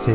C'est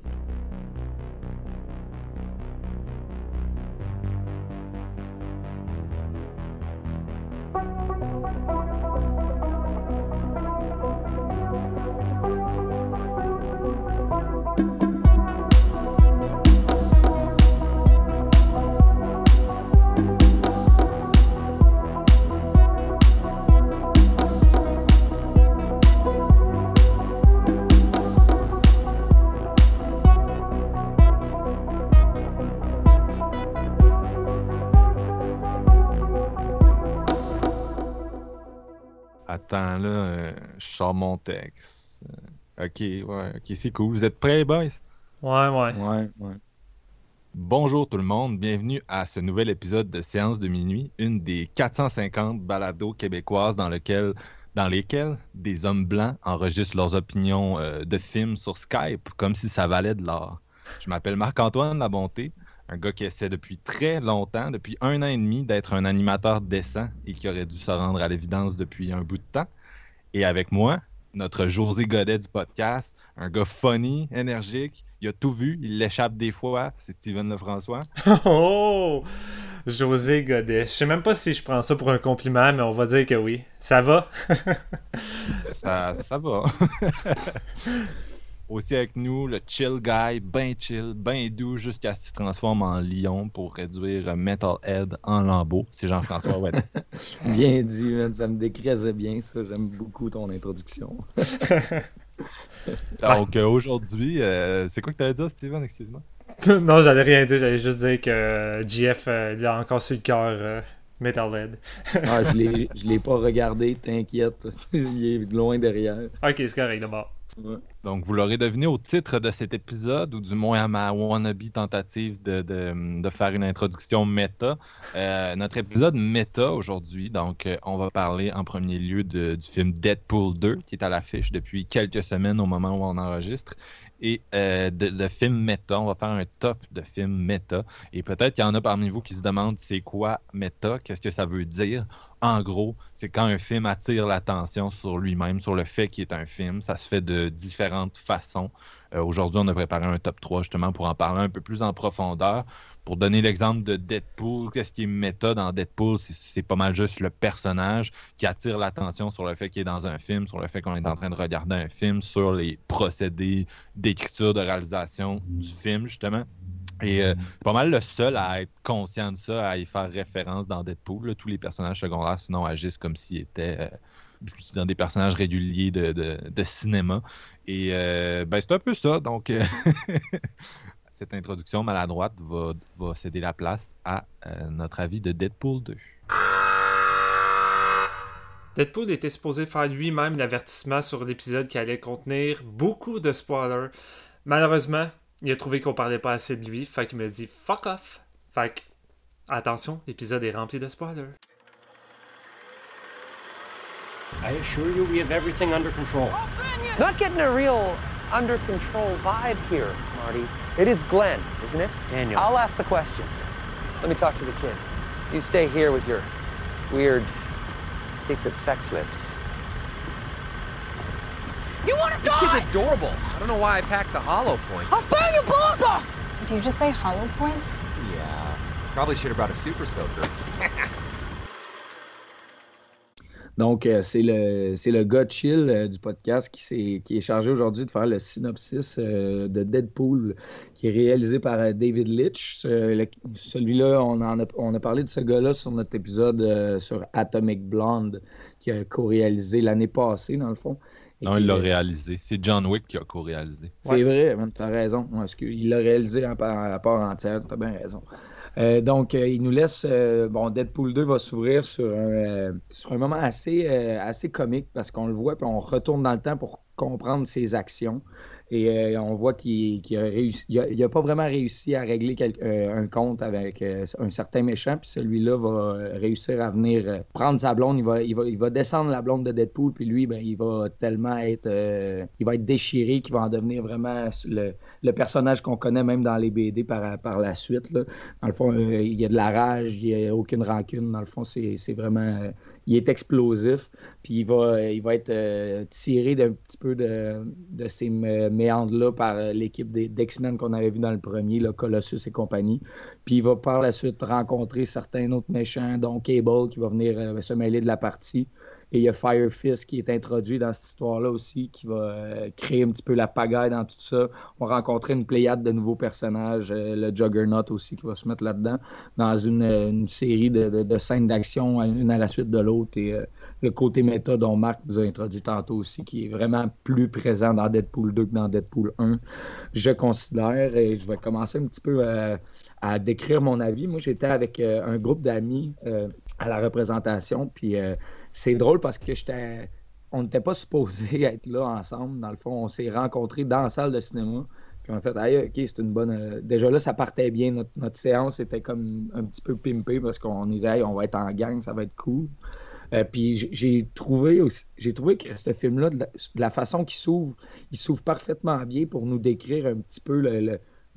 Attends, là, je sors mon texte. OK, c'est cool. Vous êtes prêts, boys? Ouais. Bonjour tout le monde, bienvenue à ce nouvel épisode de Séance de minuit, une des 450 balados québécoises dans lesquelles des hommes blancs enregistrent leurs opinions de films sur Skype, comme si ça valait de l'or. Je m'appelle Marc-Antoine Labonté, un gars qui essaie depuis très longtemps, depuis 1 an et demi, d'être un animateur décent et qui aurait dû se rendre à l'évidence depuis un bout de temps. Et avec moi, notre José Godet du podcast, un gars funny, énergique, il a tout vu, il l'échappe des fois, c'est Steven Lefrançois. Oh! José Godet. Je sais même pas si je prends ça pour un compliment, mais on va dire que oui. Ça va? ça va. Aussi avec nous, le chill guy, ben chill, ben doux, jusqu'à ce qu'il se transforme en lion pour réduire Metalhead en lambeau. C'est Jean-François Ouellet. Bien dit, man, ça me décrasait bien ça. J'aime beaucoup ton introduction. Donc aujourd'hui, c'est quoi que tu allais dire, Steven? Excuse-moi. Non, j'allais rien dire. J'allais juste dire que GF, il a encore sur le cœur Metalhead. Ah, je l'ai pas regardé, t'inquiète. Il est loin derrière. OK, c'est correct, d'abord. Ouais. Donc, vous l'aurez deviné au titre de cet épisode, ou du moins à ma wannabe tentative de faire une introduction méta. Notre épisode méta aujourd'hui, donc on va parler en premier lieu du film Deadpool 2, qui est à l'affiche depuis quelques semaines au moment où on enregistre. Et de films méta, on va faire un top de films méta. Et peut-être qu'il y en a parmi vous qui se demandent c'est quoi méta, qu'est-ce que ça veut dire. En gros, c'est quand un film attire l'attention sur lui-même, sur le fait qu'il est un film. Ça se fait de différentes façons. Aujourd'hui, on a préparé un top 3 justement pour en parler un peu plus en profondeur. Pour donner l'exemple de Deadpool, qu'est-ce qui est méta dans Deadpool? C'est pas mal juste le personnage qui attire l'attention sur le fait qu'il est dans un film, sur le fait qu'on est en train de regarder un film, sur les procédés d'écriture, de réalisation du film, justement. Et pas mal le seul à être conscient de ça, à y faire référence dans Deadpool. Là, tous les personnages secondaires, sinon, agissent comme s'ils étaient... dans des personnages réguliers de cinéma. Et c'est un peu ça. Donc, cette introduction maladroite va céder la place à notre avis de Deadpool 2. Deadpool était supposé faire lui-même l'avertissement sur l'épisode qui allait contenir beaucoup de spoilers. Malheureusement, il a trouvé qu'on parlait pas assez de lui, fait qu'il me dit « fuck off ». Fait que, attention, l'épisode est rempli de spoilers. I assure you, we have everything under control. Not getting a real under control vibe here, Marty. It is Glenn, isn't it? Daniel. I'll ask the questions. Let me talk to the kid. You stay here with your weird secret sex lips. You want to die? This kid's adorable. I don't know why I packed the hollow points. I'll burn your balls off! Did you just say hollow points? Yeah. Probably should have brought a super soaker. Donc, c'est le gars chill du podcast qui est chargé aujourd'hui de faire le synopsis de Deadpool, qui est réalisé par David Leitch. Celui-là, on a parlé de ce gars-là sur notre épisode sur Atomic Blonde, qui a co-réalisé l'année passée, dans le fond. Non, il l'a réalisé. C'est John Wick qui a co-réalisé. C'est vrai, t'as raison. Il l'a réalisé à part entière, t'as bien raison. Donc, il nous laisse... Deadpool 2 va s'ouvrir sur un moment assez comique parce qu'on le voit puis on retourne dans le temps pour comprendre ses actions. Et on voit qu'il a pas vraiment réussi à régler un compte avec un certain méchant. Puis celui-là va réussir à venir prendre sa blonde. Il va descendre la blonde de Deadpool. Puis lui, ben, il va tellement être... il va être déchiré qu'il va en devenir vraiment le personnage qu'on connaît même dans les BD par la suite. Là. Dans le fond, il y a de la rage. Il n'y a aucune rancune. Dans le fond, c'est vraiment... il est explosif. Puis il va être tiré d'un petit peu de ses méandres-là par l'équipe d'X-Men qu'on avait vu dans le premier, le Colossus et compagnie. Puis il va par la suite rencontrer certains autres méchants, dont Cable qui va venir se mêler de la partie. Et il y a Firefist qui est introduit dans cette histoire-là aussi, qui va créer un petit peu la pagaille dans tout ça. On va rencontrer une pléiade de nouveaux personnages, le Juggernaut aussi qui va se mettre là-dedans, dans une série de scènes d'action, une à la suite de l'autre. Et le côté méta dont Marc nous a introduit tantôt aussi, qui est vraiment plus présent dans Deadpool 2 que dans Deadpool 1, je considère. Et je vais commencer un petit peu à décrire mon avis. Moi, j'étais avec un groupe d'amis à la représentation, puis... c'est drôle parce que on n'était pas supposés être là ensemble. Dans le fond, on s'est rencontrés dans la salle de cinéma. Puis on a fait, OK, c'est une bonne... Déjà là, ça partait bien. Notre séance était comme un petit peu pimpée parce qu'on disait, on va être en gang, ça va être cool. Puis j'ai trouvé que ce film-là, de la façon qu'il s'ouvre, il s'ouvre parfaitement bien pour nous décrire un petit peu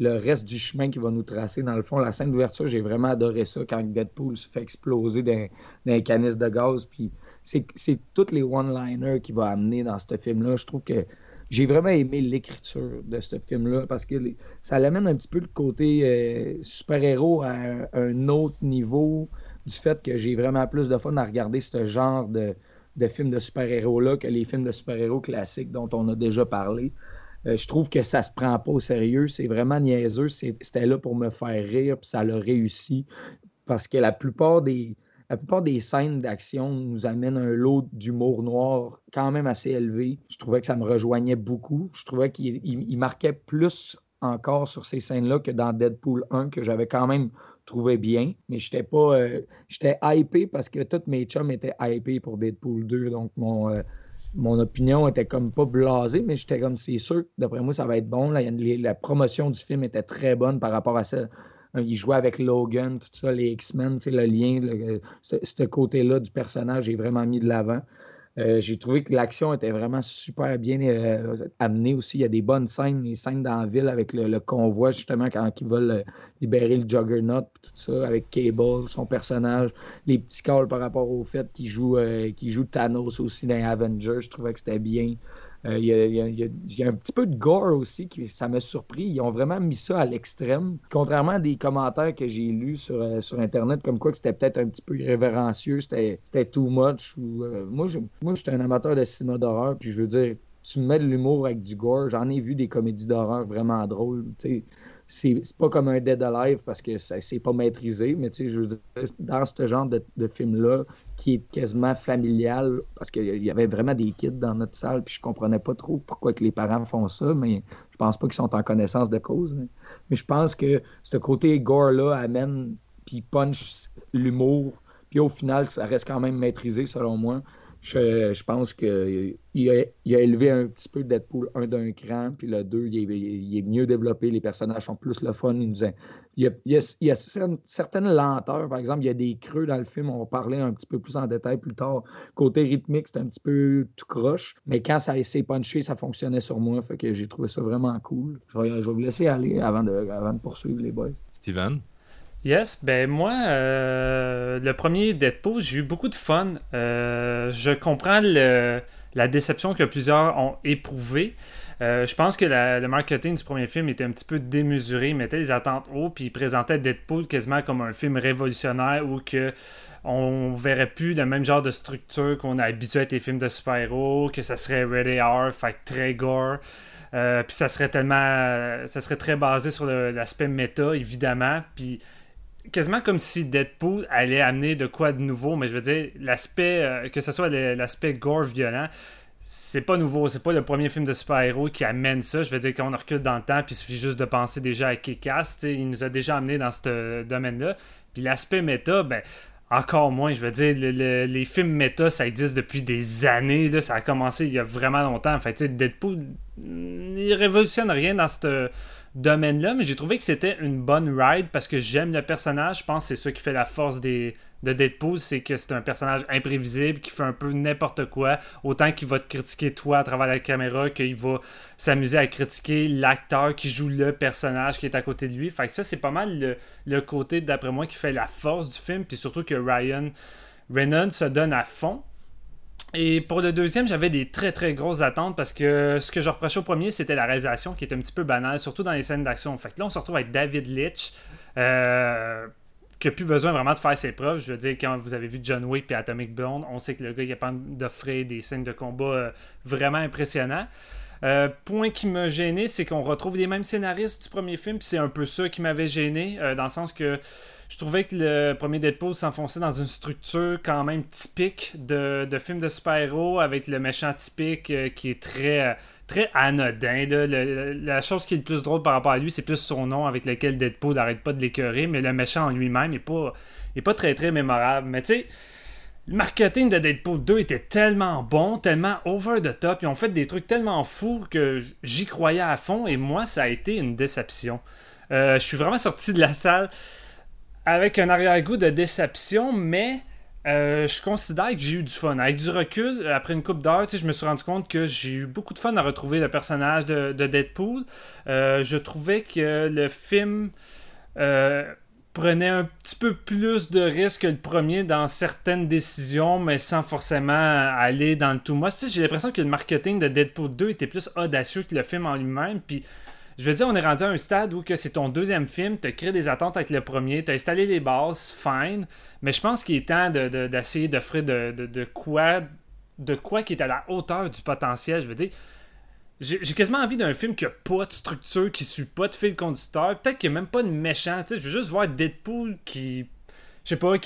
le reste du chemin qu'il va nous tracer. Dans le fond, la scène d'ouverture, j'ai vraiment adoré ça quand Deadpool se fait exploser d'un canis de gaz. Puis c'est tous les one-liners qu'il va amener dans ce film-là. Je trouve que j'ai vraiment aimé l'écriture de ce film-là parce que ça l'amène un petit peu le côté super-héros à un autre niveau, du fait que j'ai vraiment plus de fun à regarder ce genre de films de super-héros-là que les films de super-héros classiques dont on a déjà parlé. Je trouve que ça se prend pas au sérieux, c'est vraiment niaiseux, c'était là pour me faire rire, puis ça l'a réussi, parce que la plupart des scènes d'action nous amènent un lot d'humour noir quand même assez élevé. Je trouvais que ça me rejoignait beaucoup, je trouvais qu'il marquait plus encore sur ces scènes-là que dans Deadpool 1, que j'avais quand même trouvé bien, mais j'étais hypé parce que tous mes chums étaient hypés pour Deadpool 2, donc mon opinion était comme pas blasée, mais j'étais comme, c'est sûr, d'après moi, ça va être bon. La promotion du film était très bonne par rapport à ça. Il jouait avec Logan, tout ça, les X-Men, tu sais, le lien, ce côté-là du personnage est vraiment mis de l'avant. J'ai trouvé que l'action était vraiment super bien amenée aussi. Il y a des bonnes scènes, les scènes dans la ville avec le convoi, justement, quand ils veulent libérer le Juggernaut, tout ça, avec Cable, son personnage, les petits calls par rapport au fait qu'il joue Thanos aussi dans Avengers. Je trouvais que c'était bien. Il y a un petit peu de gore aussi, ça m'a surpris. Ils ont vraiment mis ça à l'extrême. Contrairement à des commentaires que j'ai lus sur Internet, comme quoi que c'était peut-être un petit peu irrévérencieux, c'était too much. Moi, j'étais un amateur de cinéma d'horreur, puis je veux dire, tu me mets de l'humour avec du gore. J'en ai vu des comédies d'horreur vraiment drôles, tu sais. C'est pas comme un Dead Alive parce que c'est pas maîtrisé, mais tu sais, je veux dire, dans ce genre de film-là, qui est quasiment familial, parce qu'il y avait vraiment des kids dans notre salle, puis je comprenais pas trop pourquoi que les parents font ça, mais je pense pas qu'ils sont en connaissance de cause. Mais je pense que ce côté gore-là amène, puis punch l'humour, puis au final, ça reste quand même maîtrisé, selon moi. Je pense qu'il a élevé un petit peu Deadpool 1 d'un cran, puis le 2, il est mieux développé, les personnages sont plus le fun. Il y a certaines lenteurs, par exemple, il y a des creux dans le film, on va parler un petit peu plus en détail plus tard. Côté rythmique, c'est un petit peu tout croche, mais quand ça s'est punché, ça fonctionnait sur moi, fait que j'ai trouvé ça vraiment cool. Je vais vous laisser aller avant de poursuivre les boys. Steven? Yes, ben moi, le premier Deadpool, j'ai eu beaucoup de fun. Je comprends la déception que plusieurs ont éprouvée. Je pense que le marketing du premier film était un petit peu démesuré. Il mettait les attentes haut, puis il présentait Deadpool quasiment comme un film révolutionnaire où on ne verrait plus le même genre de structure qu'on a habitué avec les films de super-héros, que ça serait Rated R, fait très gore. Puis ça serait très basé sur l'aspect méta, évidemment. Puis quasiment comme si Deadpool allait amener de quoi de nouveau, mais je veux dire, l'aspect, que ce soit l'aspect gore violent, c'est pas nouveau, c'est pas le premier film de super-héros qui amène ça. Je veux dire, quand on recule dans le temps, puis il suffit juste de penser déjà à Kick-Ass, il nous a déjà amené dans ce domaine-là. Puis l'aspect méta, ben, encore moins. Je veux dire, les films méta, ça existe depuis des années. Là, ça a commencé il y a vraiment longtemps. Fait, tu sais, Deadpool, il révolutionne rien dans ce domaine-là, mais j'ai trouvé que c'était une bonne ride parce que j'aime le personnage. Je pense que c'est ça qui fait la force de Deadpool, c'est que c'est un personnage imprévisible qui fait un peu n'importe quoi, autant qu'il va te critiquer toi à travers la caméra qu'il va s'amuser à critiquer l'acteur qui joue le personnage qui est à côté de lui. Fait que ça, c'est pas mal le côté, d'après moi, qui fait la force du film, puis surtout que Ryan Reynolds se donne à fond. Et pour le deuxième, j'avais des très très grosses attentes parce que ce que je reprochais au premier, c'était la réalisation qui était un petit peu banale, surtout dans les scènes d'action. Fait que là, on se retrouve avec David Leitch, qui n'a plus besoin vraiment de faire ses preuves. Je veux dire, quand vous avez vu John Wick et Atomic Blonde, on sait que le gars est capable d'offrir des scènes de combat vraiment impressionnants. Point qui me gênait, c'est qu'on retrouve les mêmes scénaristes du premier film, puis c'est un peu ça qui m'avait gêné, dans le sens que je trouvais que le premier Deadpool s'enfonçait dans une structure quand même typique de film de super-héros, avec le méchant typique qui est très, très anodin. Là. La chose qui est le plus drôle par rapport à lui, c'est plus son nom avec lequel Deadpool n'arrête pas de l'écœurer, mais le méchant en lui-même n'est pas très très mémorable. Mais tu sais, le marketing de Deadpool 2 était tellement bon, tellement over the top, ils ont fait des trucs tellement fous que j'y croyais à fond, et moi, ça a été une déception. Je suis vraiment sorti de la salle avec un arrière-goût de déception, mais je considère que j'ai eu du fun. Avec du recul, après une couple d'heures, je me suis rendu compte que j'ai eu beaucoup de fun à retrouver le personnage de Deadpool. Je trouvais que le film prenait un petit peu plus de risques que le premier dans certaines décisions, mais sans forcément aller dans le tout. Moi, j'ai l'impression que le marketing de Deadpool 2 était plus audacieux que le film en lui-même. Puis, je veux dire, on est rendu à un stade où que c'est ton deuxième film, t'as créé des attentes avec le premier, t'as installé les bases, fine, mais je pense qu'il est temps d'essayer d'offrir de quoi qui est à la hauteur du potentiel. Je veux dire, J'ai quasiment envie d'un film qui n'a pas de structure, qui ne suit pas de fil conducteur, peut-être qu'il n'y a même pas de méchant. Je veux juste voir Deadpool qui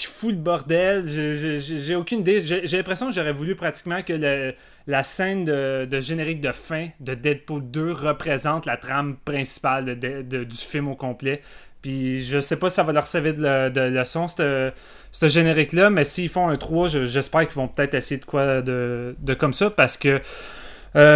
fout le bordel. J'ai aucune idée. J'ai l'impression que j'aurais voulu pratiquement que la scène de générique de fin de Deadpool 2 représente la trame principale du film au complet. Puis je sais pas si ça va leur servir de leçon, ce générique-là, mais s'ils font un 3, j'espère qu'ils vont peut-être essayer de quoi de comme ça, parce que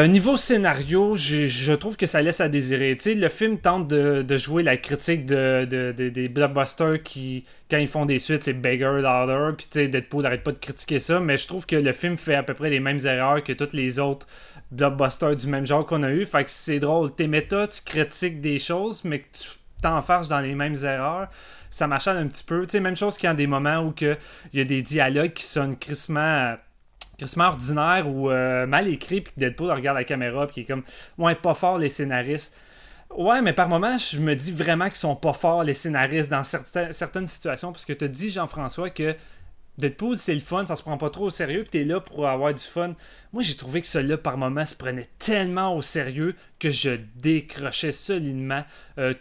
niveau scénario, je trouve que ça laisse à désirer. Tu sais, le film tente de jouer la critique des blockbusters qui, quand ils font des suites, c'est bigger, louder. Puis tu sais, Deadpool n'arrête pas de critiquer ça, mais je trouve que le film fait à peu près les mêmes erreurs que toutes les autres blockbusters du même genre qu'on a eu. Fait que c'est drôle, t'es méta, tu critiques des choses, mais que tu t'enfarges dans les mêmes erreurs. Ça m'achale un petit peu. Tu sais, même chose qu'il y a des moments où il y a des dialogues qui sonnent crissement ordinaire ou mal écrit, puis que Deadpool regarde la caméra puis qui est comme « Ouais, pas fort les scénaristes ». Ouais, mais par moments, je me dis vraiment qu'ils sont pas forts les scénaristes dans certaines situations, parce que t'as dit, Jean-François, que Deadpool, c'est le fun, ça se prend pas trop au sérieux, puis t'es là pour avoir du fun. Moi, j'ai trouvé que celui-là, par moments, se prenait tellement au sérieux que je décrochais solidement.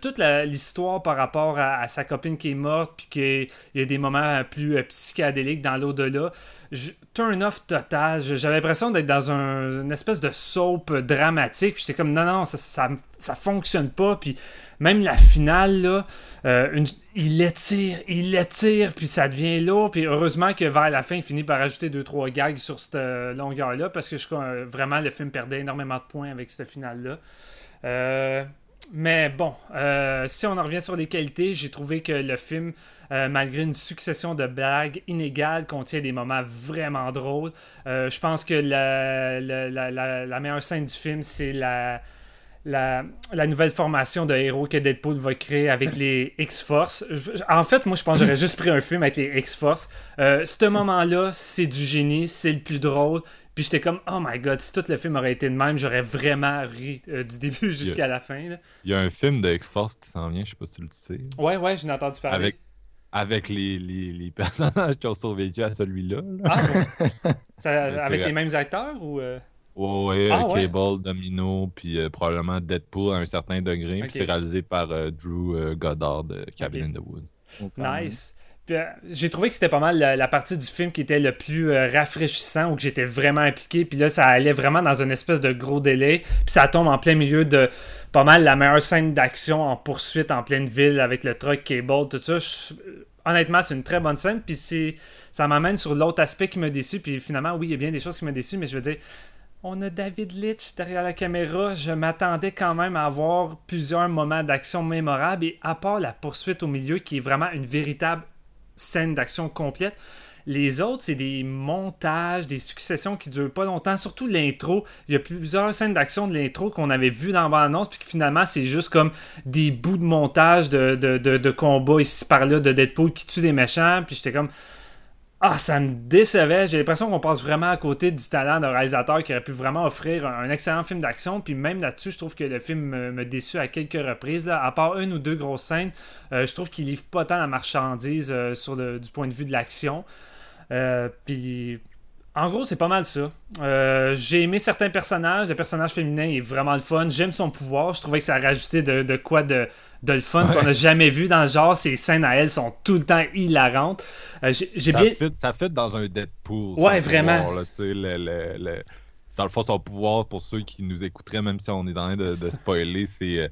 Toute l'histoire par rapport à sa copine qui est morte, puis qu'il y a des moments plus psychédéliques dans l'au-delà, turn-off total. J'avais l'impression d'être dans une espèce de soap dramatique, puis j'étais comme non, ça fonctionne pas. Puis même la finale, là, il l'étire, puis ça devient lourd. Puis heureusement que vers la fin, il finit par ajouter 2-3 gags sur cette longueur-là, parce que vraiment, le film perdait énormément de points avec cette finale-là. Mais bon, si on en revient sur les qualités, j'ai trouvé que le film, malgré une succession de blagues inégales, contient des moments vraiment drôles. Je pense que la meilleure scène du film, c'est la nouvelle formation de héros que Deadpool va créer avec les X-Force. En fait, moi, je pense que j'aurais juste pris un film avec les X-Force. Ce moment-là, c'est du génie, c'est le plus drôle. Puis j'étais comme « Oh my God, si tout le film aurait été de même, j'aurais vraiment ri du début jusqu'à la fin. » Il y a un film de X-Force qui s'en vient, je sais pas si tu le sais. Ouais, j'en ai entendu parler. Avec les personnages qui ont survécu à celui-là. Ah ouais. Avec les mêmes acteurs ou... Ouais, Cable, Domino, puis probablement Deadpool à un certain degré. Okay. Puis c'est réalisé par Drew Goddard de Cabin in the Woods. Nice. Puis, j'ai trouvé que c'était pas mal la partie du film qui était le plus rafraîchissant, où que j'étais vraiment impliqué. Puis là, ça allait vraiment dans une espèce de gros délai. Puis ça tombe en plein milieu de pas mal la meilleure scène d'action en poursuite en pleine ville avec le truck Cable, tout ça. honnêtement, c'est une très bonne scène. Puis ça m'amène sur l'autre aspect qui m'a déçu. Puis finalement, oui, il y a bien des choses qui m'ont déçu, mais je veux dire, on a David Leitch derrière la caméra. Je m'attendais quand même à avoir plusieurs moments d'action mémorables. Et à part la poursuite au milieu, qui est vraiment une véritable scène d'action complète, les autres, c'est des montages, des successions qui ne durent pas longtemps. Surtout l'intro. Il y a plusieurs scènes d'action de l'intro qu'on avait vues dans la bande-annonce, puis que finalement, c'est juste comme des bouts de montage de combats ici par là de Deadpool qui tue des méchants. Puis j'étais comme... Ah, ça me décevait. J'ai l'impression qu'on passe vraiment à côté du talent d'un réalisateur qui aurait pu vraiment offrir un excellent film d'action. Puis même là-dessus, je trouve que le film me déçut à quelques reprises. Là. À part une ou deux grosses scènes, je trouve qu'il livre pas tant la marchandise du point de vue de l'action. Puis en gros, c'est pas mal ça. J'ai aimé certains personnages. Le personnage féminin est vraiment le fun. J'aime son pouvoir. Je trouvais que ça rajoutait de quoi de le fun qu'on n'a jamais vu dans le genre. Ses scènes à elle sont tout le temps hilarantes. Ça fit dans un Deadpool. Ouais, vraiment. Pouvoir, là, dans le fond, son pouvoir, pour ceux qui nous écouteraient, même si on est dans l'air de spoiler, c'est...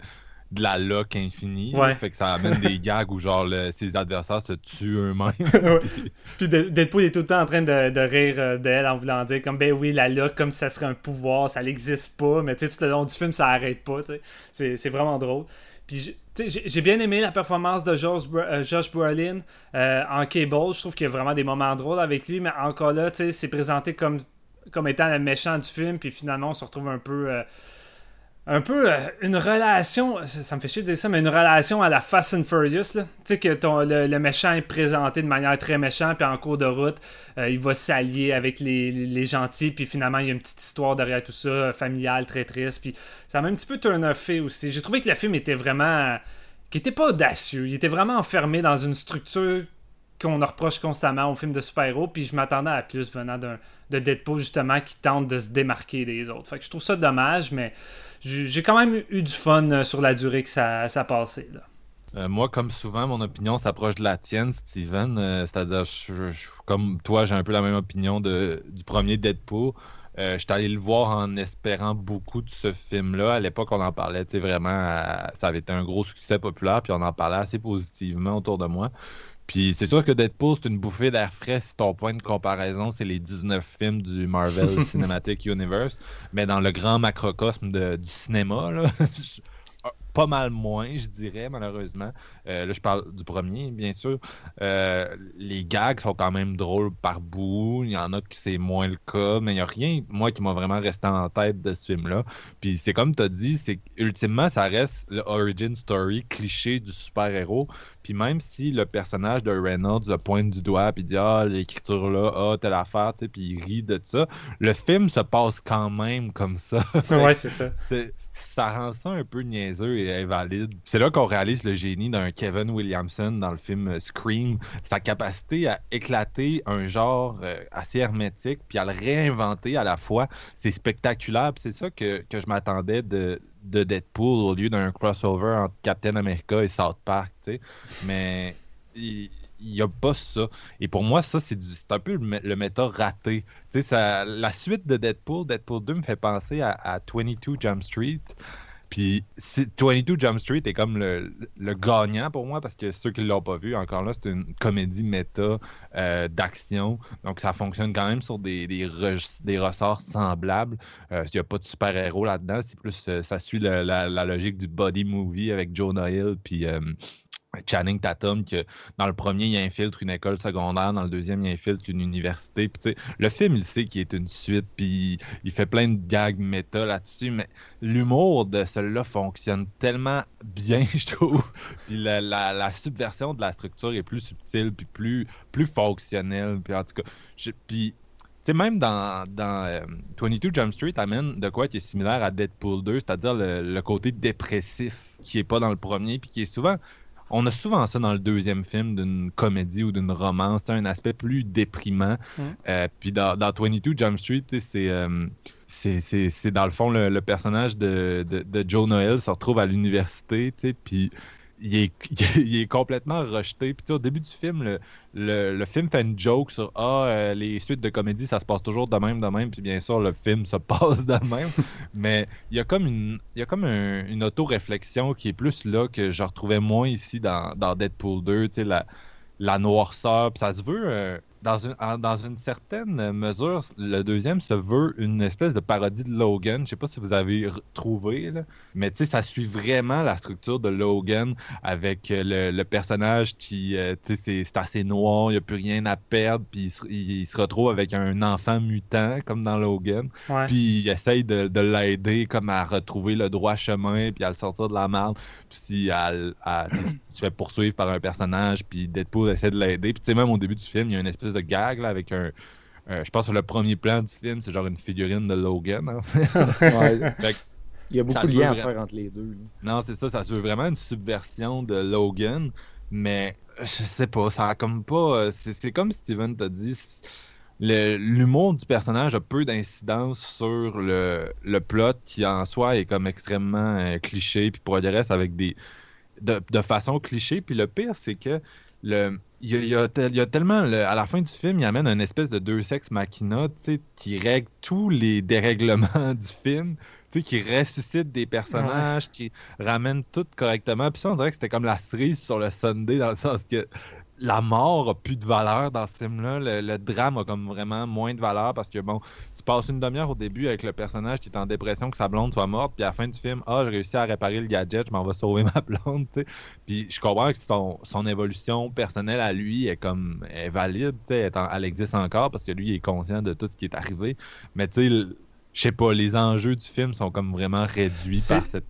de la loque infinie, ouais. Là, fait que ça amène des gags où genre ses adversaires se tuent eux-mêmes. Puis Deadpool est tout le temps en train de rire d'elle en voulant dire comme ben oui, la loque, comme si ça serait un pouvoir, ça n'existe pas, mais tu sais, tout le long du film ça arrête pas, tu sais. C'est vraiment drôle. Puis j'ai bien aimé la performance de Josh Brolin en Cable. Je trouve qu'il y a vraiment des moments drôles avec lui, mais encore là, tu sais, c'est présenté comme étant le méchant du film, puis finalement on se retrouve un peu une relation, ça me fait chier de dire ça, mais une relation à la Fast and Furious, là. Tu sais que le méchant est présenté de manière très méchante, puis en cours de route, il va s'allier avec les gentils, puis finalement, il y a une petite histoire derrière tout ça, familiale, très triste, puis ça m'a un petit peu turn-offé aussi. J'ai trouvé que le film était vraiment... qui était pas audacieux, il était vraiment enfermé dans une structure qu'on reproche constamment aux films de super-héros, puis je m'attendais à plus venant de Deadpool, justement, qui tente de se démarquer des autres. Fait que je trouve ça dommage, mais... J'ai quand même eu du fun sur la durée que ça passait. Là. Moi, comme souvent, mon opinion s'approche de la tienne, Steven. C'est-à-dire, je, comme toi, j'ai un peu la même opinion du premier Deadpool. Je suis allé le voir en espérant beaucoup de ce film-là. À l'époque, on en parlait, tu sais, vraiment, ça avait été un gros succès populaire, puis on en parlait assez positivement autour de moi. Puis c'est sûr que Deadpool, c'est une bouffée d'air frais si ton point de comparaison, c'est les 19 films du Marvel Cinematic Universe. Mais dans le grand macrocosme du cinéma, là, pas mal moins, je dirais, malheureusement. Là, je parle du premier, bien sûr. Les gags sont quand même drôles par bout. Il y en a qui c'est moins le cas, mais il n'y a rien, moi, qui m'a vraiment resté en tête de ce film-là. Puis c'est comme tu as dit, c'est ultimement, ça reste le origin story cliché du super-héros. Puis même si le personnage de Reynolds le pointe du doigt puis dit « Ah, l'écriture là, ah, telle affaire », tu sais, puis il rit de ça, le film se passe quand même comme ça. Ouais, c'est ça. Ça rend ça un peu niaiseux et invalide. C'est là qu'on réalise le génie d'un Kevin Williamson dans le film Scream. Sa capacité à éclater un genre assez hermétique puis à le réinventer à la fois, c'est spectaculaire. Puis c'est ça que je m'attendais de Deadpool au lieu d'un crossover entre Captain America et South Park, tu sais. Mais il n'y a pas ça. Et pour moi, ça, c'est un peu le méta raté. Tu sais, la suite de Deadpool 2 me fait penser à 22 Jump Street. Puis 22 Jump Street est comme le gagnant pour moi, parce que ceux qui ne l'ont pas vu, encore là, c'est une comédie méta d'action. Donc, ça fonctionne quand même sur des ressorts semblables. Il n'y a pas de super-héros là-dedans. C'est plus ça suit la logique du body movie avec Jonah Hill puis Channing Tatum, que dans le premier, il infiltre une école secondaire, dans le deuxième, il infiltre une université. Puis, tu sais, le film, il sait qu'il est une suite, puis il fait plein de gags méta là-dessus, mais l'humour de celui-là fonctionne tellement bien, je trouve. Puis la subversion de la structure est plus subtile, puis plus fonctionnelle. Puis en tout cas, tu sais, même dans 22 Jump Street amène de quoi qui est similaire à Deadpool 2, c'est-à-dire le côté dépressif qui est pas dans le premier, puis qui est souvent... On a souvent ça dans le deuxième film d'une comédie ou d'une romance, un aspect plus déprimant. Puis dans 22 Jump Street, c'est dans le fond le personnage de Joe Noel se retrouve à l'université, puis il est complètement rejeté. Puis au début du film, le film fait une joke sur les suites de comédie, ça se passe toujours de même. Puis bien sûr, le film se passe de même. Mais il y a comme une auto-réflexion qui est plus là, que je retrouvais moins ici dans Deadpool 2. Tu sais, la noirceur. Puis ça se veut, dans une certaine mesure, le deuxième se veut une espèce de parodie de Logan. Je sais pas si vous avez retrouvé, là, mais tu sais, ça suit vraiment la structure de Logan avec le personnage qui, tu sais, c'est assez noir, il n'y a plus rien à perdre, puis il se retrouve avec un enfant mutant, comme dans Logan, puis il essaye de l'aider comme à retrouver le droit chemin, puis à le sortir de la merde, puis se fait poursuivre par un personnage, puis Deadpool essaie de l'aider, puis tu sais, même au début du film, il y a une espèce de gag là, avec un... je pense que le premier plan du film, c'est genre une figurine de Logan. Hein. Fait que, il y a beaucoup de liens à faire entre les deux. Là. Non, c'est ça. Ça se veut vraiment une subversion de Logan, mais je sais pas. Ça a comme pas... C'est comme Steven t'a dit... L'humour du personnage a peu d'incidence sur le plot qui, en soi, est comme extrêmement cliché. Puis pour le reste, avec des... De façon cliché. Puis le pire, c'est que il y a tellement... à la fin du film, il amène une espèce de deux sexes machina, tu sais, qui règle tous les dérèglements du film, tu sais, qui ressuscite des personnages, qui ramène tout correctement. Puis ça, on dirait que c'était comme la cerise sur le sundae, dans le sens que la mort a plus de valeur dans ce film-là. Le drame a comme vraiment moins de valeur parce que, bon, tu passes une demi-heure au début avec le personnage qui est en dépression, que sa blonde soit morte, puis à la fin du film, j'ai réussi à réparer le gadget, je m'en vais sauver ma blonde, tu sais. Puis je comprends que son évolution personnelle à lui est valide, tu sais, elle existe encore parce que lui, il est conscient de tout ce qui est arrivé. Mais tu sais, je sais pas, les enjeux du film sont comme vraiment réduits par cette...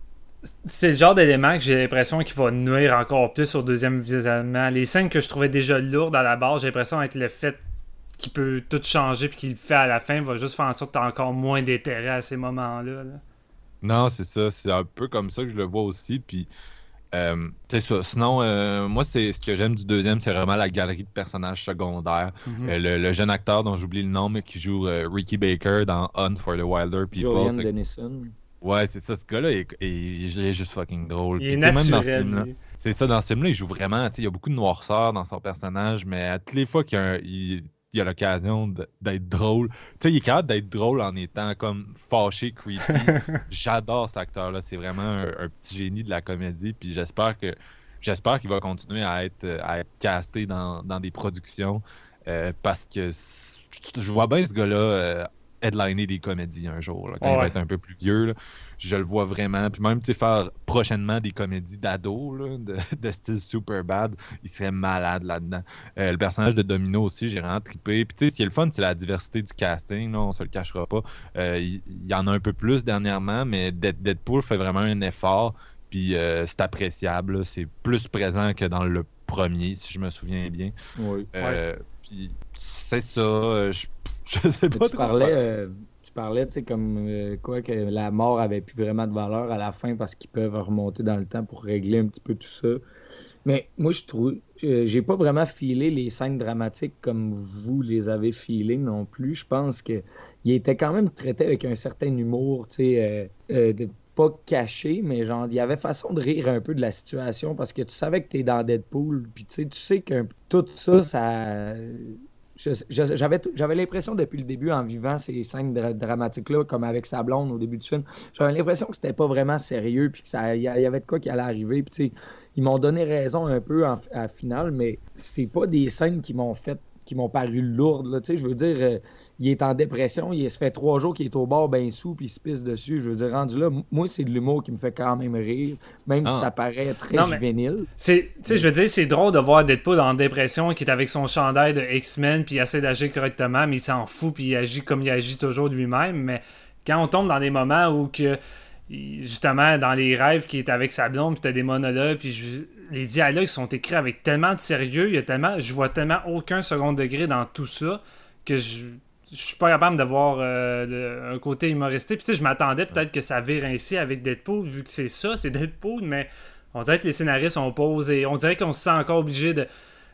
C'est le genre d'élément que j'ai l'impression qu'il va nuire encore plus au deuxième visionnement. Les scènes que je trouvais déjà lourdes à la base, j'ai l'impression avec le fait qu'il peut tout changer puis qu'il le fait à la fin, va juste faire en sorte que tu as encore moins d'intérêt à ces moments-là. Là. Non, c'est ça. C'est un peu comme ça que je le vois aussi. Puis, c'est ça. Sinon, moi, c'est ce que j'aime du deuxième, c'est vraiment la galerie de personnages secondaires. Mm-hmm. Le jeune acteur dont j'oublie le nom, mais qui joue Ricky Baker dans Hunt for the Wilder People. Julian Dennison. Ouais, c'est ça, ce gars-là, il est juste fucking drôle. Il est naturel, même dans ce film-là. C'est ça, dans ce film-là, il joue vraiment, tu sais, il y a beaucoup de noirceur dans son personnage, mais à toutes les fois qu'il y a l'occasion d'être drôle, tu sais, il est capable d'être drôle en étant comme fâché, creepy. J'adore cet acteur-là, c'est vraiment un petit génie de la comédie, puis j'espère qu'il va continuer à être casté dans des productions, parce que je vois bien ce gars-là... headliner des comédies un jour, là, quand il va être un peu plus vieux, là, je le vois vraiment. Puis même, tu sais, faire prochainement des comédies d'ados, là, de style Superbad, il serait malade là-dedans. Le personnage de Domino aussi, j'ai vraiment trippé. Puis tu sais, ce qui est le fun, c'est la diversité du casting, là, on se le cachera pas. Il y en a un peu plus dernièrement, mais Deadpool fait vraiment un effort, puis c'est appréciable, là, c'est plus présent que dans le premier, si je me souviens bien. Oui. Puis c'est ça, je sais pas. Tu parlais, tu sais, comme quoi que la mort avait plus vraiment de valeur à la fin parce qu'ils peuvent remonter dans le temps pour régler un petit peu tout ça. Mais moi, je trouve, j'ai pas vraiment filé les scènes dramatiques comme vous les avez filées non plus. Je pense que il était quand même traité avec un certain humour, tu sais, pas caché, mais genre, il y avait façon de rire un peu de la situation parce que tu savais que t'es dans Deadpool, puis tu sais que tout ça, ça... J'avais l'impression depuis le début, en vivant ces scènes dramatiques-là, comme avec sa blonde au début du film, j'avais l'impression que c'était pas vraiment sérieux, puis qu'il y avait de quoi qui allait arriver. Puis tu sais, ils m'ont donné raison un peu à la finale, mais c'est pas des scènes qui m'ont paru lourdes. Tu sais, je veux dire, il est en dépression, il se fait 3 jours qu'il est au bord, ben sous, puis il se pisse dessus. Je veux dire, rendu là, moi, c'est de l'humour qui me fait quand même rire, même si ça paraît très juvénile. Tu sais, je veux dire, c'est drôle de voir Deadpool en dépression, qui est avec son chandail de X-Men, puis il essaie d'agir correctement, mais il s'en fout, puis il agit comme il agit toujours lui-même. Mais quand on tombe dans des moments où, que justement, dans les rêves, qui est avec sa blonde, puis t'as des monologues, puis les dialogues sont écrits avec tellement de sérieux, je vois tellement aucun second degré dans tout ça, que je suis pas capable d'avoir un côté humoristique. Puis tu sais, je m'attendais peut-être que ça vire ainsi avec Deadpool, vu que c'est Deadpool, mais on dirait que les scénaristes ont posé, et on dirait qu'on se sent encore obligé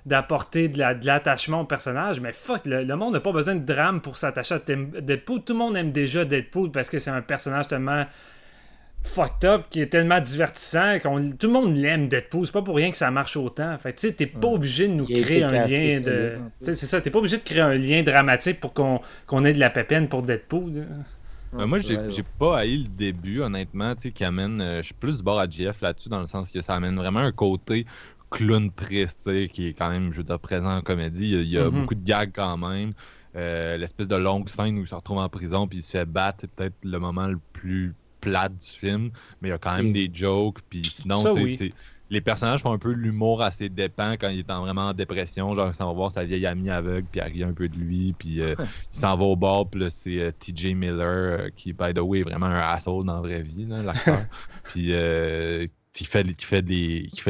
d'apporter de l'attachement au personnage, mais fuck, le monde n'a pas besoin de drame pour s'attacher à Deadpool. Tout le monde aime déjà Deadpool parce que c'est un personnage tellement fucked up, qui est tellement divertissant, tout le monde l'aime, Deadpool. C'est pas pour rien que ça marche autant. Fait que tu sais, t'es pas obligé de nous créer un lien de... Tu sais, c'est ça, t'es pas obligé de créer un lien dramatique pour qu'on ait de la pépine pour Deadpool. Moi, j'ai pas haï le début, honnêtement, tu sais, qui amène... je suis plus du bord à JF là-dessus, dans le sens que ça amène vraiment un côté clown triste, qui est quand même, je veux dire, présent en comédie. Il y a beaucoup de gags quand même. L'espèce de longue scène où il se retrouve en prison puis il se fait battre, c'est peut-être le moment le plus plat du film, mais il y a quand même des jokes. Puis sinon, les personnages font un peu l'humour à ses dépens quand il est vraiment en dépression. Genre, il s'en va voir sa vieille amie aveugle, puis elle rit un peu de lui, puis il s'en va au bar, puis là, c'est TJ Miller, qui, by the way, est vraiment un asshole dans la vraie vie, là, l'acteur. Puis qui fait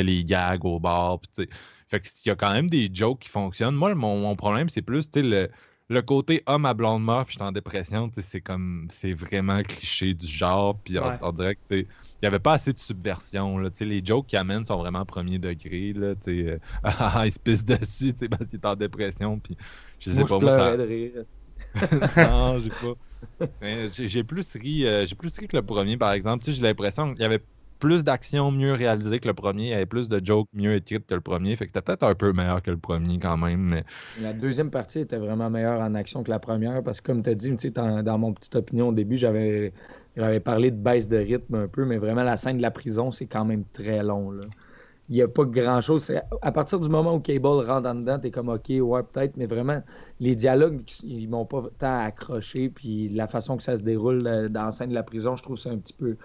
les gags au bar, puis tu sais. Fait qu'il y a quand même des jokes qui fonctionnent. Moi, mon problème, c'est plus, tu sais, le côté homme à blonde mort, puis je suis en dépression, tu sais, c'est vraiment cliché du genre, puis on dirait que, tu sais, il n'y avait pas assez de subversion. Là. Les jokes qu'ils amènent sont vraiment premier degré. Là, il se pisse dessus parce qu'il est en dépression. Puis, je pleurais de rire. Non, j'ai pas. J'ai plus ri que le premier, par exemple. T'sais, j'ai l'impression qu'il y avait plus d'actions mieux réalisées que le premier. Il y avait plus de jokes mieux écrites que le premier. Fait que c'était peut-être un peu meilleur que le premier quand même. Mais... La deuxième partie était vraiment meilleure en action que la première. Parce que comme tu as dit, dans mon petite opinion au début, j'avais parlé de baisse de rythme un peu, mais vraiment, la scène de la prison, c'est quand même très long. Là. Il n'y a pas grand-chose. C'est à partir du moment où Cable rentre en dedans, t'es comme « OK, ouais, peut-être », mais vraiment, les dialogues, ils m'ont pas tant accroché, puis la façon que ça se déroule dans la scène de la prison, je trouve que c'est un petit peu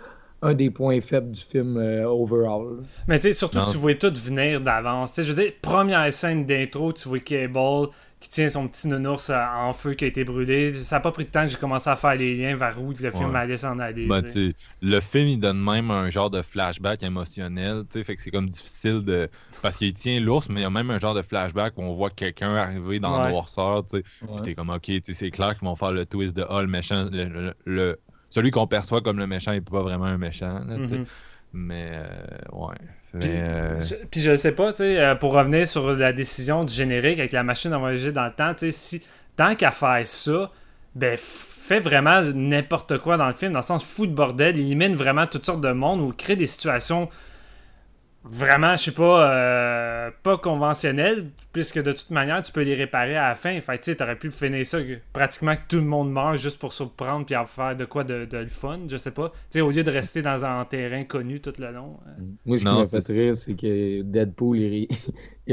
un des points faibles du film overall. Mais tu sais, surtout, tu voyais tout venir d'avance. T'sais, je veux dire, première scène d'intro, tu vois Cable qui tient son petit nounours en feu qui a été brûlé. Ça n'a pas pris de temps que j'ai commencé à faire les liens vers où le film allait s'en aller. Ben, le film, il donne même un genre de flashback émotionnel. Fait que c'est comme difficile de... Parce qu'il tient l'ours, mais il y a même un genre de flashback où on voit quelqu'un arriver dans la noirceur. Puis t'es comme, OK, c'est clair qu'ils vont faire le twist de « Ah, le méchant... » Celui qu'on perçoit comme le méchant, il n'est pas vraiment un méchant. Là, mais, ouais... Puis je sais pas, tu sais, pour revenir sur la décision du générique avec la machine à voyager dans le temps, tu sais, si tant qu'à faire ça, ben fais vraiment n'importe quoi dans le film, dans le sens fou de bordel, élimine vraiment toutes sortes de monde ou crée des situations vraiment, je sais pas, pas conventionnelles, puisque de toute manière, tu peux les réparer à la fin. Fait que tu sais, t'aurais pu finir ça pratiquement que tout le monde meurt juste pour surprendre puis en faire de quoi de le fun, je sais pas. Tu sais, au lieu de rester dans un terrain connu tout le long. Moi, ce qui m'a fait rire, c'est que Deadpool, il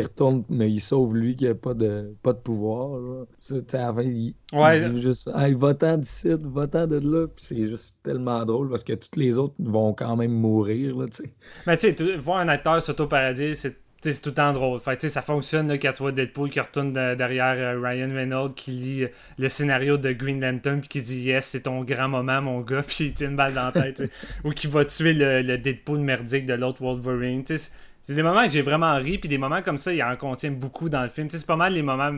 retourne, mais il sauve lui qui a pas de pouvoir. Là. Ça, avant, il dit juste « Hey, va-t'en d'ici, va-t'en de là ». Puis c'est juste tellement drôle parce que toutes les autres vont quand même mourir. Là, t'sais. Mais tu sais, voir un acteur s'auto-parodier, c'est tout le temps drôle. Fait que ça fonctionne là, quand tu vois Deadpool qui retourne derrière Ryan Reynolds qui lit le scénario de Green Lantern puis qui dit « Yes, c'est ton grand moment, mon gars », puis il tient une balle dans la tête. Ou qui va tuer le Deadpool merdique de l'autre Wolverine, tu sais. C'est des moments que j'ai vraiment ri, puis des moments comme ça, il en contient beaucoup dans le film. T'sais, c'est pas mal les moments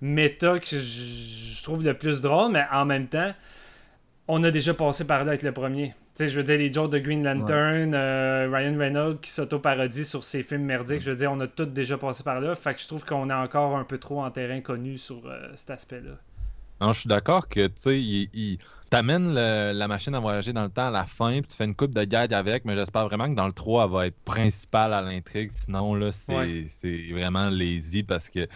méta que je trouve le plus drôle, mais en même temps, on a déjà passé par là avec le premier. T'sais, je veux dire, les jokes de Green Lantern, Ryan Reynolds qui s'auto-parodie sur ses films merdiques, je veux dire, on a tous déjà passé par là, fait que je trouve qu'on est encore un peu trop en terrain connu sur cet aspect-là. Non, je suis d'accord que, tu sais, il... T'amènes la machine à voyager dans le temps à la fin, puis tu fais une coupe de gags avec, mais j'espère vraiment que dans le 3, elle va être principale à l'intrigue. Sinon, là, c'est vraiment lazy parce que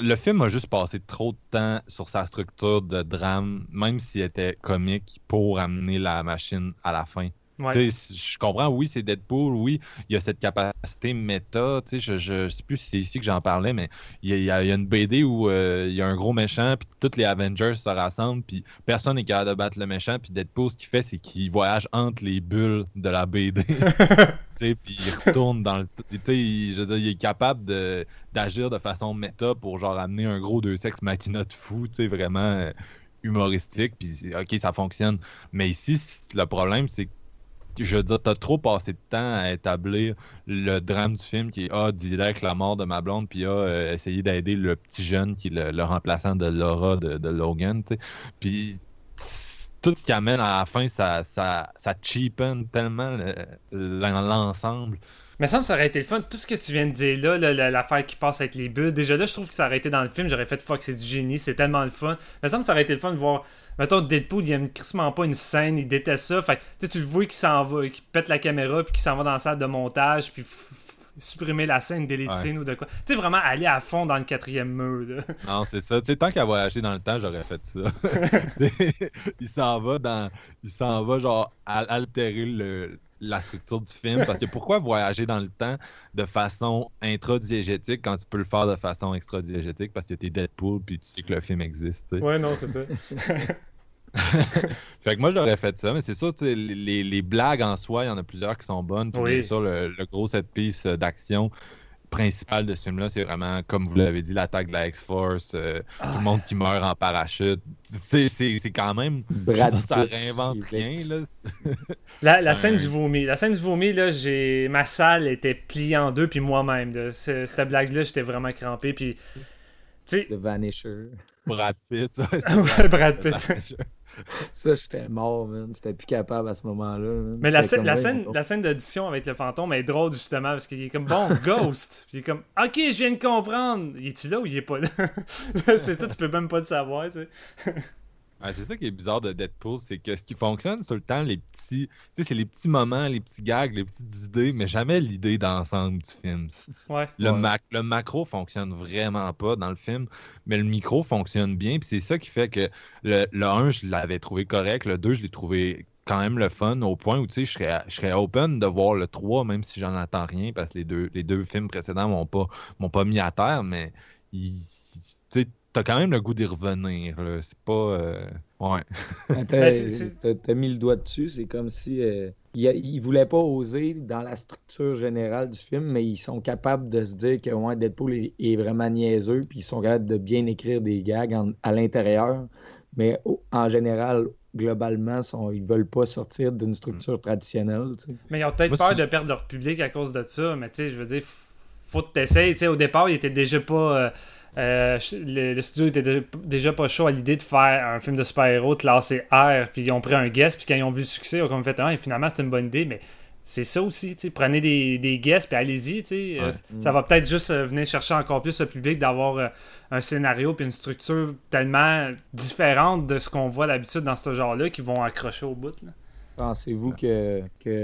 le film a juste passé trop de temps sur sa structure de drame, même s'il était comique, pour amener la machine à la fin. Ouais. Je comprends, oui, c'est Deadpool, oui, il y a cette capacité méta. Je sais plus si c'est ici que j'en parlais, mais il y a une BD où il y a un gros méchant, puis tous les Avengers se rassemblent, puis personne n'est capable de battre le méchant, puis Deadpool, ce qu'il fait, c'est qu'il voyage entre les bulles de la BD. Puis il retourne dans le... il est capable d'agir de façon méta pour genre amener un gros deux sexes machina de fou, vraiment humoristique, puis OK, ça fonctionne. Mais ici, le problème, c'est que je veux dire, t'as trop passé de temps à établir le drame du film qui est direct la mort de ma blonde, puis essayer d'aider le petit jeune qui est le remplaçant de Laura de Logan, t'sais. Puis tout ce qui amène à la fin, ça cheapen tellement l'ensemble. Mais ça me aurait été le fun, tout ce que tu viens de dire là, l'affaire qui passe avec les bulles, déjà là, je trouve que ça aurait été dans le film, j'aurais fait « fuck, c'est du génie, c'est tellement le fun ». Mais ça me aurait été le fun de voir, mettons, Deadpool, il aime crissement pas une scène, il déteste ça, fait que tu le vois qui s'en va, qui pète la caméra, puis qui s'en va dans la salle de montage, puis supprimer la scène, déliter scène ou de quoi. Tu sais, vraiment aller à fond dans le quatrième mur, là. Non, c'est ça. Tu sais, tant qu'à voyager dans le temps, j'aurais fait ça. Il s'en va genre altérer le... la structure du film, parce que pourquoi voyager dans le temps de façon intradiégétique quand tu peux le faire de façon extradiégétique, parce que t'es Deadpool puis tu sais que le film existe, t'sais. Ouais, non, c'est ça. Fait que moi j'aurais fait ça, mais c'est sûr les blagues en soi, il y en a plusieurs qui sont bonnes. Bien sûr, le gros set piece d'action principal de ce film-là, c'est vraiment, comme vous l'avez dit, l'attaque de la X-Force, tout le monde qui meurt en parachute. C'est quand même... ça réinvente rien, là. La scène du vomi. La scène du vomi, là, ma salle était pliée en deux, puis moi-même. Là. Cette blague-là, j'étais vraiment crampé, puis... T'sais... The Vanisher. Brad Pitt. Ouais, Brad Pitt. Ça, j'étais mort, man. J'étais plus capable à ce moment-là. Man. Mais la scène d'audition avec le fantôme est drôle, justement, parce qu'il est comme, bon, Ghost. Puis il est comme, OK, je viens de comprendre. Il est-tu là ou il est pas là? C'est ça, tu peux même pas le savoir, tu sais. Ouais, c'est ça qui est bizarre de Deadpool, c'est que ce qui fonctionne sur le temps, les petits... Tu sais, c'est les petits moments, les petits gags, les petites idées, mais jamais l'idée d'ensemble du film. Ouais. Le macro fonctionne vraiment pas dans le film, mais le micro fonctionne bien, puis c'est ça qui fait que le 1, je l'avais trouvé correct, le 2, je l'ai trouvé quand même le fun, au point où, tu sais, je serais open de voir le 3, même si j'en entends rien, parce que les deux films précédents m'ont pas mis à terre, mais... T'as quand même le goût d'y revenir, là. C'est pas... Ouais. T'as mis le doigt dessus, c'est comme si... Ils voulaient pas oser dans la structure générale du film, mais ils sont capables de se dire que ouais, Deadpool est vraiment niaiseux, puis ils sont capables de bien écrire des gags à l'intérieur, mais en général, globalement, ils veulent pas sortir d'une structure traditionnelle. T'sais. Mais ils ont peut-être peur de perdre leur public à cause de ça, mais tu sais, je veux dire, faut que t'essayes. Au départ, il était déjà pas... le studio était déjà pas chaud à l'idée de faire un film de super-héros classé R, puis ils ont pris un guest, puis quand ils ont vu le succès, ils ont comme fait « Finalement, c'est une bonne idée », mais c'est ça aussi, t'sais, prenez des guests, puis allez-y, t'sais, ça va peut-être juste venir chercher encore plus le public d'avoir un scénario puis une structure tellement différente de ce qu'on voit d'habitude dans ce genre-là qu'ils vont accrocher au bout, là. Pensez-vous que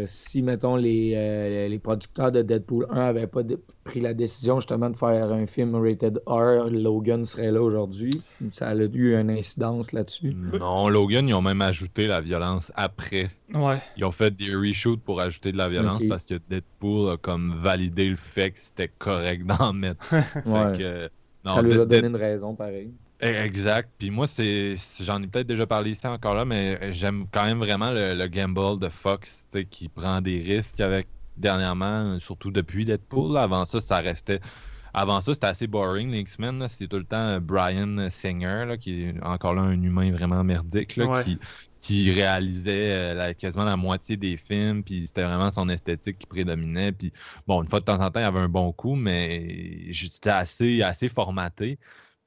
si, mettons, les producteurs de Deadpool 1 n'avaient pas pris la décision justement de faire un film rated R, Logan serait là aujourd'hui? Ça a eu une incidence là-dessus? Non, Logan, ils ont même ajouté la violence après. Ouais. Ils ont fait des reshoots pour ajouter de la violence parce que Deadpool a comme validé le fait que c'était correct d'en mettre. Fait que, non, ça leur a donné une raison pareille. Exact. Puis moi, j'en ai peut-être déjà parlé ici encore là, mais j'aime quand même vraiment le gamble de Fox qui prend des risques avec dernièrement, surtout depuis Deadpool. Avant ça, c'était assez boring, les X-Men. Là. C'était tout le temps Brian Singer, là, qui est encore là un humain vraiment merdique, là, qui réalisait quasiment la moitié des films, puis c'était vraiment son esthétique qui prédominait. Puis bon, une fois de temps en temps, il y avait un bon coup, mais c'était assez formaté.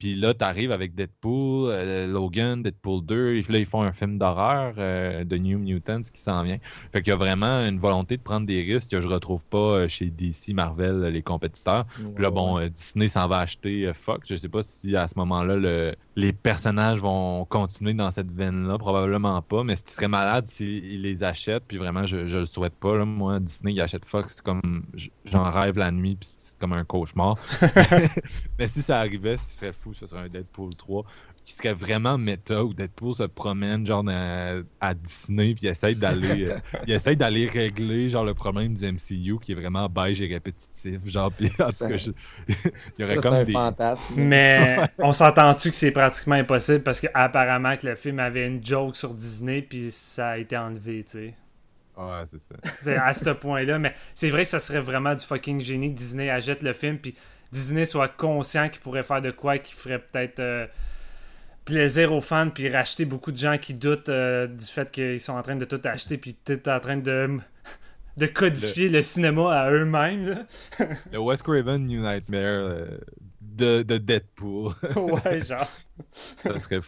Puis là, t'arrives avec Deadpool, Logan, Deadpool 2, et là, ils font un film d'horreur de New Mutants qui s'en vient. Fait qu'il y a vraiment une volonté de prendre des risques que je retrouve pas chez DC, Marvel, les compétiteurs. Puis là, bon, Disney s'en va acheter Fox. Je sais pas si à ce moment-là, les personnages vont continuer dans cette veine-là. Probablement pas, mais ce qui serait malade s'ils les achètent. Puis vraiment, je le souhaite pas. Là. Moi, Disney, il achète Fox comme j'en rêve la nuit, puis c'est comme un cauchemar. Mais si ça arrivait, ce serait fou. Ce serait un Deadpool 3 qui serait vraiment méta, où Deadpool se promène genre à Disney, puis il essaye d'aller régler genre le problème du MCU qui est vraiment beige et répétitif, genre, puis il y aurait comme un fantasme. Mais on s'entend-tu que c'est pratiquement impossible, parce que apparemment que le film avait une joke sur Disney puis ça a été enlevé, tu sais. Ouais, c'est ça. C'est à ce point-là, mais c'est vrai que ça serait vraiment du fucking génie que Disney achète le film puis Disney soit conscient qu'il pourrait faire de quoi qui ferait peut-être plaisir aux fans, puis racheter beaucoup de gens qui doutent du fait qu'ils sont en train de tout acheter, puis peut-être en train de codifier le cinéma à eux-mêmes. Là. Le Wes Craven New Nightmare de Deadpool. Ouais, genre. Ça serait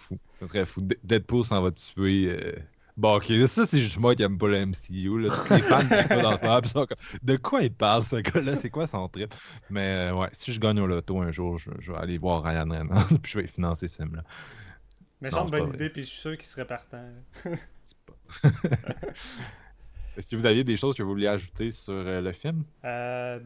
fou. Deadpool s'en va tuer... Bon, ok, ça c'est juste moi qui aime pas le MCU, là. Les fans n'aiment pas dans le club, sont comme... De quoi il parle, ce gars-là? C'est quoi son trip? Mais ouais, si je gagne au loto un jour, je vais aller voir Ryan Reynolds, puis je vais financer ce film-là. Mais c'est une bonne idée, puis je suis sûr qu'il serait partant. C'est pas... Si vous aviez des choses que vous vouliez ajouter sur le film?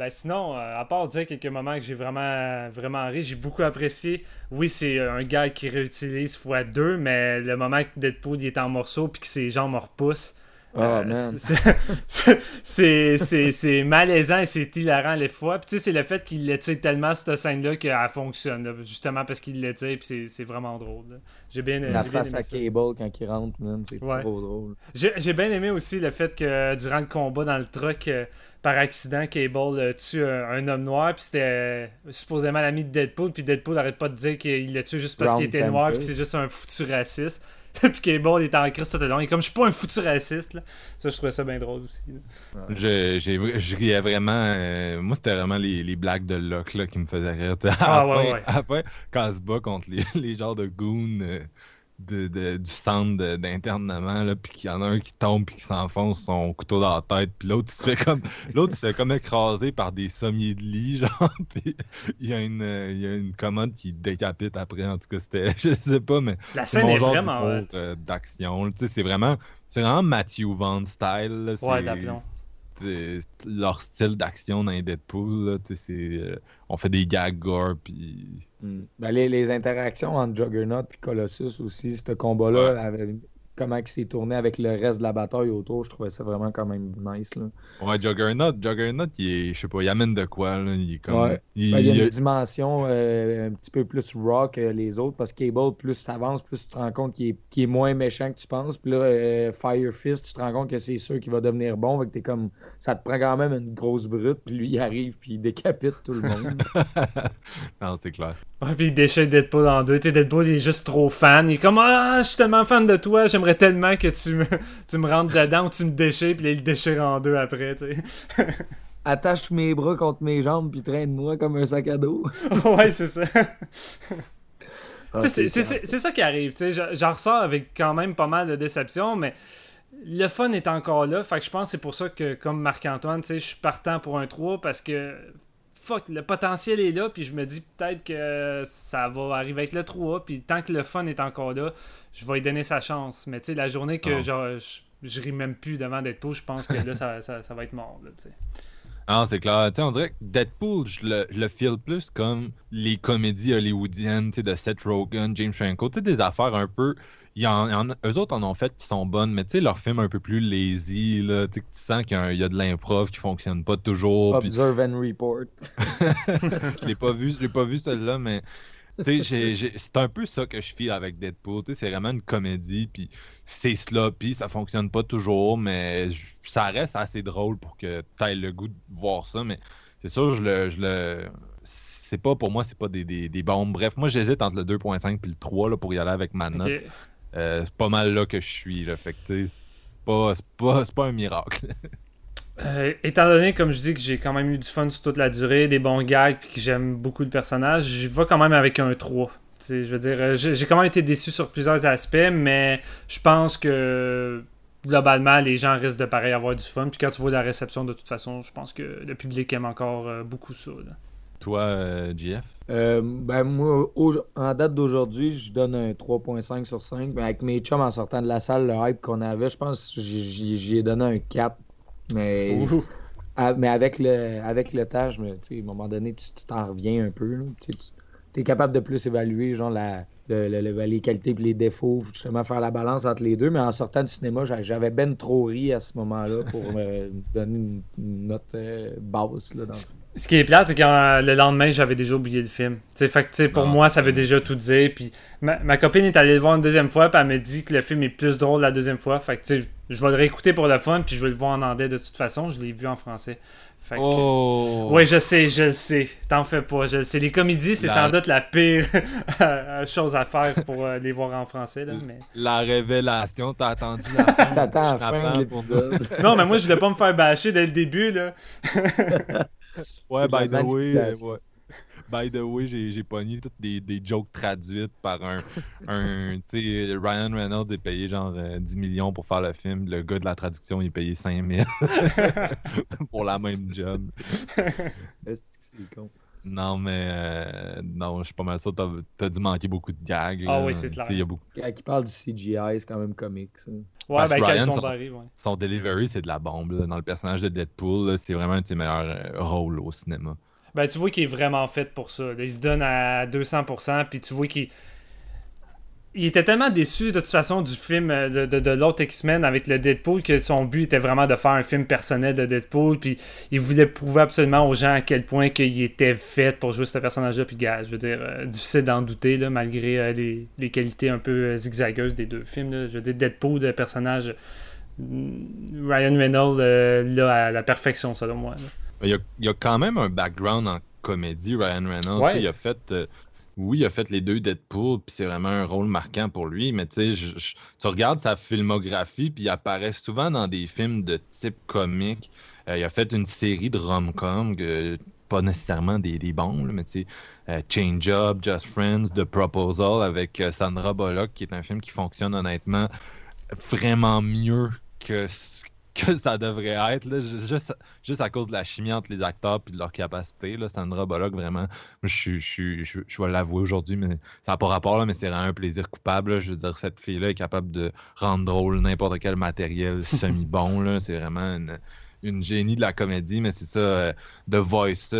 Sinon, à part dire quelques moments que j'ai vraiment, vraiment ri, j'ai beaucoup apprécié. Oui, c'est un gars qui réutilise x2, mais le moment que Deadpool il est en morceaux puis que ses jambes repoussent, Man. C'est malaisant et c'est hilarant à la fois. Puis tu sais, c'est le fait qu'il l'étire tellement cette scène-là qu'elle fonctionne, là, justement parce qu'il l'étire, puis c'est vraiment drôle. Là. J'ai bien aimé la face à Cable quand il rentre, man, c'est trop drôle. J'ai bien aimé aussi le fait que durant le combat dans le truck, par accident, Cable tue un homme noir, puis c'était supposément l'ami de Deadpool, puis Deadpool n'arrête pas de dire qu'il l'a tué juste parce qu'il était noir, puis c'est juste un foutu raciste. Puis Cable est en crise tout le long. Il est comme, je suis pas un foutu raciste. Là. Ça, je trouvais ça bien drôle aussi. Ouais. Je riais vraiment. Moi, c'était vraiment les blagues de Locke là, qui me faisaient rire. Après, quand on se bat contre les genres de goons du centre d'internement, puis qu'il y en a un qui tombe puis qui s'enfonce son couteau dans la tête, puis l'autre se fait comme écrasé par des sommiers de lit, genre, puis il y a une commode qui décapite après, en tout cas, c'était, je sais pas, mais la scène est vraiment d'action, tu sais, c'est vraiment Matthew Vaughn style, là, c'est leur style d'action dans les Deadpool, là, c'est, on fait des gags gore, puis... Ben, les interactions entre Juggernaut et Colossus aussi, ce combat-là, comment il s'est tourné avec le reste de la bataille autour, je trouvais ça vraiment quand même nice. Là. Ouais, Juggernaut, il est, je sais pas, il amène de quoi, là, il est comme... Ouais. Il y a une dimension un petit peu plus raw que les autres, parce que Cable, plus tu avances, plus tu te rends compte qu'il est moins méchant que tu penses, puis là, Firefist, tu te rends compte que c'est sûr qu'il va devenir bon, fait que t'es comme... ça te prend quand même une grosse brute, puis lui, il arrive, puis il décapite tout le monde. Non, c'est clair. Ouais, puis il déchire Deadpool en deux. Tu sais, Deadpool, il est juste trop fan. Il est comme, je suis tellement fan de toi, j'aimerais tellement que tu me rentres dedans ou tu me déchires, puis il déchire en deux après, tu sais. Attache mes bras contre mes jambes, puis traîne-moi comme un sac à dos. Ouais, c'est ça. C'est ça qui arrive, tu sais. J'en ressors avec quand même pas mal de déception, mais le fun est encore là. Fait que je pense que c'est pour ça que, comme Marc-Antoine, tu sais, je suis partant pour un 3 parce que. Le potentiel est là, puis je me dis peut-être que ça va arriver avec le 3A, puis tant que le fun est encore là, je vais lui donner sa chance. Mais tu sais, la journée que je ris même plus devant Deadpool, je pense que là, ça va être mort. Là, non, c'est clair. T'sais, on dirait que Deadpool, je le feel plus comme les comédies hollywoodiennes de Seth Rogen, James Franco, des affaires un peu... eux autres en ont fait qui sont bonnes, mais tu sais, leurs films un peu plus lazy, là, tu sens qu'il y a de l'improv qui fonctionne pas toujours. Observe and report. Je l'ai pas vu celui-là, mais tu sais, c'est un peu ça que je file avec Deadpool. Tu sais, c'est vraiment une comédie, puis c'est sloppy, ça fonctionne pas toujours, mais ça reste assez drôle pour que t'aies le goût de voir ça, mais c'est sûr, c'est pas, pour moi, c'est pas des bombes. Bref, moi, j'hésite entre le 2.5 et le 3 là, pour y aller avec ma note. Okay. C'est pas mal là que je suis. Là. Fait que, t'sais, c'est pas un miracle. Étant donné, comme je dis, que j'ai quand même eu du fun sur toute la durée, des bons gags, puis que j'aime beaucoup le personnage, je vais quand même avec un 3. T'sais, je veux dire, j'ai quand même été déçu sur plusieurs aspects, mais je pense que globalement, les gens risquent de pareil avoir du fun. Puis quand tu vois la réception, de toute façon, je pense que le public aime encore beaucoup ça. Là. Toi, JF? Ben moi, en date d'aujourd'hui, je donne un 3.5 sur 5. Ben, avec mes chums en sortant de la salle, le hype qu'on avait, je pense que j'y ai donné un 4. Mais avec le temps, à un moment donné, tu t'en reviens un peu. Tu es capable de plus évaluer genre les qualités et les défauts, justement faire la balance entre les deux. Mais en sortant du cinéma, j'avais ben trop ri à ce moment-là pour donner une note basse là, dans ce qui est plate, c'est que le lendemain, j'avais déjà oublié le film. T'sais, fait que, pour moi, ça veut déjà tout dire. Puis ma copine est allée le voir une deuxième fois, puis elle me dit que le film est plus drôle la deuxième fois. Fait que je vais le réécouter pour le fun, puis je vais le voir en anglais de toute façon. Je l'ai vu en français. Fait que... Oui, je le sais. T'en fais pas, je le sais. Les comédies, c'est sans doute la pire chose à faire pour les voir en français. Là, mais... La révélation, t'as attendu la fin. T'attends la fin de l'épisode. Non, mais moi, je voulais pas me faire bâcher dès le début, là. Ouais, by the way, j'ai pogné toutes des jokes traduites par tu sais, Ryan Reynolds est payé genre 10 millions pour faire le film, le gars de la traduction il est payé 5 000 pour la même job. C'est con. Non, mais je suis pas mal sûr, t'as dû manquer beaucoup de gags. Ah oui, c'est clair. Qui parle du CGI, c'est quand même comique, ça. Ouais, ben Ryan, son delivery, c'est de la bombe. Là. Dans le personnage de Deadpool, là, c'est vraiment un de ses meilleurs rôles au cinéma. Ben, tu vois qu'il est vraiment fait pour ça. Là, il se donne à 200%, puis tu vois qu'il... il était tellement déçu de toute façon du film de l'autre X-Men avec le Deadpool que son but était vraiment de faire un film personnel de Deadpool, puis il voulait prouver absolument aux gens à quel point qu'il était fait pour jouer ce personnage-là, puis gars, je veux dire, difficile d'en douter, là, malgré les qualités un peu zigzagueuses des deux films, là. Je veux dire, Deadpool, le personnage, Ryan Reynolds là, à la perfection, selon moi, là. Il y a quand même un background en comédie, Ryan Reynolds, ouais. Il a fait les deux Deadpool, puis c'est vraiment un rôle marquant pour lui, mais tu sais, tu regardes sa filmographie, puis il apparaît souvent dans des films de type comique. Il a fait une série de rom-com, pas nécessairement des bons, là, mais tu sais, Change Up, Just Friends, The Proposal avec Sandra Bullock, qui est un film qui fonctionne honnêtement vraiment mieux que ce que ça devrait être, là, juste à cause de la chimie entre les acteurs et de leur capacité. Là, Sandra Bullock, vraiment, je vais l'avouer aujourd'hui, mais ça n'a pas rapport, là, mais c'est vraiment un plaisir coupable. Là. Je veux dire, cette fille-là est capable de rendre drôle n'importe quel matériel semi-bon. Là. C'est vraiment une génie de la comédie, mais c'est ça, The Voices,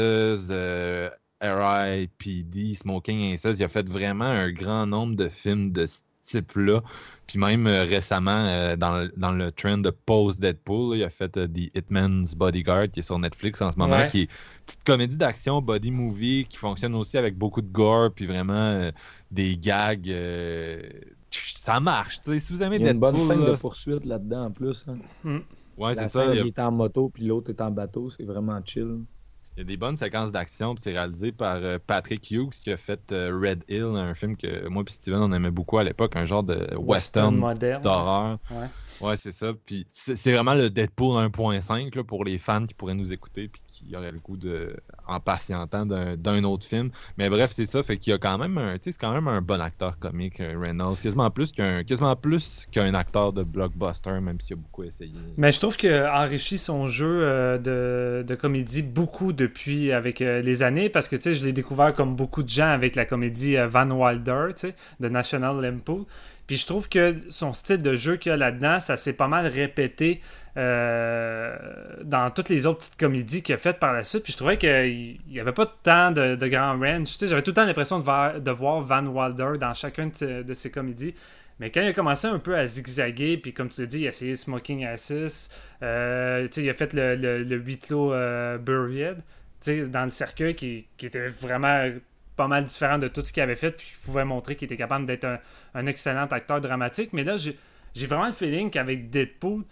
R.I.P.D., Smokin' Aces, il a fait vraiment un grand nombre de films de type-là. Puis même récemment, dans le trend de post-Deadpool, là, il a fait The Hitman's Bodyguard, qui est sur Netflix en ce moment, ouais. Qui est une petite comédie d'action, body movie, qui fonctionne aussi avec beaucoup de gore, puis vraiment des gags. Ça marche, tu sais, si vous aimez Deadpool... Il y a une bonne scène de poursuite là-dedans, en plus. Hein. Mm. Ouais, c'est ça. Il est en moto, puis l'autre est en bateau, c'est vraiment chill. Il y a des bonnes séquences d'action, puis c'est réalisé par Patrick Hughes, qui a fait Red Hill, un film que moi et Steven, on aimait beaucoup à l'époque, un genre de western moderne d'horreur. Ouais, c'est ça. Puis c'est vraiment le Deadpool 1.5 là, pour les fans qui pourraient nous écouter puis qui auraient le goût de en patientant d'un autre film. Mais bref, c'est ça. Fait qu'il y a quand même un bon acteur comique, Reynolds. Quasiment plus qu'un acteur de blockbuster, même s'il a beaucoup essayé. Mais je trouve qu'il enrichit son jeu de comédie beaucoup depuis avec les années, parce que tu sais, je l'ai découvert comme beaucoup de gens avec la comédie Van Wilder, tu sais, de National Lampoon. Puis je trouve que son style de jeu qu'il y a là-dedans, ça s'est pas mal répété dans toutes les autres petites comédies qu'il a faites par la suite. Puis je trouvais qu'il n'y avait pas tant de grand range. Tu sais, j'avais tout le temps l'impression de voir Van Wilder dans chacune de ses comédies. Mais quand il a commencé un peu à zigzaguer, puis comme tu l'as dit, il a essayé Smokin' Aces, il a fait le huis clos Buried, dans le cercueil qui était vraiment... pas mal différent de tout ce qu'il avait fait, puis il pouvait montrer qu'il était capable d'être un excellent acteur dramatique. Mais là, j'ai vraiment le feeling qu'avec Deadpool,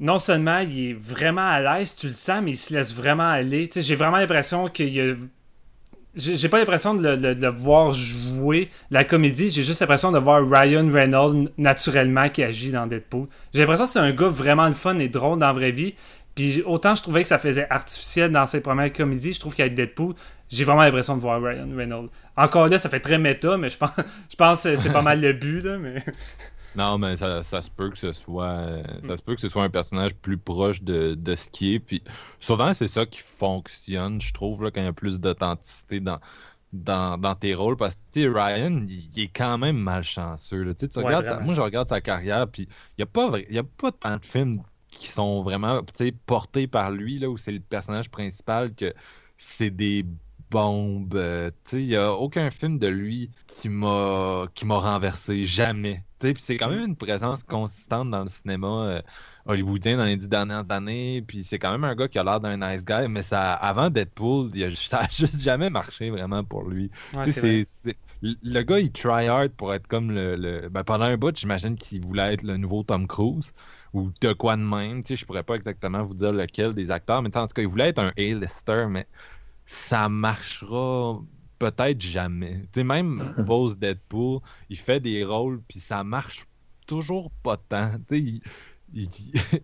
non seulement il est vraiment à l'aise, tu le sens, mais il se laisse vraiment aller. Tu sais, j'ai vraiment l'impression qu'il a... J'ai pas l'impression de le voir jouer la comédie, j'ai juste l'impression de voir Ryan Reynolds naturellement qui agit dans Deadpool. J'ai l'impression que c'est un gars vraiment le fun et drôle dans la vraie vie. Puis autant je trouvais que ça faisait artificiel dans ses premières comédies, je trouve qu'avec Deadpool, j'ai vraiment l'impression de voir Ryan Reynolds. Encore là, ça fait très méta, mais je pense que c'est pas mal le but, là, mais... Non, mais ça se peut que ce soit... Ça se peut que ce soit un personnage plus proche de ce qui est. Puis souvent, c'est ça qui fonctionne, je trouve, là, quand il y a plus d'authenticité dans tes rôles. Parce que Ryan, il est quand même malchanceux. Là. Tu regardes moi, je regarde sa carrière, puis il n'y a pas tant de films qui sont vraiment portés par lui, là, où c'est le personnage principal, que c'est des bombes. Il n'y a aucun film de lui qui m'a renversé, jamais. Puis c'est quand même une présence consistante dans le cinéma hollywoodien dans les 10 dernières années. Puis c'est quand même un gars qui a l'air d'un nice guy, mais ça, avant Deadpool, ça n'a juste jamais marché vraiment pour lui. Ouais, c'est le gars, il try hard pour être comme le... Ben, pendant un bout, j'imagine qu'il voulait être le nouveau Tom Cruise. Ou de quoi de même, tu sais, je pourrais pas exactement vous dire lequel des acteurs, mais en tout cas, il voulait être un A-lister, mais ça marchera peut-être jamais. Tu sais, même Bose Deadpool, il fait des rôles, puis ça marche toujours pas tant. Tu sais,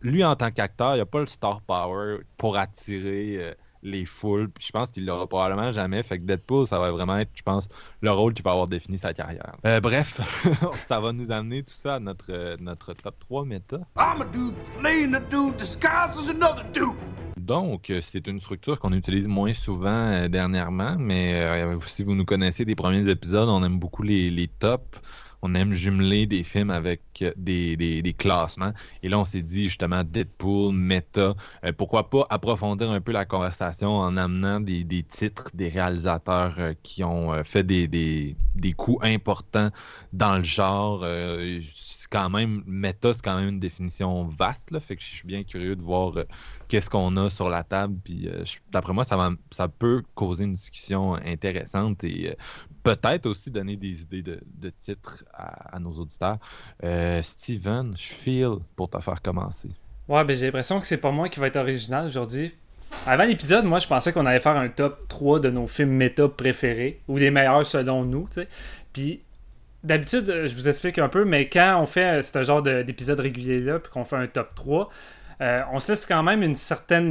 lui, en tant qu'acteur, il a pas le star power pour attirer les foules, puis je pense qu'il l'aura probablement jamais, fait que Deadpool, ça va vraiment être, je pense, le rôle qui va avoir défini sa carrière. Bref, ça va nous amener tout ça à notre top 3 méta. I'm a dude playing a dude disguised as another dude. Donc, c'est une structure qu'on utilise moins souvent dernièrement, mais si vous nous connaissez des premiers épisodes, on aime beaucoup les tops. On aime jumeler des films avec des classements. Et là, on s'est dit, justement, Deadpool, méta. Pourquoi pas approfondir un peu la conversation en amenant des titres, des réalisateurs qui ont fait des des coups importants dans le genre. C'est quand même, méta, c'est quand même une définition vaste, là, fait que je suis bien curieux de voir qu'est-ce qu'on a sur la table. Puis, d'après moi, ça peut causer une discussion intéressante et peut-être aussi donner des idées de titres à nos auditeurs. Steven, je feel pour te faire commencer. Ouais, ben j'ai l'impression que c'est pas moi qui va être original aujourd'hui. Avant l'épisode, moi, je pensais qu'on allait faire un top 3 de nos films méta préférés, ou les meilleurs selon nous, tu sais. Puis, d'habitude, je vous explique un peu, mais quand on fait ce genre d'épisode régulier-là, puis qu'on fait un top 3, on se laisse quand même une certaine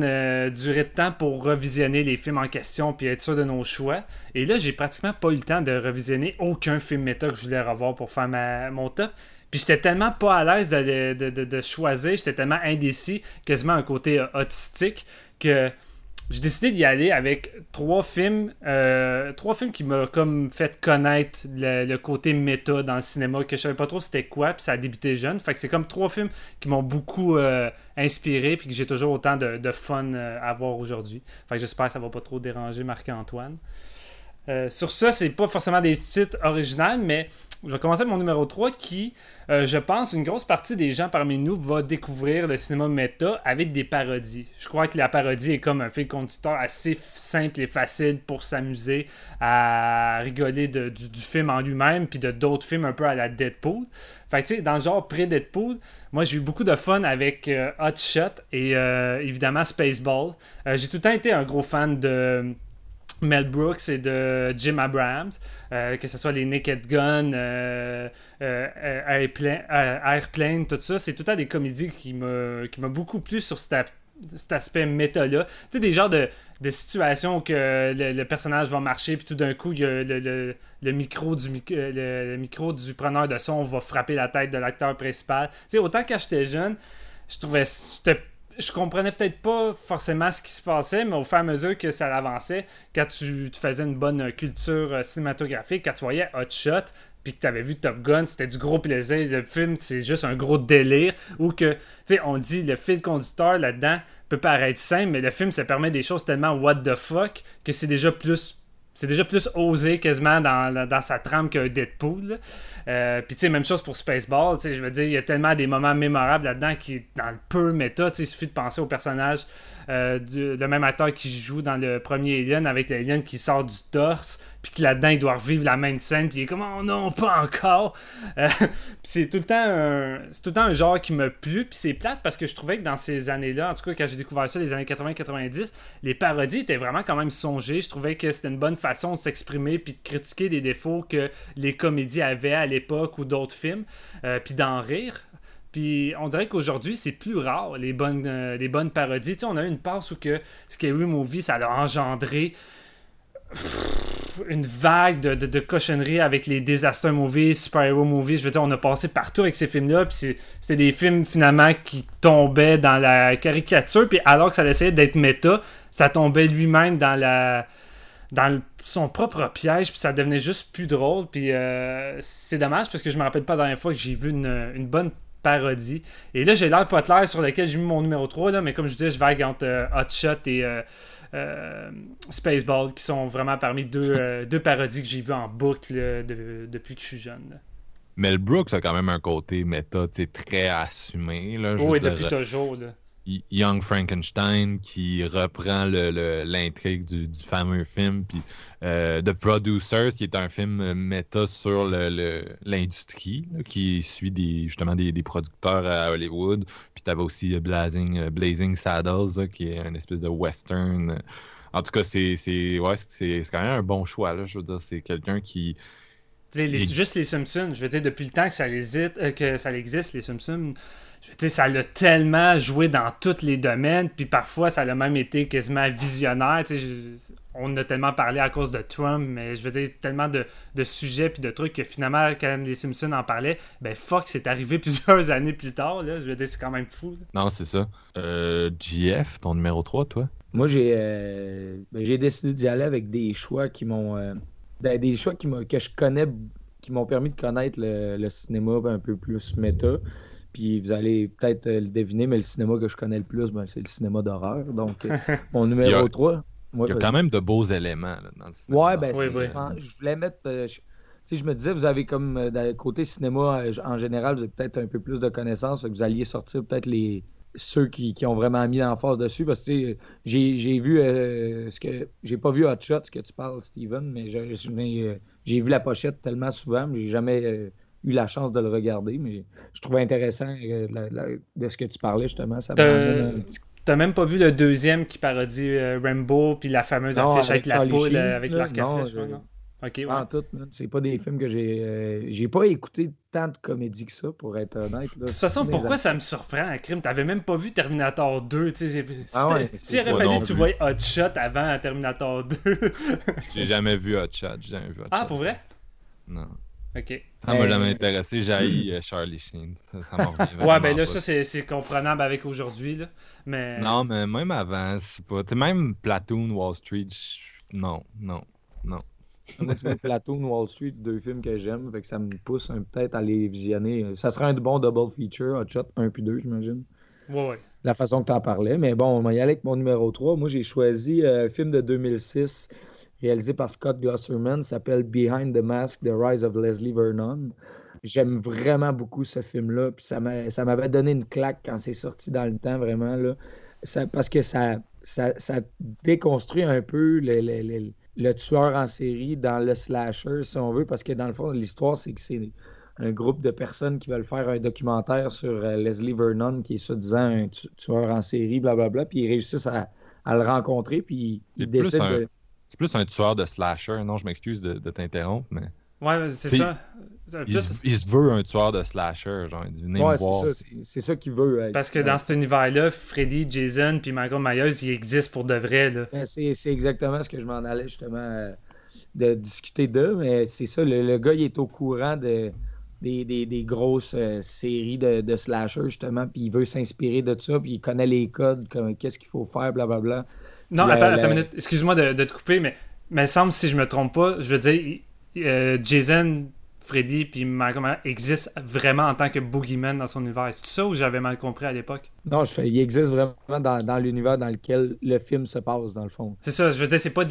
durée de temps pour revisionner les films en question, puis être sûr de nos choix. Et là, j'ai pratiquement pas eu le temps de revisionner aucun film méta que je voulais revoir pour faire mon top. Puis j'étais tellement pas à l'aise de choisir, j'étais tellement indécis, quasiment un côté autistique, que j'ai décidé d'y aller avec trois films qui m'ont comme fait connaître le côté méta dans le cinéma, que je savais pas trop c'était quoi, puis ça a débuté jeune. Fait que c'est comme trois films qui m'ont beaucoup inspiré, puis que j'ai toujours autant de fun à voir aujourd'hui. Fait que j'espère que ça va pas trop déranger Marc-Antoine. Sur ça, c'est pas forcément des titres originaux, mais je vais commencer avec mon numéro 3 qui, je pense, une grosse partie des gens parmi nous va découvrir le cinéma méta avec des parodies. Je crois que la parodie est comme un fil conducteur assez simple et facile pour s'amuser à rigoler du film en lui-même, puis de d'autres films un peu à la Deadpool. Fait que tu sais, dans le genre pré-Deadpool, moi j'ai eu beaucoup de fun avec Hot Shot et évidemment Spaceball. J'ai tout le temps été un gros fan de Mel Brooks et de Jim Abrams, que ce soit les Naked Gun, Airplane, tout ça, c'est tout à des comédies qui m'a beaucoup plu sur cet aspect méta-là. Tu sais, des genres de situations où que le personnage va marcher, puis tout d'un coup, il y a le micro du preneur de son va frapper la tête de l'acteur principal. Tu sais, autant quand j'étais jeune, je comprenais peut-être pas forcément ce qui se passait, mais au fur et à mesure que ça avançait, quand tu faisais une bonne culture cinématographique, quand tu voyais Hot Shot, puis que tu avais vu Top Gun, c'était du gros plaisir. Le film, c'est juste un gros délire où que, tu sais, on dit le fil conducteur là-dedans peut paraître simple, mais le film se permet des choses tellement what the fuck que c'est déjà plus osé quasiment dans sa trame qu'un Deadpool. Puis tu sais, même chose pour Spaceball, tu sais, je veux dire, il y a tellement des moments mémorables là-dedans qui, dans le peu méta, tu sais, il suffit de penser au personnage, le même acteur qui joue dans le premier Alien, avec l'Alien qui sort du torse, puis que là-dedans, il doit revivre la même scène, puis il est comme « Oh non, pas encore! » Puis c'est tout le temps un genre qui me plut, puis c'est plate parce que je trouvais que dans ces années-là, en tout cas quand j'ai découvert ça, les années 80-90, les parodies étaient vraiment quand même songées. Je trouvais que c'était une bonne façon de s'exprimer puis de critiquer des défauts que les comédies avaient à l'époque ou d'autres films, puis d'en rire. Puis on dirait qu'aujourd'hui, c'est plus rare, les bonnes parodies. Tu sais, on a eu une passe où que Scary Movie, ça a engendré une vague de cochonneries avec les disaster movies, super-hero movies. Je veux dire, on a passé partout avec ces films-là, puis c'était des films finalement qui tombaient dans la caricature, puis alors que ça essayait d'être méta, ça tombait lui-même dans son propre piège, puis ça devenait juste plus drôle. Puis c'est dommage parce que je me rappelle pas la dernière fois que j'ai vu une bonne parodie. Et là, j'ai l'air pas clair sur lequel j'ai mis mon numéro 3, là, mais comme je disais, je vague entre Hot Shot et Spaceball, qui sont vraiment parmi deux parodies que j'ai vues en boucle depuis que je suis jeune. Là. Mel Brooks a quand même un côté méta très assumé. Là, oui, depuis toujours. Là. Young Frankenstein qui reprend l'intrigue du fameux film, puis The Producers qui est un film méta sur l'industrie là, qui suit des producteurs à Hollywood, puis t'avais aussi Blazing Saddles là, qui est une espèce de western. En tout cas, c'est quand même un bon choix là, je veux dire, c'est quelqu'un qui juste les Simpsons, je veux dire, depuis le temps que ça existe, les Simpsons, je veux dire, ça l'a tellement joué dans tous les domaines, puis parfois ça l'a même été quasiment visionnaire. Tu sais, on a tellement parlé à cause de Trump, mais je veux dire, tellement de sujets puis de trucs que finalement, quand les Simpsons en parlaient, ben fuck, c'est arrivé plusieurs années plus tard, là. Je veux dire, c'est quand même fou. Là. Non, c'est ça. GF, ton numéro 3, toi? Moi, j'ai décidé d'y aller avec des choix qui m'ont... des choix que je connais, qui m'ont permis de connaître le cinéma un peu plus méta. Puis vous allez peut-être le deviner, mais le cinéma que je connais le plus, c'est le cinéma d'horreur. Donc, mon numéro 3... il y a quand même de beaux éléments là, dans le cinéma. Ouais, ben, oui, je voulais mettre... je me disais, vous avez comme, côté cinéma, en général, vous avez peut-être un peu plus de connaissances, que vous alliez sortir peut-être les... ceux qui ont vraiment mis l'emphase dessus, parce que j'ai vu ce que j'ai pas vu Hot Shot, ce que tu parles, Steven, mais j'ai vu la pochette tellement souvent, mais j'ai jamais eu la chance de le regarder, mais je trouvais intéressant de ce que tu parlais, justement. Ça t'as même pas vu le deuxième qui parodie Rambo, puis la fameuse affiche avec la poule, avec l'arc-à-flèche, non? Okay, ouais. En tout, c'est pas des films que j'ai pas écouté tant de comédies que ça, pour être honnête. Là. De toute façon, pourquoi ça me surprend, Crime? T'avais même pas vu Terminator 2, tu sais. S'il aurait fallu que tu voyais Hot Shot avant Terminator 2. J'ai jamais vu Hot Shot, Ah, pour vrai? Non. Ok. Ça m'a jamais intéressé, j'ai haï Charlie Sheen. Ça m'en revient vraiment. Ouais, ben là, pas. Ça, c'est comprenable avec aujourd'hui, là. Mais... Non, mais même avant, je sais pas. T'es même Platoon, Wall Street, non. Moi, tu vois, Platoon, Wall Street, c'est deux films que j'aime, fait que ça me pousse peut-être à les visionner. Ça serait un bon double feature, Hot Shot 1 puis 2, j'imagine. Ouais. La façon que tu en parlais. Mais bon, on va y aller avec mon numéro 3. Moi, j'ai choisi un film de 2006 réalisé par Scott Gosserman, s'appelle Behind the Mask, The Rise of Leslie Vernon. J'aime vraiment beaucoup ce film-là, puis ça m'avait donné une claque quand c'est sorti dans le temps, vraiment. Là. Parce que ça déconstruit un peu le tueur en série dans le slasher, si on veut, parce que dans le fond, l'histoire, c'est que c'est un groupe de personnes qui veulent faire un documentaire sur Leslie Vernon, qui est soi-disant un tueur en série, blablabla, puis ils réussissent à le rencontrer, puis ils décident de... C'est plus un tueur de slasher, non, je m'excuse de t'interrompre, mais... Ouais, c'est ça. Il se veut un tueur de slasher, genre, venez me voir. Ouais, c'est ça qu'il veut. Parce que dans cet univers-là, Freddy, Jason, puis Michael Myers, ils existent pour de vrai, là. Ben, c'est exactement ce que je m'en allais, justement, de discuter d'eux, mais c'est ça, le gars, il est au courant des grosses séries de slasher, justement, puis il veut s'inspirer de ça, puis il connaît les codes, comme qu'est-ce qu'il faut faire, blablabla. Non, attends une minute, excuse-moi de te couper, mais il me semble, si je me trompe pas, je veux dire... Jason, Freddy puis Michael existent vraiment en tant que boogeyman dans son univers. C'est ça ou j'avais mal compris à l'époque? Non, il existe vraiment dans l'univers dans lequel le film se passe, dans le fond. C'est ça, je veux dire, c'est pas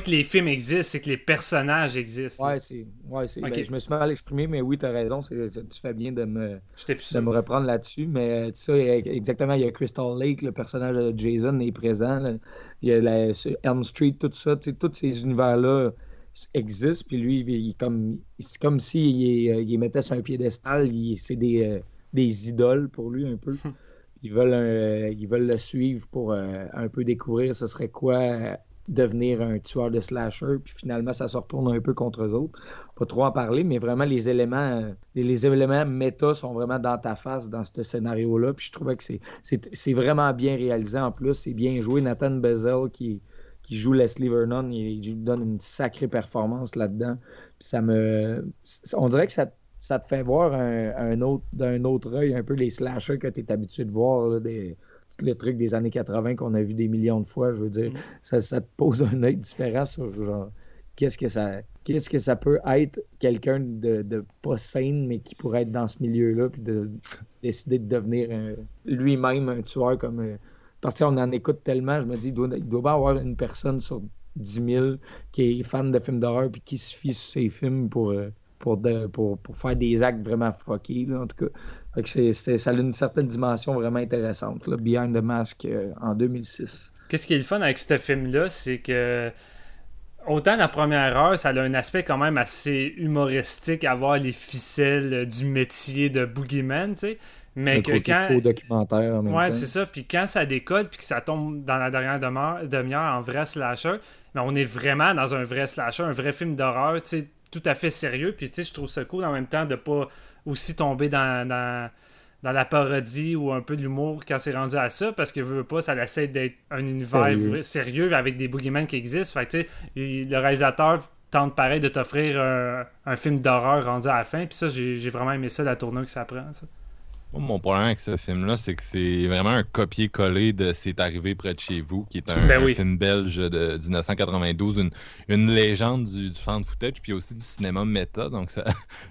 que les films existent, c'est que les personnages existent. Ouais, c'est. Okay. Ben, je me suis mal exprimé, mais oui, t'as raison, tu fais bien de me reprendre là-dessus, mais tu sais, exactement, il y a Crystal Lake, le personnage de Jason est présent, là. Il y a Elm Street, tout ça, tu sais, tous ces univers-là existe, puis lui, c'est comme s'il mettait sur un piédestal, c'est des idoles pour lui, un peu. Ils veulent le suivre pour un peu découvrir ce serait quoi devenir un tueur de slasher, puis finalement, ça se retourne un peu contre eux autres. Pas trop en parler, mais vraiment, les éléments méta sont vraiment dans ta face dans ce scénario-là, puis je trouvais que c'est vraiment bien réalisé en plus, c'est bien joué. Nathan Bezel qui joue Leslie Vernon, il donne une sacrée performance là-dedans. Puis on dirait que ça te fait voir d'un autre œil un peu les slashers que tu es habitué de voir, là, le truc des années 80 qu'on a vu des millions de fois, je veux dire. Ça te pose un œil différent sur genre qu'est-ce que ça peut être quelqu'un de pas saine, mais qui pourrait être dans ce milieu-là, puis de décider de devenir lui-même un tueur comme... Parce que on en écoute tellement, je me dis, il doit pas avoir une personne sur 10 000 qui est fan de films d'horreur puis qui se fie sur ses films pour faire des actes vraiment fuckés, là, en tout cas. Fait que ça a une certaine dimension vraiment intéressante, là, Behind the Mask en 2006. Qu'est-ce qui est le fun avec ce film-là, c'est que autant la première heure, ça a un aspect quand même assez humoristique à voir les ficelles du métier de boogeyman, tu sais. Mais que quand... faux documentaire en même temps. C'est ça. Puis quand ça décolle, puis que ça tombe dans la dernière demi-heure en vrai slasher, mais on est vraiment dans un vrai slasher, un vrai film d'horreur, tu sais, tout à fait sérieux. Puis tu sais, je trouve ça cool en même temps de pas aussi tomber dans la parodie ou un peu de l'humour quand c'est rendu à ça, parce que veut pas, ça essaie d'être un univers sérieux avec des boogeymen qui existent. Fait que tu sais, le réalisateur tente pareil de t'offrir un film d'horreur rendu à la fin. Puis ça, j'ai vraiment aimé ça, la tournure que ça prend, ça. Mon problème avec ce film-là, c'est que c'est vraiment un copier-coller de C'est arrivé près de chez vous, qui est un film belge de 1992, une légende du fan footage, puis aussi du cinéma méta, donc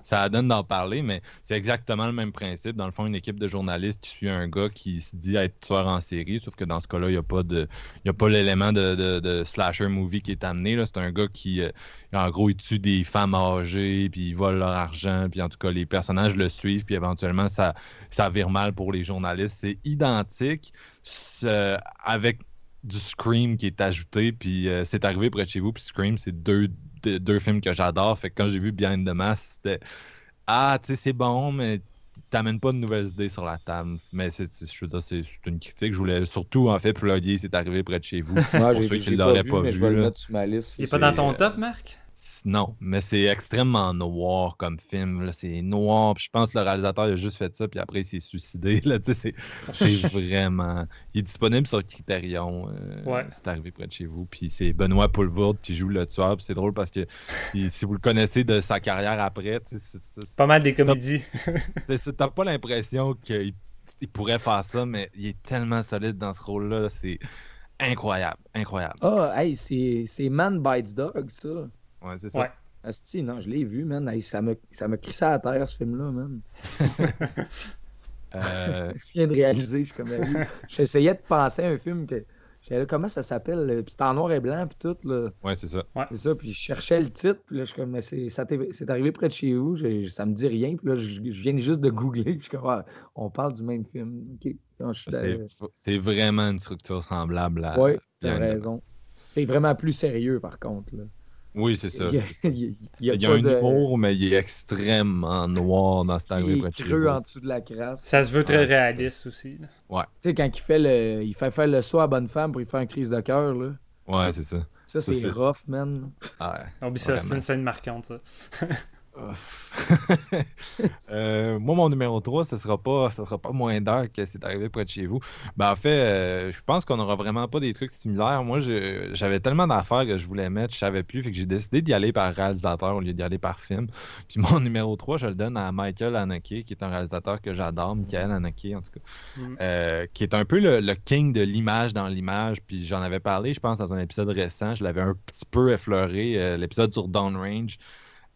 ça donne d'en parler, mais c'est exactement le même principe. Dans le fond, une équipe de journalistes qui suit un gars qui se dit être tueur en série, sauf que dans ce cas-là, il n'y a pas l'élément de slasher movie qui est amené. Là. C'est un gars qui, en gros, il tue des femmes âgées, puis il vole leur argent, puis en tout cas, les personnages le suivent, puis éventuellement, ça vire mal pour les journalistes. C'est identique avec du Scream qui est ajouté, puis C'est arrivé près de chez vous, puis Scream, c'est deux films que j'adore. Fait que quand j'ai vu Behind the Mask, c'était « Ah, tu sais, c'est bon, mais t'amènes pas de nouvelles idées sur la table. » Mais c'est une critique. Je voulais surtout, en fait, plugger C'est arrivé près de chez vous. Moi, pour ceux qui ne l'auraient pas vu. Je vais le mettre sur ma liste. Il n'est pas dans ton top, Marc? Non, mais c'est extrêmement noir comme film. Là. C'est noir. Puis je pense que le réalisateur a juste fait ça, puis après il s'est suicidé. Là. C'est vraiment... Il est disponible sur Criterion. C'est arrivé près de chez vous. Puis c'est Benoît Poelvoorde qui joue le tueur. Puis c'est drôle parce que si vous le connaissez de sa carrière après... C'est pas mal des comédies. T'as pas l'impression qu'il pourrait faire ça, mais il est tellement solide dans ce rôle-là. Là. C'est incroyable. C'est Man Bites Dog, ça. Ouais, c'est ça. Ouais. Asti, non, je l'ai vu, man. Hey, ça m'a crissé à terre, ce film-là, man. Je viens de réaliser, je suis comme là. J'essayais de penser à un film que... J'étais là, comment ça s'appelle? Là? Puis c'était en noir et blanc, puis tout, là. Ouais, c'est ça. Ouais. C'est ça, puis je cherchais le titre, puis là, je suis comme, mais c'est arrivé près de chez vous, ça me dit rien, puis là, je viens juste de googler, puis je suis comme, ah, on parle du même film. Okay. Donc, c'est vraiment une structure semblable à... Ouais, t'as raison. C'est vraiment plus sérieux, par contre, là. Oui, c'est ça. Il y a un humour, mais il est extrêmement noir dans cet arrivé près de chez vous. Il est creux en dessous de la crasse. Ça se veut très réaliste aussi. Là. Ouais. Tu sais, quand il fait faire le saut à bonne femme pour lui faire une crise de cœur, là. Ouais, c'est ça. Ça, c'est rough, man. Ouais. Oublie ça, c'est une scène marquante, ça. Moi, mon numéro 3, ce sera pas moins d'heure que C'est arrivé près de chez vous. Ben, en fait, je pense qu'on n'aura vraiment pas des trucs similaires. Moi, j'avais tellement d'affaires que je voulais mettre, je savais plus, fait que j'ai décidé d'y aller par réalisateur au lieu d'y aller par film. Puis mon numéro 3, je le donne à Michael Haneke, qui est un réalisateur que j'adore, Michael Haneke en tout cas, qui est un peu le king de l'image dans l'image. Puis j'en avais parlé, je pense, dans un épisode récent, je l'avais un petit peu effleuré, l'épisode sur Downrange.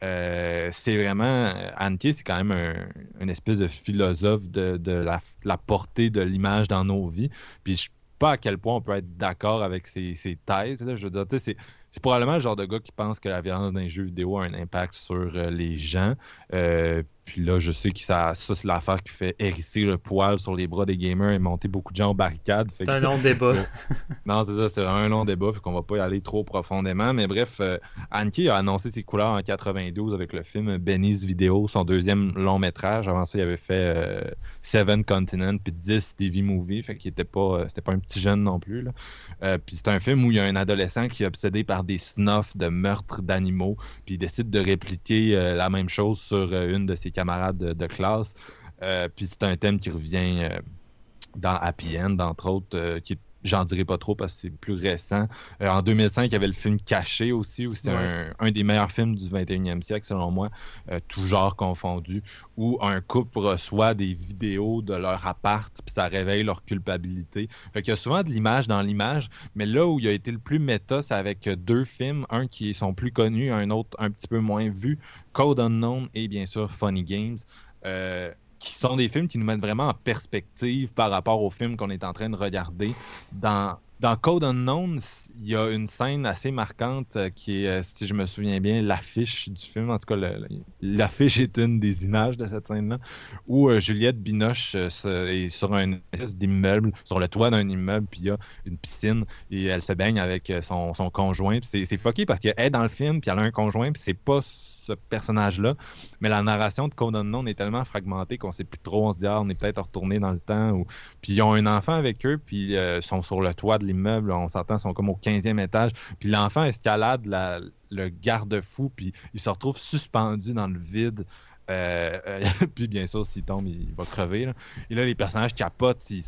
C'est vraiment... Haneke, c'est quand même une espèce de philosophe de la portée de l'image dans nos vies. Puis je sais pas à quel point on peut être d'accord avec ses thèses. Là. Je veux dire, c'est probablement le genre de gars qui pense que la violence d'un jeu vidéo a un impact sur les gens. Puis là, je sais que ça c'est l'affaire qui fait hérisser le poil sur les bras des gamers et monter beaucoup de gens aux barricades. C'est un long débat. Non, c'est ça, c'est un long débat, fait qu'on va pas y aller trop profondément. Mais bref, Haneke a annoncé ses couleurs en 92 avec le film Benny's Video, son deuxième long métrage. Avant ça, il avait fait Seven Continents puis 10 TV Movies, fait qu'il était c'était pas un petit jeune non plus. Là. Puis c'est un film où il y a un adolescent qui est obsédé par des snuffs de meurtres d'animaux, puis il décide de répliquer la même chose sur une de ses camarades de classe. Puis c'est un thème qui revient dans Happy End, entre autres, qui est... J'en dirai pas trop parce que c'est plus récent. En 2005, il y avait le film Caché aussi, où c'est un des meilleurs films du 21e siècle, selon moi, tout genre confondu, où un couple reçoit des vidéos de leur appart, puis ça réveille leur culpabilité. Fait qu'il y a souvent de l'image dans l'image, mais là où il a été le plus méta, c'est avec deux films, un qui sont plus connus, un autre un petit peu moins vu, Code Unknown et bien sûr Funny Games. Qui sont des films qui nous mettent vraiment en perspective par rapport aux films qu'on est en train de regarder. Dans Code Unknown, il y a une scène assez marquante qui est, si je me souviens bien, l'affiche du film. En tout cas, l'affiche est une des images de cette scène-là, où Juliette Binoche est sur un espèce d'immeuble, sur le toit d'un immeuble, puis il y a une piscine, et elle se baigne avec son conjoint. Puis c'est fucké parce qu'elle est dans le film, puis elle a un conjoint, puis c'est pas... ce personnage-là, mais la narration de Code Unknown est tellement fragmentée qu'on sait plus trop, on se dit, on est peut-être retourné dans le temps. Ou... Puis ils ont un enfant avec eux, puis sont sur le toit de l'immeuble, on s'entend, ils sont comme au 15e étage, puis l'enfant escalade le garde-fou, puis il se retrouve suspendu dans le vide Puis bien sûr, s'il tombe, il va crever. Là. Et là, les personnages capotent. Ils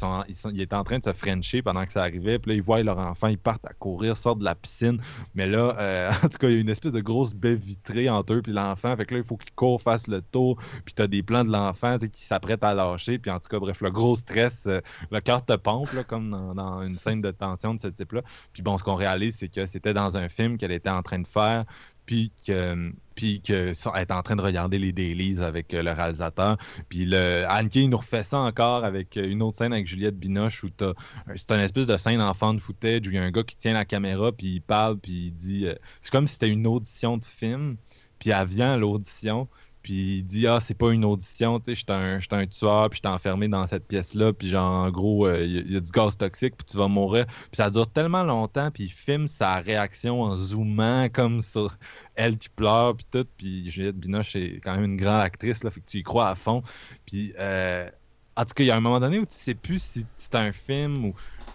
étaient en train de se frencher pendant que ça arrivait. Puis là, ils voient leur enfant, ils partent à courir, sortent de la piscine. Mais là, en tout cas, il y a une espèce de grosse baie vitrée entre eux puis l'enfant. Fait que là, il faut qu'ils courent, fassent le tour. Puis t'as des plans de l'enfant qui s'apprête à lâcher. Puis en tout cas, bref, le gros stress, le cœur te pompe, là, comme dans une scène de tension de ce type-là. Puis bon, ce qu'on réalise, c'est que c'était dans un film qu'elle était en train de faire. Puis elle est en train de regarder les dailies avec le réalisateur. Puis Haneke nous refait ça encore avec une autre scène avec Juliette Binoche où c'est une espèce de scène enfant de footage où il y a un gars qui tient la caméra, puis il parle, puis il dit... c'est comme si c'était une audition de film. Puis elle vient à l'audition, puis il dit « Ah, c'est pas une audition, tu sais, j'étais un tueur, puis j'étais enfermé dans cette pièce-là, puis genre, en gros, il y a du gaz toxique, puis tu vas mourir. » Puis ça dure tellement longtemps, puis il filme sa réaction en zoomant comme sur elle qui pleure, puis tout. Puis Juliette Binoche est quand même une grande actrice, là, fait que tu y crois à fond. Puis en tout cas, il y a un moment donné où tu sais plus si c'est un film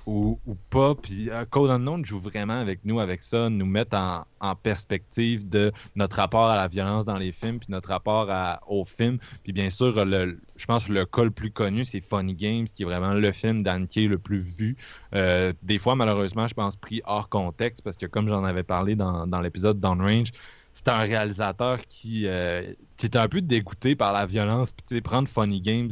ou pas, puis Code Unknown joue vraiment avec nous, avec ça, nous mettre en perspective de notre rapport à la violence dans les films, puis notre rapport au film, puis bien sûr, je pense que le cas le plus connu, c'est Funny Games, qui est vraiment le film d'Haneke le plus vu, des fois, malheureusement, je pense, pris hors contexte, parce que comme j'en avais parlé dans l'épisode Downrange, c'est un réalisateur qui était un peu dégoûté par la violence, puis tu sais, prendre Funny Games...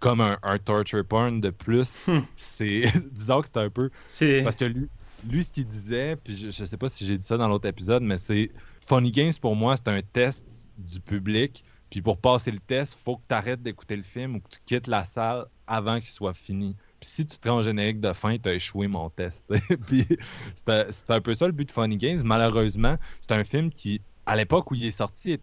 comme un torture porn de plus, c'est disons que c'est un peu... C'est... Parce que lui, ce qu'il disait, puis je sais pas si j'ai dit ça dans l'autre épisode, mais c'est... Funny Games, pour moi, c'est un test du public, puis pour passer le test, faut que tu arrêtes d'écouter le film ou que tu quittes la salle avant qu'il soit fini. Puis si tu te rends générique de fin, t'as échoué mon test. Puis c'est un peu ça le but de Funny Games. Malheureusement, c'est un film qui... À l'époque où il est sorti,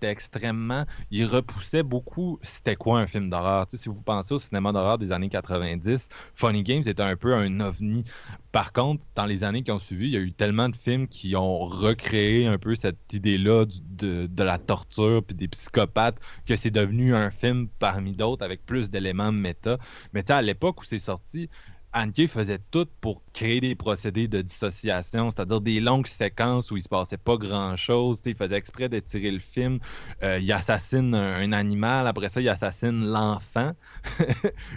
il repoussait beaucoup c'était quoi un film d'horreur. Tu sais, si vous pensez au cinéma d'horreur des années 90, Funny Games était un peu un ovni. Par contre, dans les années qui ont suivi, il y a eu tellement de films qui ont recréé un peu cette idée-là de la torture puis des psychopathes que c'est devenu un film parmi d'autres avec plus d'éléments méta. Mais tu sais, à l'époque où c'est sorti... Haneke faisait tout pour créer des procédés de dissociation, c'est-à-dire des longues séquences où il se passait pas grand-chose. Il faisait exprès d'étirer le film. Il assassine un animal. Après ça, il assassine l'enfant,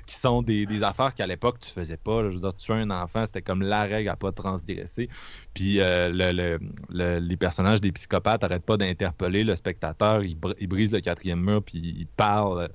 qui sont des affaires qu'à l'époque, tu faisais pas. Là. Je veux dire, tuer un enfant, c'était comme la règle à pas transgresser. Puis les personnages des psychopathes n'arrêtent pas d'interpeller le spectateur. Ils brisent le quatrième mur, puis ils parlent...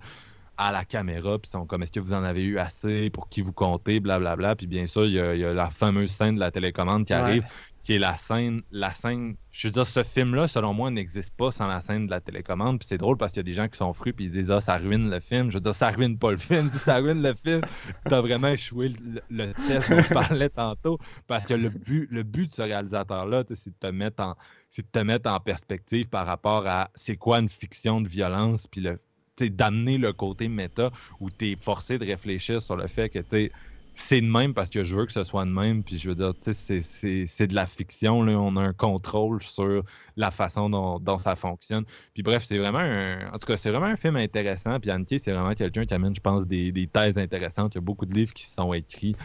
à la caméra, puis sont comme « Est-ce que vous en avez eu assez? Pour qui vous comptez? » Blablabla. Puis bien sûr, il y a la fameuse scène de la télécommande qui arrive, qui est la scène... Je veux dire, ce film-là, selon moi, n'existe pas sans la scène de la télécommande. Puis c'est drôle parce qu'il y a des gens qui sont frus, puis ils disent « Ah, ça ruine le film. » Je veux dire, ça ruine pas le film. Si ça ruine le film, t'as vraiment échoué le test dont je parlais tantôt. Parce que le but de ce réalisateur-là, c'est de te mettre en perspective par rapport à c'est quoi une fiction de violence, puis d'amener le côté méta où tu es forcé de réfléchir sur le fait que c'est de même parce que je veux que ce soit de même, puis je veux dire, c'est de la fiction, là, on a un contrôle sur la façon dont ça fonctionne. Puis bref, c'est vraiment un film intéressant, puis Haneke, c'est vraiment quelqu'un qui amène, je pense, des thèses intéressantes. Il y a beaucoup de livres qui se sont écrits,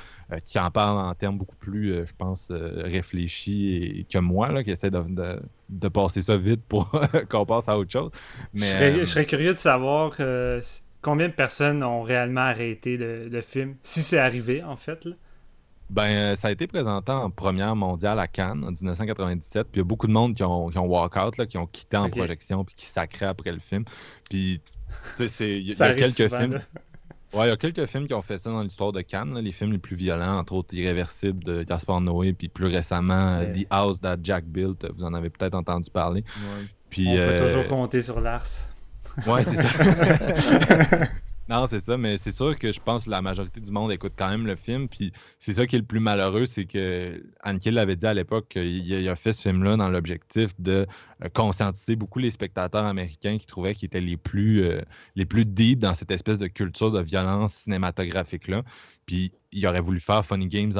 qui en parlent en termes beaucoup plus, je pense, réfléchis et que moi, là, qui essaie de passer ça vite pour qu'on passe à autre chose. Mais, je serais curieux de savoir... combien de personnes ont réellement arrêté le film, si c'est arrivé, en fait? Là? Ben, ça a été présenté en première mondiale à Cannes, en 1997, puis il y a beaucoup de monde qui ont walk out, là, qui ont quitté en projection, puis qui sacraient après le film. Puis, tu sais, il y a quelques films... Là. Ouais, il y a quelques films qui ont fait ça dans l'histoire de Cannes, là, les films les plus violents, entre autres Irréversible de Gaspard Noé, puis plus récemment The House that Jack Built, vous en avez peut-être entendu parler. Ouais. Puis, on peut toujours compter sur Lars. Ouais, c'est ça. Non, c'est ça, mais c'est sûr que je pense que la majorité du monde écoute quand même le film, puis c'est ça qui est le plus malheureux, c'est que Haneke l'avait dit à l'époque qu'il a fait ce film-là dans l'objectif de conscientiser beaucoup les spectateurs américains qui trouvaient qu'ils étaient les plus deep dans cette espèce de culture de violence cinématographique-là, puis il aurait voulu faire Funny Games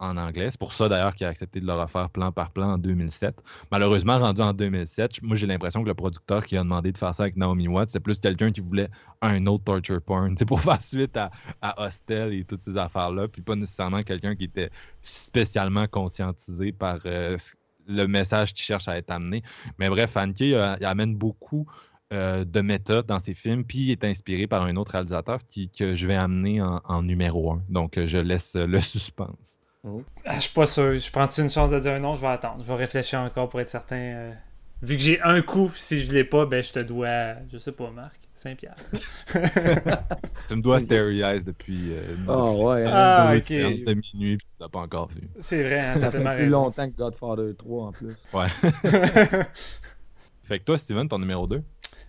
en anglais. C'est pour ça, d'ailleurs, qu'il a accepté de le refaire plan par plan en 2007. Malheureusement, rendu en 2007, moi, j'ai l'impression que le producteur qui a demandé de faire ça avec Naomi Watts, c'est plus quelqu'un qui voulait un autre torture porn, pour faire suite à Hostel et toutes ces affaires-là, puis pas nécessairement quelqu'un qui était spécialement conscientisé par le message qui cherche à être amené. Mais bref, Haneke, il amène beaucoup de méta dans ses films, puis il est inspiré par un autre réalisateur que je vais amener en numéro 1. Donc, je laisse le suspense. Oh. Ah, je suis pas sûr. Je prends-tu une chance de dire non? Je vais attendre. Je vais réfléchir encore pour être certain. Vu que j'ai un coup, si je l'ai pas, ben je te dois, je sais pas, Marc, 5$. Tu me dois Starry Eyes depuis de minuit, puis tu l'as pas encore vu. C'est vrai, hein, t'as tellement raison. Ça fait plus longtemps que Godfather 3 en plus. Ouais. Fait que toi, Steven, ton numéro 2?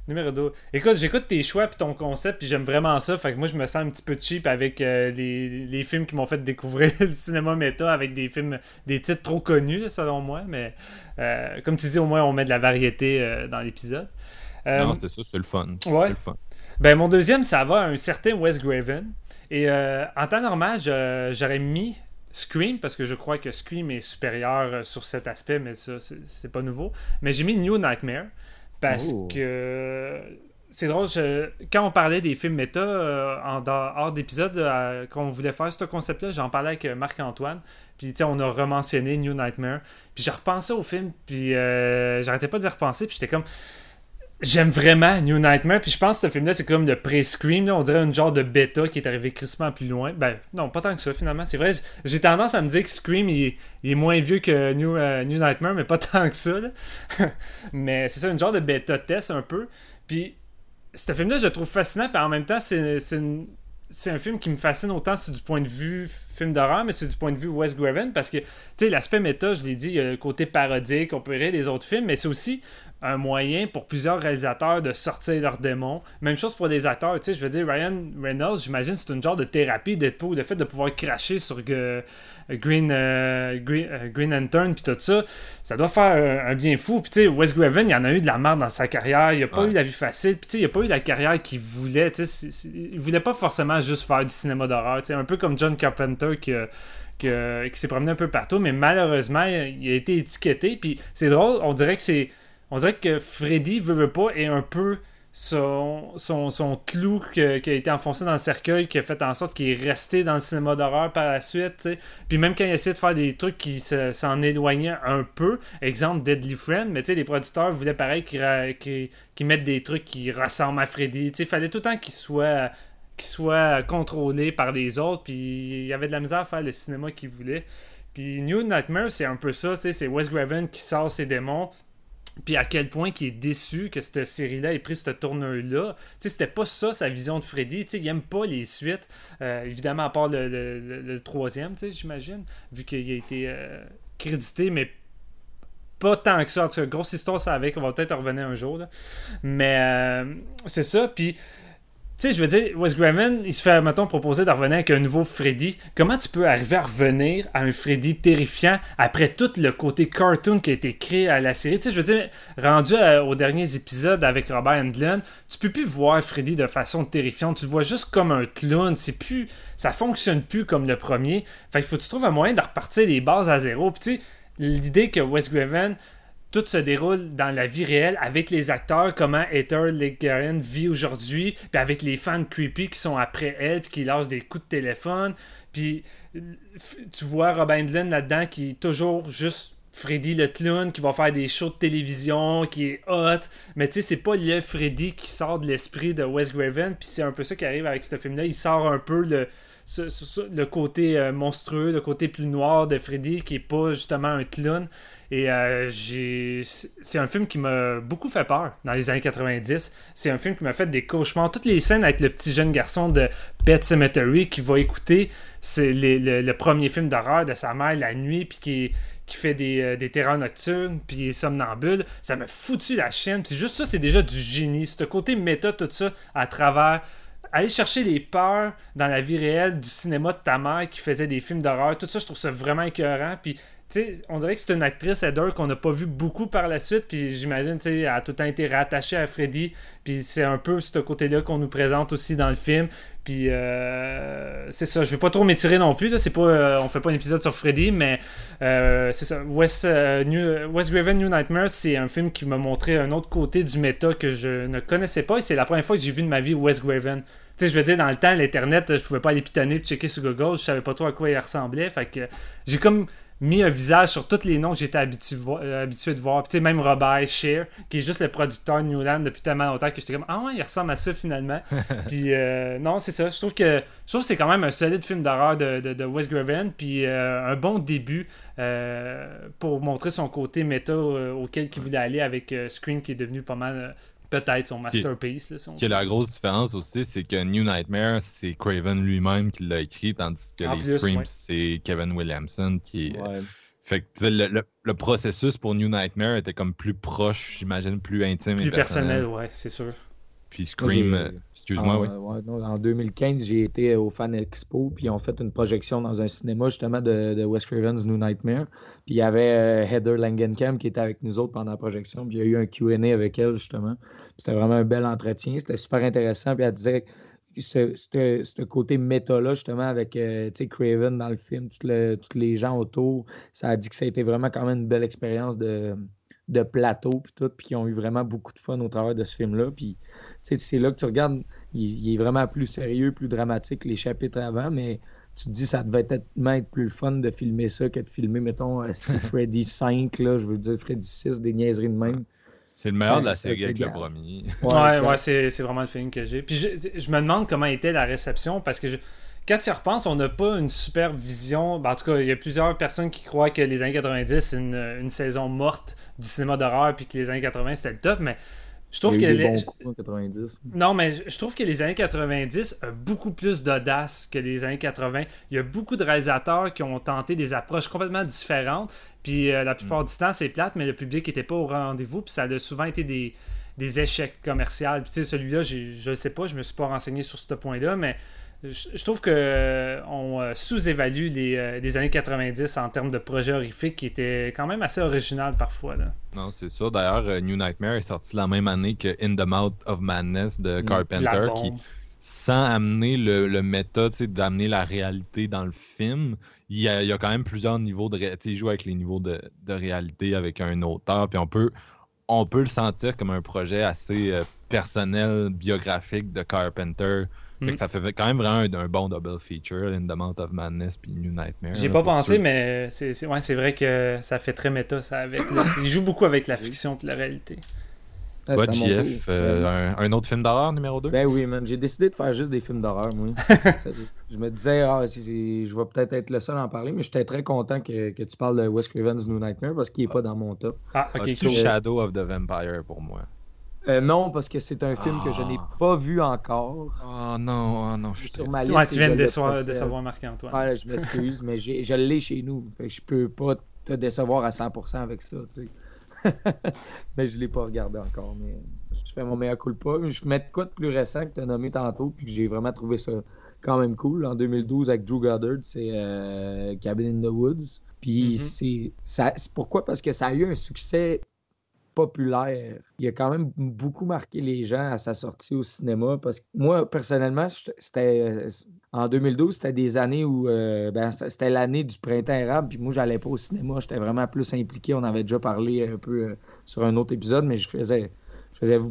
Numéro 2. Écoute, j'écoute tes choix puis ton concept, puis j'aime vraiment ça. Fait que moi, je me sens un petit peu cheap avec les films qui m'ont fait découvrir le cinéma méta avec des films, des titres trop connus, selon moi. Mais comme tu dis, au moins, on met de la variété dans l'épisode. Non, c'est ça, c'est le fun. Ouais. C'est le fun. Ben, mon deuxième, ça va à un certain Wes Craven. Et en temps normal, j'aurais mis Scream, parce que je crois que Scream est supérieur sur cet aspect, mais ça, c'est pas nouveau. Mais j'ai mis New Nightmare. Parce que c'est drôle, quand on parlait des films méta hors d'épisode, qu'on voulait faire ce concept-là, j'en parlais avec Marc-Antoine, puis on a rementionné New Nightmare, puis j'ai repensé au film, puis j'arrêtais pas d'y repenser, puis j'étais comme, j'aime vraiment New Nightmare, puis je pense que ce film-là, c'est comme le pré-Scream, on dirait une genre de bêta qui est arrivée crissement plus loin. Ben, non, pas tant que ça, finalement, c'est vrai, j'ai tendance à me dire que Scream, il est moins vieux que New Nightmare, mais pas tant que ça, là. Mais c'est ça, une genre de bêta-test, un peu, puis ce film-là, je le trouve fascinant, puis en même temps, c'est un film qui me fascine autant c'est du point de vue film d'horreur, mais c'est du point de vue Wes Craven, parce que, tu sais, l'aspect méta, je l'ai dit, il y a le côté parodique, on peut rire des autres films, mais c'est aussi un moyen pour plusieurs réalisateurs de sortir leurs démons. Même chose pour des acteurs, tu sais, je veux dire, Ryan Reynolds, j'imagine c'est une genre de thérapie Deadpool, le fait de pouvoir cracher sur Green Lantern puis tout ça, ça doit faire un bien fou. Puis tu sais, Wes Craven, il en a eu de la merde dans sa carrière, il a pas eu la vie facile, puis tu sais, il a pas eu la carrière qu'il voulait, tu sais, il voulait pas forcément juste faire du cinéma d'horreur, tu sais, un peu comme John Carpenter qui s'est promené un peu partout, mais malheureusement, il a été étiqueté, puis c'est drôle, on dirait que Freddy veut pas et un peu son clou qui a été enfoncé dans le cercueil qui a fait en sorte qu'il est resté dans le cinéma d'horreur par la suite, t'sais. Puis même quand il essayait de faire des trucs qui s'en éloignaient un peu, exemple Deadly Friend, mais t'sais, les producteurs voulaient pareil qu'ils mettent des trucs qui ressemblent à Freddy, il fallait tout le temps qu'il soit contrôlé par les autres, puis il y avait de la misère à faire le cinéma qu'il voulait. Puis New Nightmare, c'est un peu ça, t'sais, c'est Wes Craven qui sort ses démons. Puis à quel point il est déçu que cette série-là ait pris ce tourneur-là. T'sais, c'était pas ça sa vision de Freddy. T'sais, il aime pas les suites, évidemment à part le troisième, j'imagine, vu qu'il a été crédité, mais pas tant que ça. En tout cas, grosse histoire, ça avec. On va peut-être en revenir un jour, là. Mais c'est ça. Puis, tu sais, je veux dire, Wes Craven, il se fait, mettons, proposer de revenir avec un nouveau Freddy. Comment tu peux arriver à revenir à un Freddy terrifiant après tout le côté cartoon qui a été créé à la série? Tu sais, je veux dire, rendu aux derniers épisodes avec Robert Englund, tu peux plus voir Freddy de façon terrifiante. Tu le vois juste comme un clown. C'est plus... Ça fonctionne plus comme le premier. Fait qu'il faut que tu trouves un moyen de repartir les bases à zéro. Puis tu sais, l'idée que Wes Craven... Tout se déroule dans la vie réelle avec les acteurs, comment Heather Langenkamp vit aujourd'hui, puis avec les fans creepy qui sont après elle, puis qui lâchent des coups de téléphone. Puis tu vois Robert Englund là-dedans qui est toujours juste Freddy le clown, qui va faire des shows de télévision, qui est hot. Mais tu sais, c'est pas le Freddy qui sort de l'esprit de Wes Craven, puis c'est un peu ça qui arrive avec ce film-là. Il sort un peu le côté monstrueux, le côté plus noir de Freddy qui est pas justement un clown. Et c'est un film qui m'a beaucoup fait peur dans les années 90. C'est un film qui m'a fait des cauchemars. Toutes les scènes avec le petit jeune garçon de Pet Sematary qui va écouter le premier film d'horreur de sa mère la nuit, puis qui fait des terreurs nocturnes, puis il est somnambule, ça m'a foutu la chienne. Puis juste ça, c'est déjà du génie. Ce côté méta, tout ça, à travers... Aller chercher les peurs dans la vie réelle du cinéma de ta mère qui faisait des films d'horreur, tout ça, je trouve ça vraiment écœurant. Puis, tu sais, on dirait que c'est une actrice, Heather, qu'on n'a pas vu beaucoup par la suite. Puis j'imagine, tu sais, elle a tout le temps été rattachée à Freddy. Puis c'est un peu ce côté-là qu'on nous présente aussi dans le film. Puis c'est ça, je veux pas trop m'étirer non plus, là. C'est pas, on fait pas un épisode sur Freddy, mais c'est ça. Wes Craven New Nightmare, c'est un film qui m'a montré un autre côté du méta que je ne connaissais pas. Et c'est la première fois que j'ai vu de ma vie Wes Craven. Tu sais, je veux dire, dans le temps, l'Internet, je pouvais pas aller pitonner et checker sur Google. Je savais pas trop à quoi il ressemblait. Fait que j'ai comme mis un visage sur tous les noms que j'étais habitué de voir. Puis tu sais, même Robert Shear, qui est juste le producteur de Newland depuis tellement longtemps que j'étais comme « Ah ouais, il ressemble à ça finalement. » Puis non, c'est ça. Je trouve que c'est quand même un solide film d'horreur de Wes Craven, puis un bon début pour montrer son côté méta auquel il voulait aller avec Scream, qui est devenu pas mal... peut-être son masterpiece. Là, si la grosse différence aussi, c'est que New Nightmare, c'est Craven lui-même qui l'a écrit, tandis que les Scream, c'est Kevin Williamson qui est... Ouais. Fait que le processus pour New Nightmare était comme plus proche, j'imagine, plus intime plus et personnel. Ouais, c'est sûr. Puis Scream... en 2015, j'ai été au Fan Expo, puis ils ont fait une projection dans un cinéma, justement, de Wes Craven's New Nightmare. Puis il y avait Heather Langenkamp qui était avec nous autres pendant la projection, puis il y a eu un Q&A avec elle, justement. Puis c'était vraiment un bel entretien, c'était super intéressant. Puis elle disait ce côté méta-là, justement, avec Craven dans le film, tous les gens autour, ça a dit que ça a été vraiment quand même une belle expérience de plateau, puis tout, puis qui ont eu vraiment beaucoup de fun au travers de ce film-là. Puis c'est là que tu regardes, il est vraiment plus sérieux, plus dramatique que les chapitres avant, mais tu te dis ça devait tellement être plus fun de filmer ça que de filmer, mettons, Freddy 5, là, je veux dire Freddy 6, des niaiseries de même. C'est le meilleur de la série avec le premier. Ouais, c'est vraiment le film que j'ai. Puis je me demande comment était la réception, parce que quand tu y repenses, on n'a pas une super vision. Ben, en tout cas, il y a plusieurs personnes qui croient que les années 90, c'est une saison morte du cinéma d'horreur, puis que les années 80, c'était le top, mais je trouve que les... Non, mais je trouve que les années 90 ont beaucoup plus d'audace que les années 80. Il y a beaucoup de réalisateurs qui ont tenté des approches complètement différentes. Puis la plupart du temps, c'est plate, mais le public n'était pas au rendez-vous. Puis ça a souvent été des échecs commerciaux. Puis tu sais, celui-là, je ne sais pas, je me suis pas renseigné sur ce point-là, mais je trouve qu'on sous-évalue les années 90 en termes de projets horrifiques qui étaient quand même assez original parfois. Là. Non, c'est sûr. D'ailleurs, New Nightmare est sorti la même année que In the Mouth of Madness de Carpenter, qui, sans amener le méta, d'amener la réalité dans le film, il y a quand même plusieurs niveaux de réalité. Il joue avec les niveaux de réalité avec un auteur, puis on peut le sentir comme un projet assez personnel, biographique de Carpenter. Fait que ça fait quand même vraiment un bon double feature, In the Mouth of Madness puis New Nightmare. J'ai pas pensé, mais c'est vrai que ça fait très méta. Ça, il joue beaucoup avec la fiction et la réalité. Ouais, toi, JF, un autre film d'horreur numéro 2? Ben oui, man. J'ai décidé de faire juste des films d'horreur, moi. Je me disais, je vais peut-être être le seul à en parler, mais j'étais très content que tu parles de Wes Craven's New Nightmare parce qu'il n'est pas dans mon top. Ah, ok. C'est Shadow of the Vampire pour moi. Non, parce que c'est un film que je n'ai pas vu encore. Oh non, je suis sur ma liste. Tu viens de décevoir Marc-Antoine. Ouais, je m'excuse, mais je l'ai chez nous. Fait que je peux pas te décevoir à 100% avec ça. Mais je l'ai pas regardé encore. Mais je fais mon meilleur culpa. Je mets de quoi de plus récent que tu as nommé tantôt, puis que j'ai vraiment trouvé ça quand même cool. En 2012, avec Drew Goddard, c'est Cabin in the Woods. Puis c'est pourquoi? Parce que ça a eu un succès populaire. Il a quand même beaucoup marqué les gens à sa sortie au cinéma parce que moi, personnellement, c'était en 2012, c'était des années où c'était l'année du printemps arabe, puis moi, j'allais pas au cinéma. J'étais vraiment plus impliqué. On avait déjà parlé un peu sur un autre épisode, mais je faisais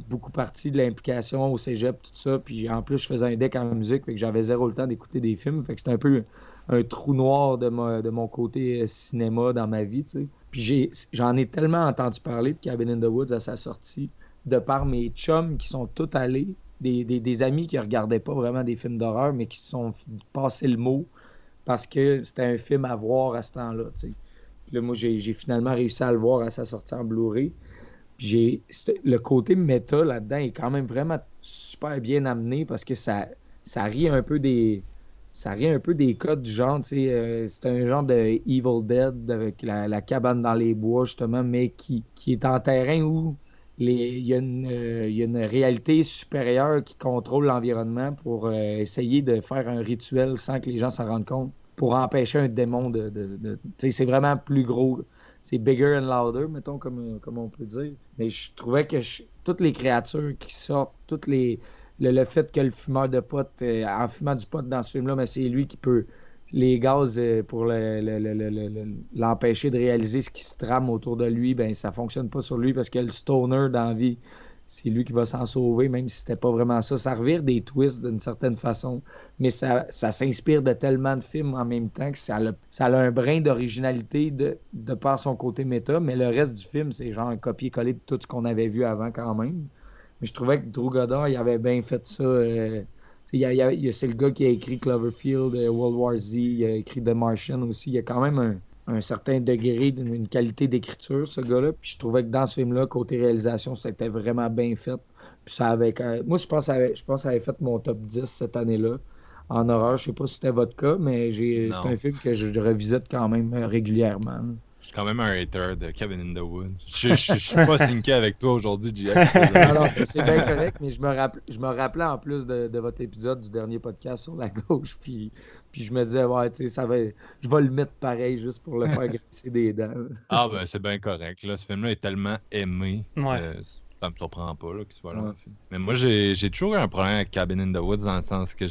beaucoup partie de l'implication au cégep, tout ça, puis en plus, je faisais un deck en musique, fait que j'avais zéro le temps d'écouter des films, fait que c'était un peu un trou noir de mon côté cinéma dans ma vie, tu sais. Puis j'en ai tellement entendu parler de Cabin in the Woods à sa sortie, de par mes chums qui sont tous allés, des amis qui ne regardaient pas vraiment des films d'horreur, mais qui se sont passés le mot parce que c'était un film à voir à ce temps-là. T'sais. Là, moi, j'ai finalement réussi à le voir à sa sortie en Blu-ray. Puis le côté méta là-dedans est quand même vraiment super bien amené parce que ça rit un peu des... Ça rit un peu des codes du genre, tu sais, c'est un genre de Evil Dead avec la cabane dans les bois, justement, mais qui est en terrain où il y a une réalité supérieure qui contrôle l'environnement pour essayer de faire un rituel sans que les gens s'en rendent compte, pour empêcher un démon de tu sais, c'est vraiment plus gros, c'est bigger and louder, mettons, comme on peut dire. Mais je trouvais que toutes les créatures qui sortent, toutes les... Le fait que le fumeur de potes, en fumant du pot dans ce film-là, mais c'est lui qui peut les gaz pour l'empêcher de réaliser ce qui se trame autour de lui, ben ça fonctionne pas sur lui parce que le stoner dans la vie, c'est lui qui va s'en sauver, même si c'était pas vraiment ça. Ça revire des twists d'une certaine façon, mais ça s'inspire de tellement de films en même temps que ça a un brin d'originalité de par son côté méta, mais le reste du film, c'est genre un copier-coller de tout ce qu'on avait vu avant quand même. Mais je trouvais que Drew Goddard, il avait bien fait ça. C'est le gars qui a écrit Cloverfield, World War Z, il a écrit The Martian aussi. Il y a quand même un certain degré, une qualité d'écriture, ce gars-là. Puis je trouvais que dans ce film-là, côté réalisation, c'était vraiment bien fait. Puis ça avait... Moi, je pense que ça avait fait mon top 10 cette année-là, en horreur. Je sais pas si c'était votre cas, mais c'est un film que je revisite quand même régulièrement. Je suis quand même un hater de Cabin in the Woods. Je suis pas synché avec toi aujourd'hui, J.F. Alors, c'est bien correct, mais je me rappelais en plus de votre épisode du dernier podcast sur la gauche, puis je me disais, ouais, tu sais, je vais le mettre pareil juste pour le faire grincer des dents. Ah ben, c'est bien correct. Là, ce film-là est tellement aimé. Ouais. Ça me surprend pas là, qu'il soit là. Ouais. Mais moi, j'ai toujours eu un problème avec Cabin in the Woods dans le sens que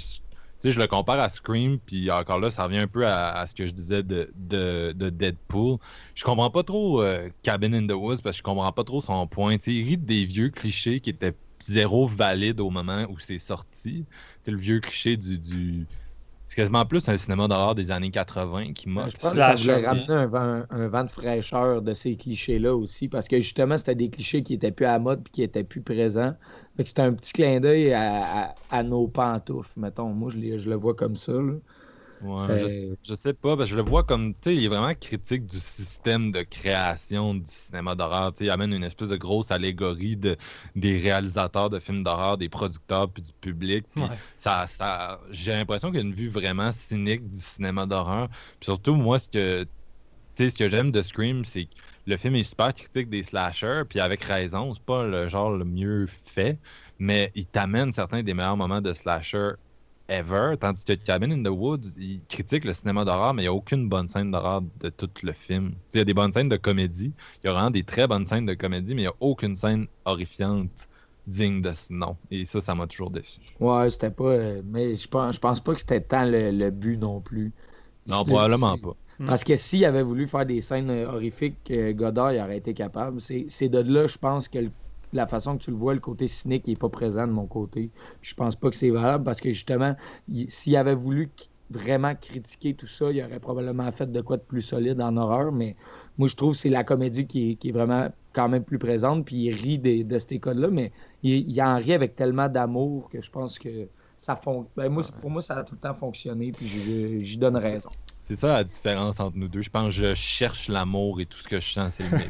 je le compare à Scream, puis encore là, ça revient un peu à ce que je disais de Deadpool. Je comprends pas trop Cabin in the Woods, parce que je comprends pas trop son point. T'sais, il rit des vieux clichés qui étaient zéro valides au moment où c'est sorti. T'sais, le vieux cliché du... C'est quasiment plus un cinéma d'horreur des années 80 qui moque. Je pense que ça voulait ramener un vent de fraîcheur de ces clichés-là aussi, parce que justement, c'était des clichés qui étaient plus à la mode et qui étaient plus présents. Fait que c'était un petit clin d'œil à nos pantoufles, mettons. Moi, je le vois comme ça. Là. Ouais, je sais pas, parce que je le vois comme, tu sais, il est vraiment critique du système de création du cinéma d'horreur. Tu sais, il amène une espèce de grosse allégorie des réalisateurs de films d'horreur, des producteurs puis du public. Puis ouais. ça, j'ai l'impression qu'il y a une vue vraiment cynique du cinéma d'horreur. Puis surtout, moi, ce que j'aime de Scream, c'est que le film est super critique des slashers, puis avec raison, c'est pas le genre le mieux fait, mais il t'amène certains des meilleurs moments de slasher ever, tandis que Cabin in the Woods, il critique le cinéma d'horreur, mais il n'y a aucune bonne scène d'horreur de tout le film. T'sais, il y a des bonnes scènes de comédie, il y a vraiment des très bonnes scènes de comédie, mais il n'y a aucune scène horrifiante digne de ce nom. Et ça m'a toujours déçu. Ouais, c'était pas... mais je pense pas que c'était tant le but non plus. Non, probablement pas. Parce que s'il avait voulu faire des scènes horrifiques, Goddard, il aurait été capable. C'est de là, je pense, que la façon que tu le vois, le côté cynique n'est pas présent de mon côté. Puis je pense pas que c'est valable parce que justement, s'il avait voulu vraiment critiquer tout ça, il aurait probablement fait de quoi de plus solide en horreur. Mais moi, je trouve que c'est la comédie qui est vraiment quand même plus présente. Puis il rit de cette école-là, mais il en rit avec tellement d'amour que je pense que ça fonctionne. Pour moi, ça a tout le temps fonctionné. Puis j'y donne raison. C'est ça la différence entre nous deux. Je pense que je cherche l'amour et tout ce que je sens, c'est le mépris.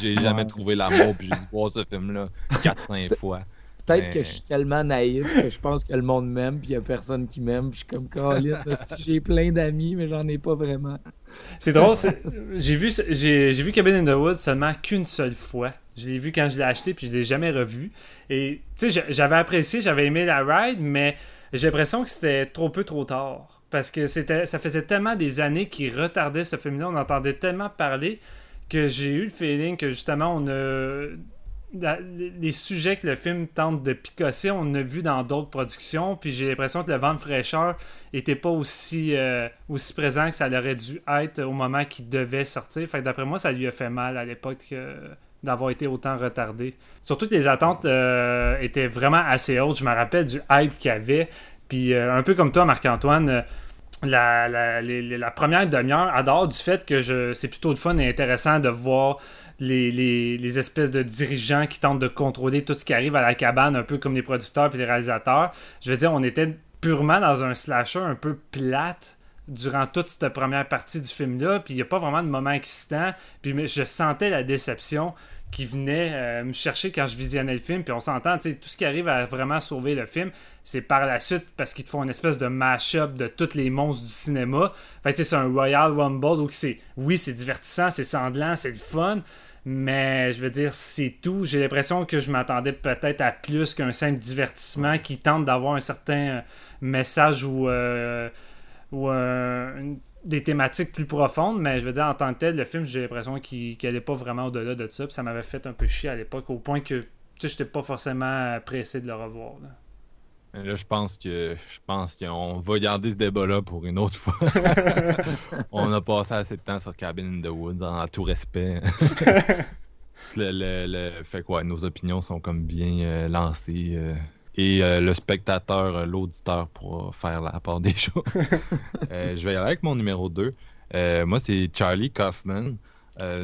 J'ai jamais trouvé l'amour, puis j'ai dû voir ce film-là 4-5 fois. Peut-être que je suis tellement naïf que je pense que le monde m'aime, puis il n'y a personne qui m'aime. Je suis comme câlisse, j'ai plein d'amis, mais j'en ai pas vraiment. C'est drôle, j'ai vu Cabin in the Woods seulement qu'une seule fois. Je l'ai vu quand je l'ai acheté, puis je l'ai jamais revu. Et tu sais, j'avais apprécié, j'avais aimé la ride, mais j'ai l'impression que c'était trop peu, trop tard. Parce que ça faisait tellement des années qu'ils retardaient ce film-là, on entendait tellement parler que j'ai eu le feeling que justement, on a les sujets que le film tente de picosser, on a vu dans d'autres productions, puis j'ai l'impression que le vent de fraîcheur était pas aussi présent que ça l'aurait dû être au moment qu'il devait sortir. Fait que d'après moi, ça lui a fait mal à l'époque d'avoir été autant retardé. Surtout que les attentes étaient vraiment assez hautes. Je me rappelle du hype qu'il y avait. Puis un peu comme toi, Marc-Antoine, la première demi-heure adore du fait que c'est plutôt de fun et intéressant de voir les espèces de dirigeants qui tentent de contrôler tout ce qui arrive à la cabane, un peu comme les producteurs et les réalisateurs. Je veux dire, on était purement dans un slasher un peu plate durant toute cette première partie du film-là, puis il n'y a pas vraiment de moment excitant, puis je sentais la déception qui venait me chercher quand je visionnais le film, puis on s'entend, tu sais, tout ce qui arrive à vraiment sauver le film, c'est par la suite, parce qu'ils te font une espèce de mash-up de tous les monstres du cinéma. Fait que c'est un Royal Rumble où c'est divertissant, c'est sanglant, c'est le fun, mais je veux dire, c'est tout. J'ai l'impression que je m'attendais peut-être à plus qu'un simple divertissement qui tente d'avoir un certain message ou des thématiques plus profondes, mais je veux dire, en tant que tel, le film, j'ai l'impression qu'il allait pas vraiment au-delà de ça, puis ça m'avait fait un peu chier à l'époque, au point que je n'étais pas forcément pressé de le revoir. Là, je pense qu'on va garder ce débat-là pour une autre fois. On a passé assez de temps sur Cabin in the Woods, en tout respect. Fait que ouais, nos opinions sont comme bien lancées. Et le spectateur, l'auditeur pourra faire la part des choses. Je vais y aller avec mon numéro 2. Moi, c'est Charlie Kaufman.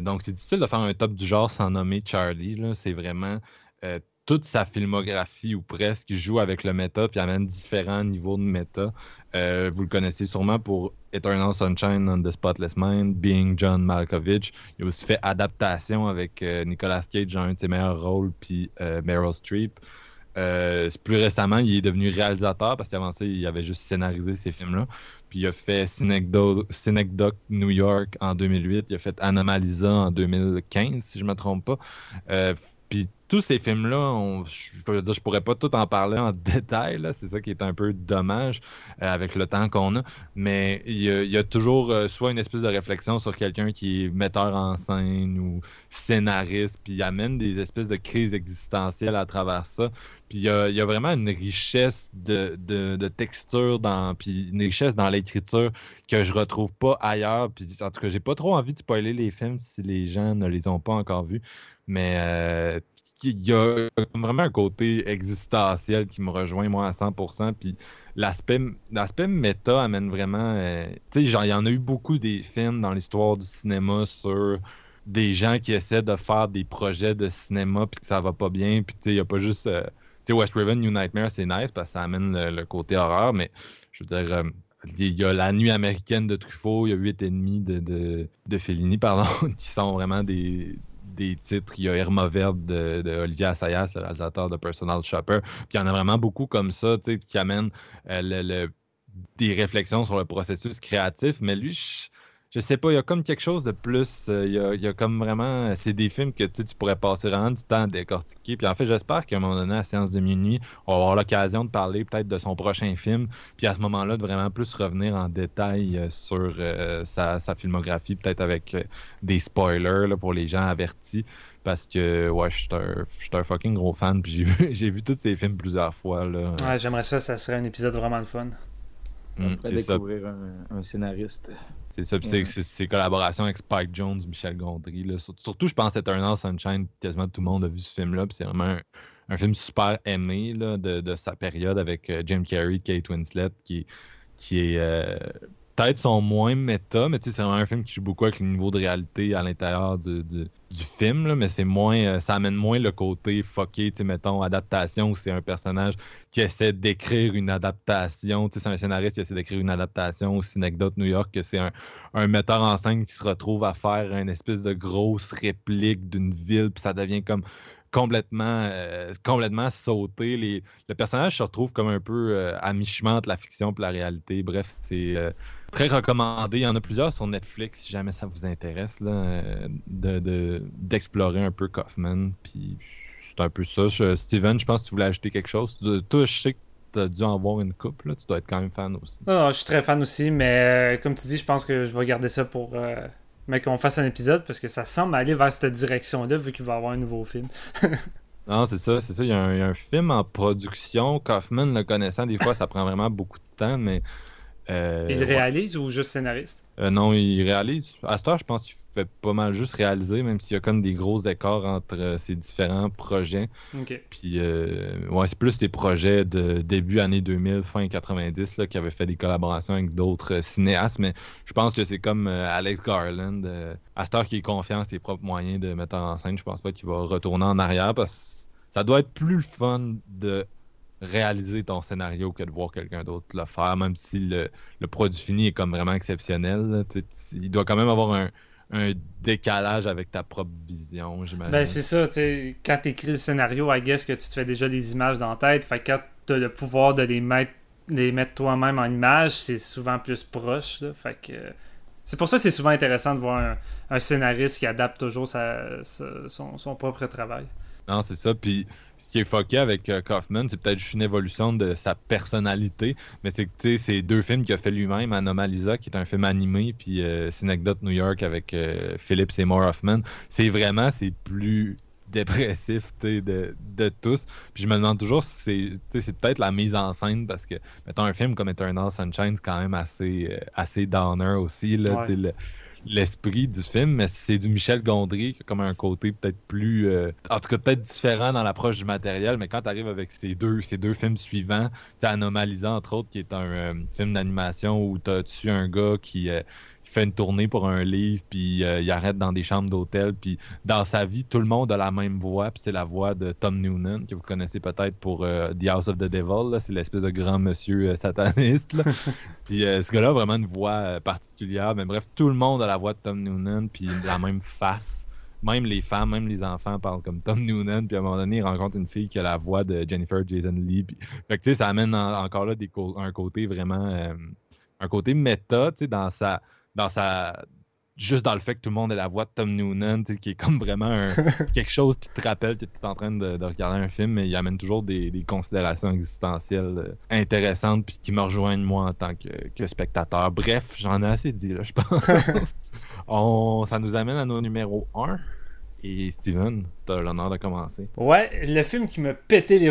Donc, c'est difficile de faire un top du genre sans nommer Charlie. Là. C'est vraiment toute sa filmographie ou presque. Il joue avec le méta puis amène différents niveaux de méta. Vous le connaissez sûrement pour Eternal Sunshine on the Spotless Mind, Being John Malkovich. Il a aussi fait adaptation avec Nicolas Cage dans un de ses meilleurs rôles puis Meryl Streep. Plus récemment, il est devenu réalisateur parce qu'avant ça, il avait juste scénarisé ces films-là. Puis il a fait Synecdoche New York en 2008. Il a fait Anomalisa en 2015, si je ne me trompe pas. Puis tous ces films-là, je pourrais pas tout en parler en détail. Là. C'est ça qui est un peu dommage avec le temps qu'on a. Mais il y a toujours soit une espèce de réflexion sur quelqu'un qui est metteur en scène ou scénariste, puis il amène des espèces de crises existentielles à travers ça. Puis il y a vraiment une richesse de texture, puis une richesse dans l'écriture que je retrouve pas ailleurs. Puis en tout cas, j'ai pas trop envie de spoiler les films si les gens ne les ont pas encore vus. Mais il y a vraiment un côté existentiel qui me rejoint, moi, à 100%. Puis l'aspect méta amène vraiment... tu sais, genre, il y en a eu beaucoup des films dans l'histoire du cinéma sur des gens qui essaient de faire des projets de cinéma puis que ça va pas bien. Puis tu sais, il y a pas juste... tu sais, West Raven, New Nightmare, c'est nice parce que ça amène le côté horreur. Mais je veux dire... il y a La Nuit américaine de Truffaut, il y a 8,5 de Fellini, pardon, qui sont vraiment des titres. Il y a Irma Verde de Olivier Assayas, le réalisateur de Personal Shopper. Puis il y en a vraiment beaucoup comme ça, tu sais, qui amènent des réflexions sur le processus créatif. Mais lui, je sais pas, il y a comme quelque chose de plus. Il y a comme vraiment. C'est des films que tu pourrais passer vraiment du temps à décortiquer. Puis en fait, j'espère qu'à un moment donné, à Séance de minuit, on va avoir l'occasion de parler peut-être de son prochain film. Puis à ce moment-là, de vraiment plus revenir en détail sur sa filmographie, peut-être avec des spoilers là, pour les gens avertis. Parce que, ouais, je suis un fucking gros fan. Puis j'ai vu tous ces films plusieurs fois. Là. Ouais, j'aimerais ça serait un épisode vraiment de fun. On pourrait découvrir un scénariste. C'est ça, puis ses collaborations avec Spike Jones, Michel Gondry. Là. Surtout, je pense, Eternal Sunshine, quasiment tout le monde a vu ce film-là, puis c'est vraiment un film super aimé là, de sa période avec Jim Carrey, Kate Winslet, qui est peut-être son moins méta, mais c'est vraiment un film qui joue beaucoup avec le niveau de réalité à l'intérieur du film, là, mais c'est moins ça amène moins le côté fucké, mettons, adaptation, où c'est un personnage qui essaie d'écrire une adaptation, c'est un scénariste qui essaie d'écrire une adaptation, ou Synecdoche New York, que c'est un metteur en scène qui se retrouve à faire une espèce de grosse réplique d'une ville, puis ça devient comme complètement sauté. Le personnage se retrouve comme un peu à mi-chemin entre la fiction et la réalité. Bref, c'est très recommandé. Il y en a plusieurs sur Netflix, si jamais ça vous intéresse, là, d'explorer un peu Kaufman. Puis c'est un peu ça. Steven, je pense que tu voulais ajouter quelque chose. Toi, je sais que tu as dû en voir une couple. Là. Tu dois être quand même fan aussi. Non, je suis très fan aussi, mais comme tu dis, je pense que je vais garder ça pour... mais qu'on fasse un épisode, parce que ça semble aller vers cette direction-là, vu qu'il va y avoir un nouveau film. Non, c'est ça. Il y a un film en production. Kaufman, le connaissant, des fois, ça prend vraiment beaucoup de temps, mais... il réalise ou juste scénariste? Non, il réalise. À cette heure, je pense qu'il fait pas mal juste réaliser, même s'il y a comme des gros écarts entre ses différents projets. Okay. Puis, ouais, c'est plus des projets de début années 2000, fin 90, là, qui avaient fait des collaborations avec d'autres cinéastes, mais je pense que c'est comme Alex Garland. À cette heure qu'il est confiant en ses propres moyens de mettre en scène, je pense pas qu'il va retourner en arrière, parce que ça doit être plus le fun de réaliser ton scénario que de voir quelqu'un d'autre le faire, même si le produit fini est comme vraiment exceptionnel. Il doit quand même avoir un décalage avec ta propre vision, j'imagine. Ben c'est ça, t'sais, quand t'écris le scénario, I guess que tu te fais déjà des images dans la tête, fait que quand t'as le pouvoir de les mettre toi-même en image, c'est souvent plus proche, là, fait que... C'est pour ça que c'est souvent intéressant de voir un scénariste qui adapte toujours son propre travail. Non, c'est ça, puis... Ce qui est fucké avec Kaufman, c'est peut-être juste une évolution de sa personnalité, mais c'est que tu sais, c'est deux films qu'il a fait lui-même, Anomalisa, qui est un film animé, puis Synecdoche New York avec Philip Seymour Hoffman. C'est vraiment, c'est plus dépressif de tous. Puis je me demande toujours si c'est peut-être la mise en scène, parce que, mettons, un film comme Eternal Sunshine, c'est quand même assez downer aussi, là, ouais. l'esprit du film, mais c'est du Michel Gondry qui a comme un côté peut-être plus... en tout cas, peut-être différent dans l'approche du matériel, mais quand t'arrives avec ces deux films suivants, t'as Anomalisant, entre autres, qui est un film d'animation où t'as tué un gars qui fait une tournée pour un livre, puis il arrête dans des chambres d'hôtel, puis dans sa vie, tout le monde a la même voix, puis c'est la voix de Tom Noonan, que vous connaissez peut-être pour The House of the Devil, là, c'est l'espèce de grand monsieur sataniste, là. Puis ce gars-là a vraiment une voix particulière, mais bref, tout le monde a la voix de Tom Noonan, puis la même face. Même les femmes, même les enfants parlent comme Tom Noonan, puis à un moment donné, il rencontre une fille qui a la voix de Jennifer Jason Leigh. Puis... Fait que tu sais, ça amène encore là un côté vraiment... un côté méta, tu sais, dans sa... Juste dans le fait que tout le monde ait la voix de Tom Noonan, qui est comme vraiment quelque chose qui te rappelle que tu es en train de regarder un film, mais il amène toujours des considérations existentielles intéressantes puis qui me rejoignent moi en tant que spectateur. Bref, j'en ai assez dit, là, je pense. Ça nous amène à nos numéros 1. Et Steven, t'as l'honneur de commencer. Ouais, le film qui m'a pété les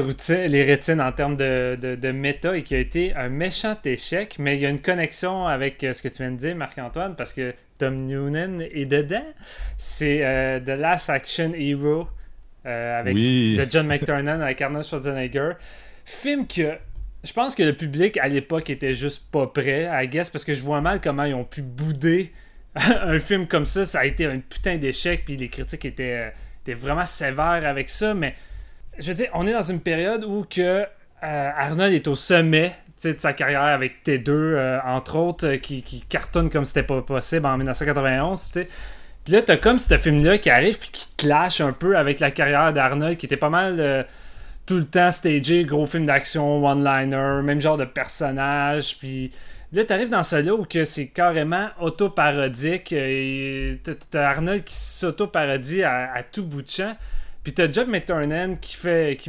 rétines en termes de méta et qui a été un méchant échec, mais il y a une connexion avec ce que tu viens de dire, Marc-Antoine, parce que Tom Noonan est dedans. C'est The Last Action Hero de John McTiernan avec Arnold Schwarzenegger. Film que... Je pense que le public à l'époque était juste pas prêt, I guess, parce que je vois mal comment ils ont pu bouder un film comme ça. Ça a été un putain d'échec, puis les critiques étaient vraiment sévères avec ça, mais je veux dire, on est dans une période où que Arnold est au sommet de sa carrière avec T2, entre autres, qui cartonne comme c'était pas possible en 1991, tu sais. Puis là, t'as comme ce film-là qui arrive, puis qui te lâche un peu avec la carrière d'Arnold, qui était pas mal tout le temps stagé, gros film d'action, one-liner, même genre de personnage, puis... Là, t'arrives dans celui-là où que c'est carrément auto-parodique. T'as Arnold qui s'auto-parodie à tout bout de champ. Puis t'as John McTiernan qui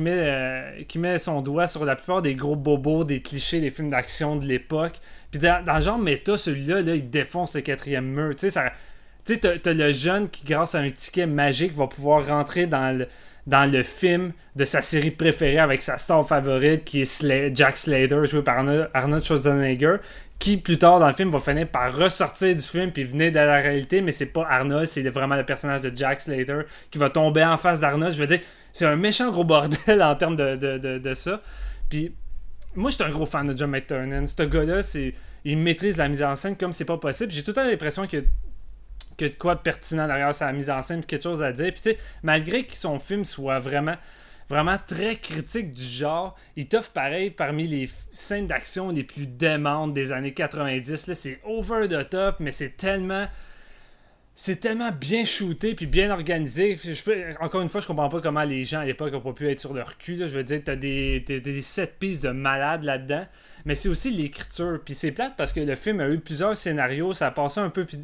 met son doigt sur la plupart des gros bobos, des clichés, des films d'action de l'époque. Puis dans le genre méta, celui-là, là, il défonce le quatrième mur. Tu sais, t'as le jeune qui, grâce à un ticket magique, va pouvoir rentrer dans le film de sa série préférée avec sa star favorite qui est Jack Slater, joué par Arnold Schwarzenegger, qui plus tard dans le film va finir par ressortir du film puis venir de la réalité, mais c'est pas Arnold, c'est vraiment le personnage de Jack Slater qui va tomber en face d'Arnold. Je veux dire, c'est un méchant gros bordel en termes de ça. Puis moi, j'étais un gros fan de John McTiernan. Ce gars-là, il maîtrise la mise en scène comme c'est pas possible. J'ai tout le temps l'impression que de quoi de pertinent derrière sa mise en scène, puis quelque chose à dire. Puis tu sais, malgré que son film soit vraiment, vraiment très critique du genre, il t'offre pareil parmi les scènes d'action les plus démentes des années 90. Là, c'est over the top, mais c'est tellement bien shooté puis bien organisé. Encore une fois, je comprends pas comment les gens à l'époque ont pas pu être sur leur cul, là. Je veux dire, t'as des set pieces de malade là-dedans. Mais c'est aussi l'écriture. Puis c'est plate parce que le film a eu plusieurs scénarios. Ça a passé un peu de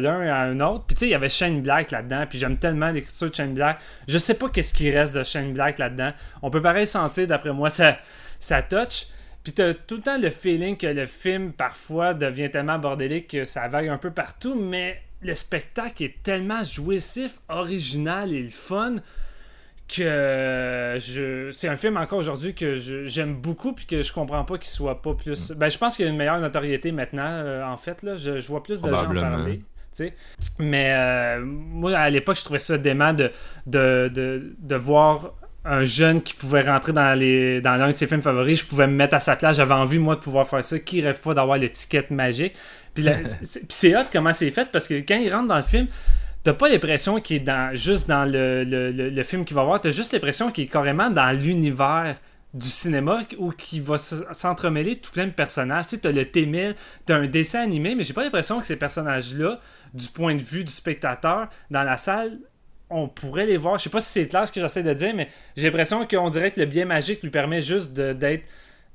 l'un à un autre. Puis tu sais, il y avait Shane Black là-dedans. Puis j'aime tellement l'écriture de Shane Black. Je sais pas qu'est-ce qui reste de Shane Black là-dedans. On peut pareil sentir, d'après moi, ça touche. Pis t'as tout le temps le feeling que le film, parfois, devient tellement bordélique que ça vague un peu partout, mais le spectacle est tellement jouissif, original et le fun que c'est un film encore aujourd'hui que j'aime beaucoup pis que je comprends pas qu'il soit pas plus... Ben, je pense qu'il y a une meilleure notoriété maintenant, en fait, là. Je vois plus de gens en parler. T'sais. Mais moi, à l'époque, je trouvais ça dément de voir... un jeune qui pouvait rentrer dans l'un de ses films favoris, je pouvais me mettre à sa place, j'avais envie, moi, de pouvoir faire ça. Qui rêve pas d'avoir le ticket magique? Puis c'est hot comment c'est fait, parce que quand il rentre dans le film, t'as pas l'impression qu'il est juste dans le film qu'il va voir, t'as juste l'impression qu'il est carrément dans l'univers du cinéma où qu'il va s'entremêler tout plein de personnages. Tu sais, t'as le T-1000, t'as un dessin animé, mais j'ai pas l'impression que ces personnages-là, du point de vue du spectateur, dans la salle... on pourrait les voir. Je sais pas si c'est clair ce que j'essaie de dire, mais j'ai l'impression qu'on dirait que le biais magique lui permet juste d'être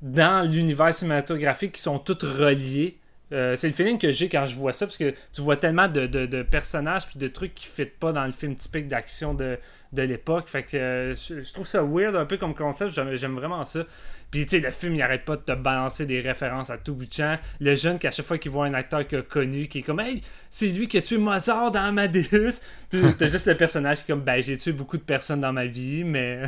dans l'univers cinématographique qui sont toutes reliés. C'est le feeling que j'ai quand je vois ça, parce que tu vois tellement de personnages puis de trucs qui ne fitent pas dans le film typique d'action de l'époque. Fait que je trouve ça weird un peu comme concept. J'aime vraiment ça. Puis tu sais, le film, il arrête pas de te balancer des références à tout bout de champ. Le jeune qui, à chaque fois qu'il voit un acteur qu'il a connu, qui est comme « Hey, c'est lui qui a tué Mozart dans Amadeus! » Puis t'as juste le personnage qui est comme « Ben, j'ai tué beaucoup de personnes dans ma vie, mais... »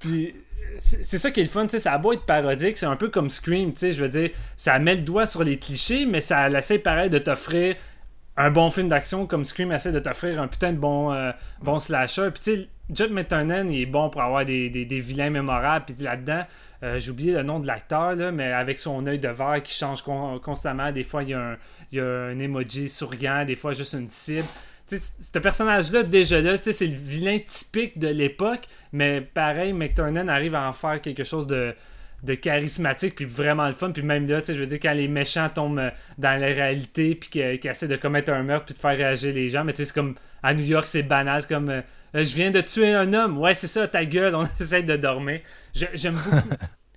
Puis... c'est ça qui est le fun, tu sais, ça a beau être parodique, c'est un peu comme Scream, tu sais, je veux dire, ça met le doigt sur les clichés, mais ça essaie pareil de t'offrir un bon film d'action comme Scream essaie de t'offrir un putain de bon slasher. Puis tu sais, Judd Metonnan, il est bon pour avoir des vilains mémorables, puis là-dedans, j'ai oublié le nom de l'acteur, là, mais avec son œil de verre qui change constamment, des fois il y a un emoji souriant, des fois juste une cible. T'sais, ce personnage-là, déjà là, c'est le vilain typique de l'époque, mais pareil, McTiernan arrive à en faire quelque chose de charismatique, puis vraiment le fun, puis même là, je veux dire, quand les méchants tombent dans la réalité, puis qu'ils essaient de commettre un meurtre, puis de faire réagir les gens, mais c'est comme, à New York, c'est banal, c'est comme, je viens de tuer un homme, ouais, c'est ça, ta gueule, on essaie de dormir. J'aime beaucoup...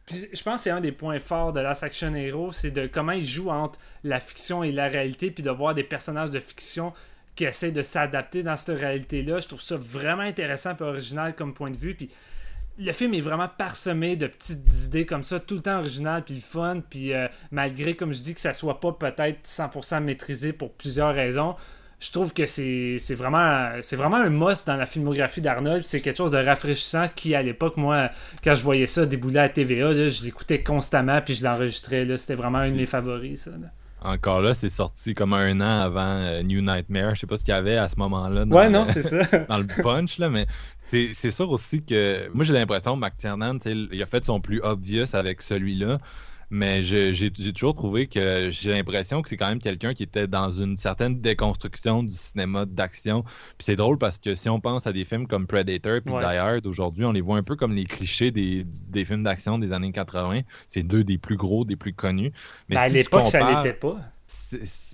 Puis, je pense que c'est un des points forts de Last Action Hero, c'est de comment il joue entre la fiction et la réalité, puis de voir des personnages de fiction qui essaie de s'adapter dans cette réalité-là. Je trouve ça vraiment intéressant et original comme point de vue. Puis le film est vraiment parsemé de petites idées comme ça, tout le temps original puis le fun. Puis malgré, comme je dis, que ça soit pas peut-être 100% maîtrisé pour plusieurs raisons, je trouve que c'est vraiment un must dans la filmographie d'Arnold. C'est quelque chose de rafraîchissant qui, à l'époque, moi, quand je voyais ça débouler à TVA, là, je l'écoutais constamment puis je l'enregistrais. Là, c'était vraiment un de mes favoris, ça, là. Encore là, c'est sorti comme un an avant New Nightmare. Je sais pas ce qu'il y avait à ce moment-là. Ouais, non, c'est ça. Dans le punch, là, mais c'est sûr aussi que... Moi, j'ai l'impression que McTiernan, il a fait son plus obvious avec celui-là, mais j'ai toujours trouvé que j'ai l'impression que c'est quand même quelqu'un qui était dans une certaine déconstruction du cinéma d'action. Puis c'est drôle parce que si on pense à des films comme Predator puis Die Hard aujourd'hui, on les voit un peu comme les clichés des films d'action des années 80. C'est deux des plus gros, des plus connus. Mais à l'époque, ça l'était pas.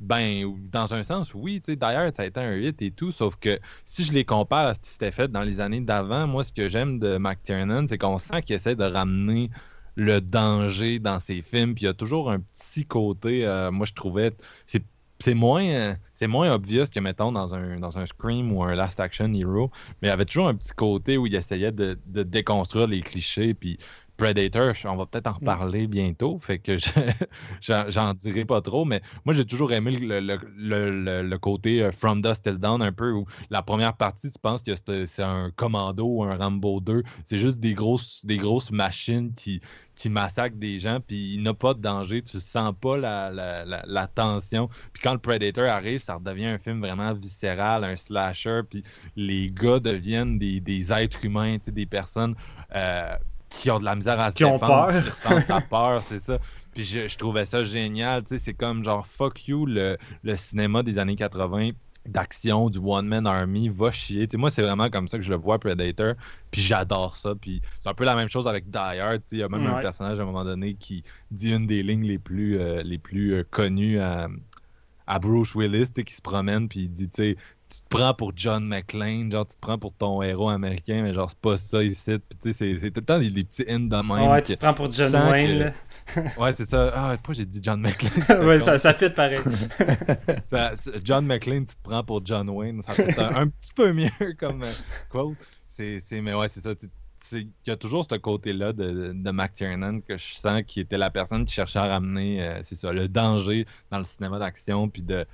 Ben, dans un sens, oui, tu sais, d'ailleurs, ça a été un hit et tout, sauf que si je les compare à ce qui s'était fait dans les années d'avant, moi, ce que j'aime de McTiernan, c'est qu'on sent qu'il essaie de ramener le danger dans ses films, puis il y a toujours un petit côté, moi je trouvais, c'est moins obvious que, mettons, dans un Scream ou un Last Action Hero, mais il y avait toujours un petit côté où il essayait de déconstruire les clichés, puis Predator, on va peut-être en reparler bientôt, fait que j'en dirai pas trop, mais moi j'ai toujours aimé le côté From Dusk Till Dawn un peu, où la première partie, tu penses que c'est un Commando ou un Rambo 2, c'est juste des grosses machines qui massacrent des gens, puis il n'y a pas de danger, tu sens pas la tension, puis quand le Predator arrive, ça redevient un film vraiment viscéral, un slasher, puis les gars deviennent des êtres humains, des personnes... qui ont de la misère à se défendre, qui ressentent la peur, c'est ça. Puis je trouvais ça génial, tu sais, c'est comme genre fuck you le cinéma des années 80 d'action, du one man army, va chier. Tu sais, moi c'est vraiment comme ça que je le vois Predator, puis j'adore ça, puis c'est un peu la même chose avec Die Hard, tu sais, il y a même un personnage à un moment donné qui dit une des lignes les plus connues à Bruce Willis, tu sais, qui se promène puis il dit, tu sais, tu te prends pour John McClane, genre tu te prends pour ton héros américain, mais genre c'est pas ça ici. Puis tu sais, c'est tout le temps des petits in de même. Ouais, tu te prends pour John Wayne. Que... Ouais, c'est ça. Ah, pourquoi j'ai dit John McClane? Ouais, ça fit pareil. John McClane, tu te prends pour John Wayne. Ça fait un petit peu mieux comme quote. Mais ouais, c'est ça. Il y a toujours ce côté-là de McTiernan que je sens qui était la personne qui cherchait à ramener, c'est ça, le danger dans le cinéma d'action, puis de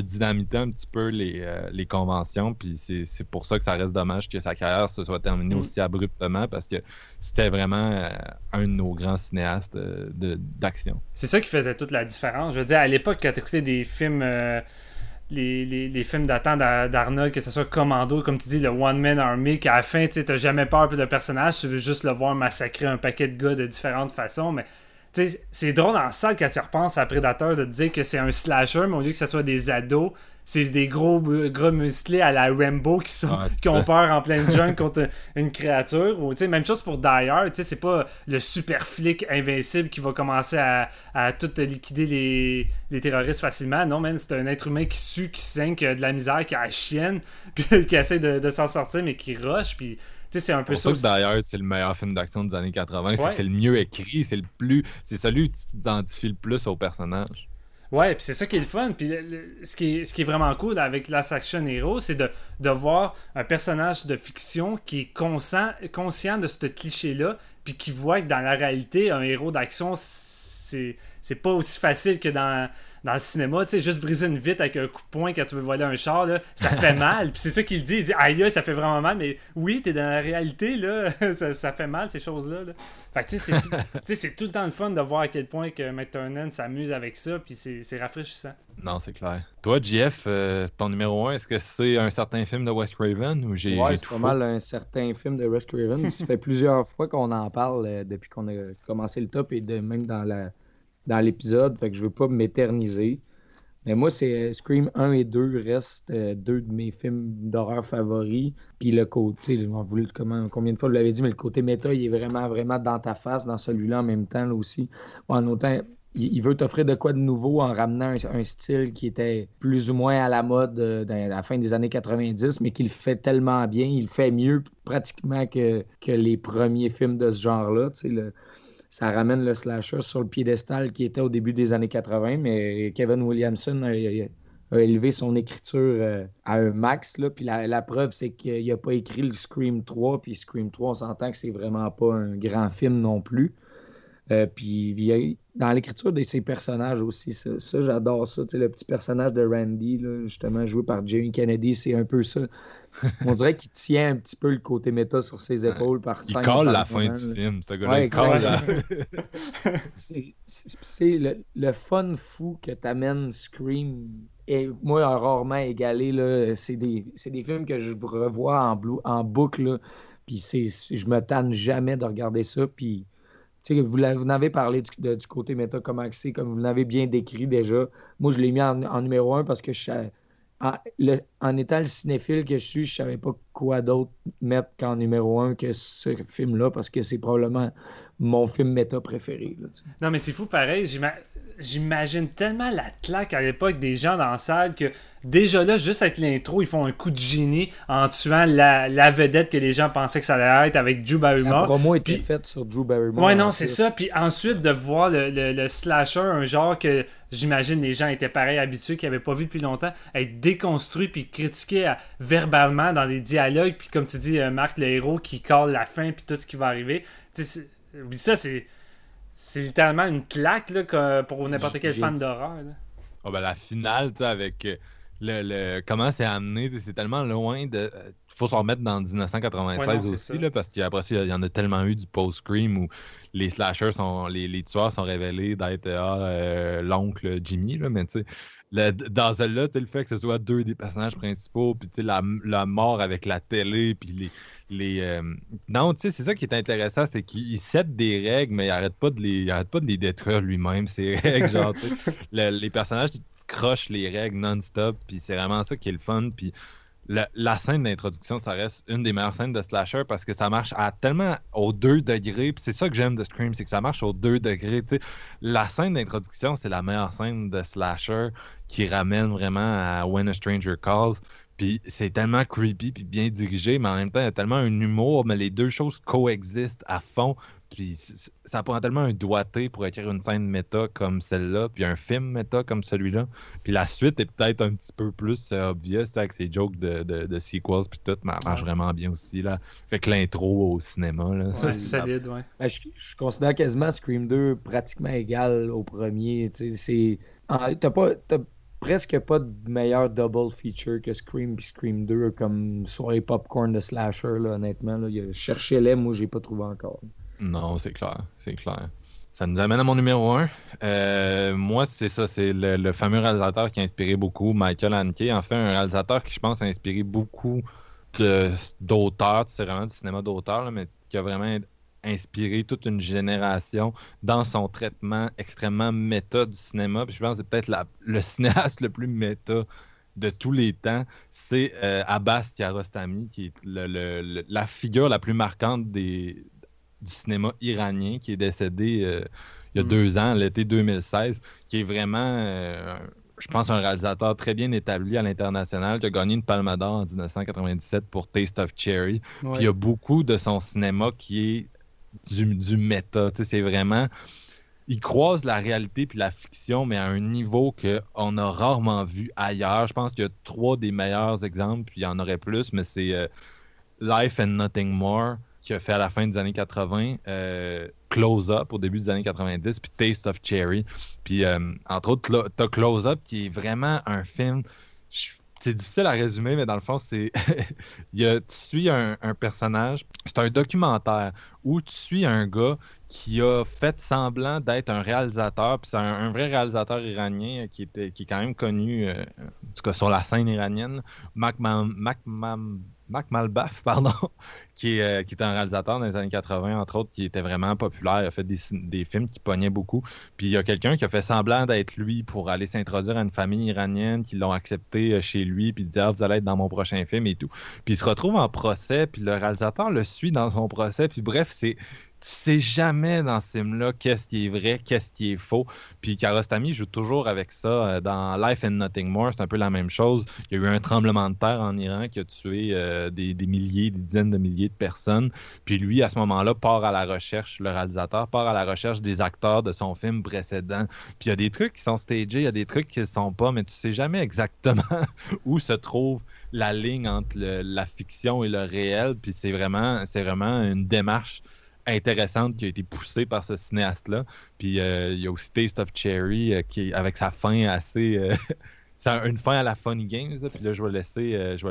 dynamiter un petit peu les conventions, puis c'est pour ça que ça reste dommage que sa carrière se soit terminée aussi abruptement, parce que c'était vraiment un de nos grands cinéastes d'action. C'est ça qui faisait toute la différence. Je veux dire, à l'époque, quand t'écoutais des films... Les films d'attente d'Arnold, que ce soit Commando, comme tu dis, le One Man Army, qu'à la fin, tu n'as jamais peur de personnage, tu veux juste le voir massacrer un paquet de gars de différentes façons, mais t'sais, c'est drôle en salle quand tu repenses à Predator de te dire que c'est un slasher, mais au lieu que ce soit des ados, c'est des gros musclés à la Rambo qui ont peur en pleine jungle contre une créature. Ou, même chose pour Die Hard, c'est pas le super flic invincible qui va commencer à tout liquider les terroristes facilement. Non, man, c'est un être humain qui sue, qui saigne, qui a de la misère, qui a la chienne, puis qui essaie de s'en sortir, mais qui rush, puis... C'est un peu pour ça que Die Hard, c'est le meilleur film d'action des années 80, c'est le mieux écrit, c'est celui où tu t'identifies le plus au personnage. Ouais, puis c'est ça qui est le fun, puis ce qui est vraiment cool avec Last Action Hero, c'est de voir un personnage de fiction qui est conscient de ce cliché-là, puis qui voit que dans la réalité, un héros d'action, c'est... c'est pas aussi facile que dans le cinéma, tu sais, juste briser une vitre avec un coup de poing quand tu veux voler un char, là, ça fait mal. Puis c'est ça qu'il dit, il dit « Aïe, ça fait vraiment mal », mais oui, t'es dans la réalité, là, ça fait mal, ces choses-là. Là. Fait que tu sais, c'est tout le temps le fun de voir à quel point que McTiernan s'amuse avec ça, puis c'est rafraîchissant. Non, c'est clair. Toi, JF, ton numéro 1, est-ce que c'est un certain film de Wes Craven ou j'ai tout fou? Pas mal un certain film de Wes Craven. Ça fait plusieurs fois qu'on en parle depuis qu'on a commencé le top et même dans l'épisode, fait que je veux pas m'éterniser. Mais moi, c'est Scream 1 et 2 restent deux de mes films d'horreur favoris. Puis le côté, combien de fois vous l'avez dit, mais le côté méta, il est vraiment, vraiment dans ta face, dans celui-là en même temps là aussi. En autant, il veut t'offrir de quoi de nouveau en ramenant un style qui était plus ou moins à la mode à la fin des années 90, mais qu'il fait tellement bien, il fait mieux pratiquement que les premiers films de ce genre-là, tu sais, ça ramène le slasher sur le piédestal qui était au début des années 80, mais Kevin Williamson a élevé son écriture à un max. Là, puis la preuve, c'est qu'il n'a pas écrit le Scream 3, puis Scream 3, on s'entend que c'est vraiment pas un grand film non plus. Puis dans l'écriture de ses personnages aussi, ça j'adore ça. Tu sais, le petit personnage de Randy, là, justement joué par Jamie Kennedy, c'est un peu ça. On dirait qu'il tient un petit peu le côté méta sur ses épaules par scène. Il colle la fin du film, ce gars-là. Ouais, il colle la... c'est le fun fou que t'amène Scream. Et moi, rarement égalé, là, c'est des films que je revois en boucle. Là, puis je me tanne jamais de regarder ça. Puis, tu sais, vous n'avez parlé du côté méta, comment c'est, comme vous l'avez bien décrit déjà. Moi, je l'ai mis en numéro 1 parce que en étant le cinéphile que je suis, je savais pas quoi d'autre mettre qu'en numéro 1 que ce film-là, parce que c'est probablement mon film méta préféré. Là, non, mais c'est fou pareil. J'imagine tellement la claque à l'époque des gens dans la salle que déjà là, juste avec l'intro, ils font un coup de génie en tuant la vedette que les gens pensaient que ça allait être avec Drew Barrymore. La promo était faite sur Drew Barrymore. Ouais, non, c'est ça. Puis ensuite, de voir le slasher, un genre que j'imagine les gens étaient pareil habitués, qu'ils n'avaient pas vu depuis longtemps, être déconstruit puis critiqué verbalement dans les dialogues. Puis comme tu dis, Marc, le héros qui colle la fin puis tout ce qui va arriver. Oublie ça, c'est littéralement une claque là, pour n'importe quel fan d'horreur. Oh, ben, la finale, tu sais, avec comment c'est amené, c'est tellement loin de... Faut se remettre dans 1996 aussi, là, parce qu'après ça, il y en a tellement eu du post-Scream où les slashers, les tueurs sont révélés d'être l'oncle Jimmy, là, mais tu sais... Dans celle-là, le fait que ce soit deux des personnages principaux, puis la mort avec la télé, puis les Non, tu sais, c'est ça qui est intéressant, c'est qu'il set des règles, mais il n'arrête pas de les détruire lui-même, ces règles, genre, tu sais. Les personnages crochent les règles non-stop, puis c'est vraiment ça qui est le fun, puis la scène d'introduction, ça reste une des meilleures scènes de slasher, parce que ça marche tellement au 2 degrés, puis c'est ça que j'aime de Scream, c'est que ça marche au 2 degrés, tu sais. La scène d'introduction, c'est la meilleure scène de slasher qui ramène vraiment à When a Stranger Calls. Puis c'est tellement creepy puis bien dirigé, mais en même temps, il y a tellement un humour, mais les deux choses coexistent à fond. Puis ça prend tellement un doigté pour écrire une scène méta comme celle-là, puis un film méta comme celui-là. Puis la suite est peut-être un petit peu plus obvious avec ses jokes de sequels puis tout, mais elle marche vraiment bien aussi, là. Fait que l'intro au cinéma, là. Ouais, solide, ouais. Ben, je considère quasiment Scream 2 pratiquement égal au premier. Tu sais, t'as presque pas de meilleur double feature que Scream et Scream 2 comme soirée popcorn de slasher, là, honnêtement. Là. Cherchez-les, moi, j'ai pas trouvé encore. Non, c'est clair, c'est clair. Ça nous amène à mon numéro 1. Moi, c'est ça, c'est le fameux réalisateur qui a inspiré beaucoup, Michael Haneke. En fait, un réalisateur qui, je pense, a inspiré beaucoup d'auteurs, c'est vraiment du cinéma d'auteur, là, mais qui a vraiment inspiré toute une génération dans son traitement extrêmement méta du cinéma. Puis je pense que c'est peut-être le cinéaste le plus méta de tous les temps, c'est Abbas Kiarostami, qui est la figure la plus marquante du cinéma iranien, qui est décédé il y a 2 ans, l'été 2016, qui est vraiment, je pense, un réalisateur très bien établi à l'international, qui a gagné une Palme d'Or en 1997 pour Taste of Cherry. Ouais. Puis il y a beaucoup de son cinéma qui est du méta. Tu sais, c'est vraiment... Il croise la réalité puis la fiction, mais à un niveau qu'on a rarement vu ailleurs. Je pense qu'il y a 3 des meilleurs exemples, puis il y en aurait plus, mais c'est Life and Nothing More, qu'il a fait à la fin des années 80, Close Up au début des années 90, puis Taste of Cherry. Puis, entre autres, t'as Close Up qui est vraiment un film... C'est difficile à résumer, mais dans le fond, c'est tu suis un personnage, c'est un documentaire où tu suis un gars qui a fait semblant d'être un réalisateur, puis c'est un vrai réalisateur iranien qui est quand même connu, en tout cas sur la scène iranienne, Mac Malbaf, pardon, qui était un réalisateur dans les années 80, entre autres, qui était vraiment populaire. Il a fait des films qui pognaient beaucoup. Puis il y a quelqu'un qui a fait semblant d'être lui pour aller s'introduire à une famille iranienne, qui l'ont accepté chez lui, puis il dit « Ah, vous allez être dans mon prochain film et tout. » Puis il se retrouve en procès, puis le réalisateur le suit dans son procès. Puis bref, c'est... Tu sais jamais dans ce film-là qu'est-ce qui est vrai, qu'est-ce qui est faux. Puis Kiarostami joue toujours avec ça. Dans Life and Nothing More, c'est un peu la même chose. Il y a eu un tremblement de terre en Iran qui a tué des milliers, des dizaines de milliers de personnes. Puis lui, à ce moment-là, part à la recherche, le réalisateur part à la recherche des acteurs de son film précédent. Puis il y a des trucs qui sont stagés, il y a des trucs qui ne sont pas, mais tu sais jamais exactement où se trouve la ligne entre la fiction et le réel. Puis c'est vraiment une démarche intéressante qui a été poussée par ce cinéaste-là. Puis il y a aussi Taste of Cherry qui, avec sa fin assez... une fin à la Funny Games. Là. Puis là, je vais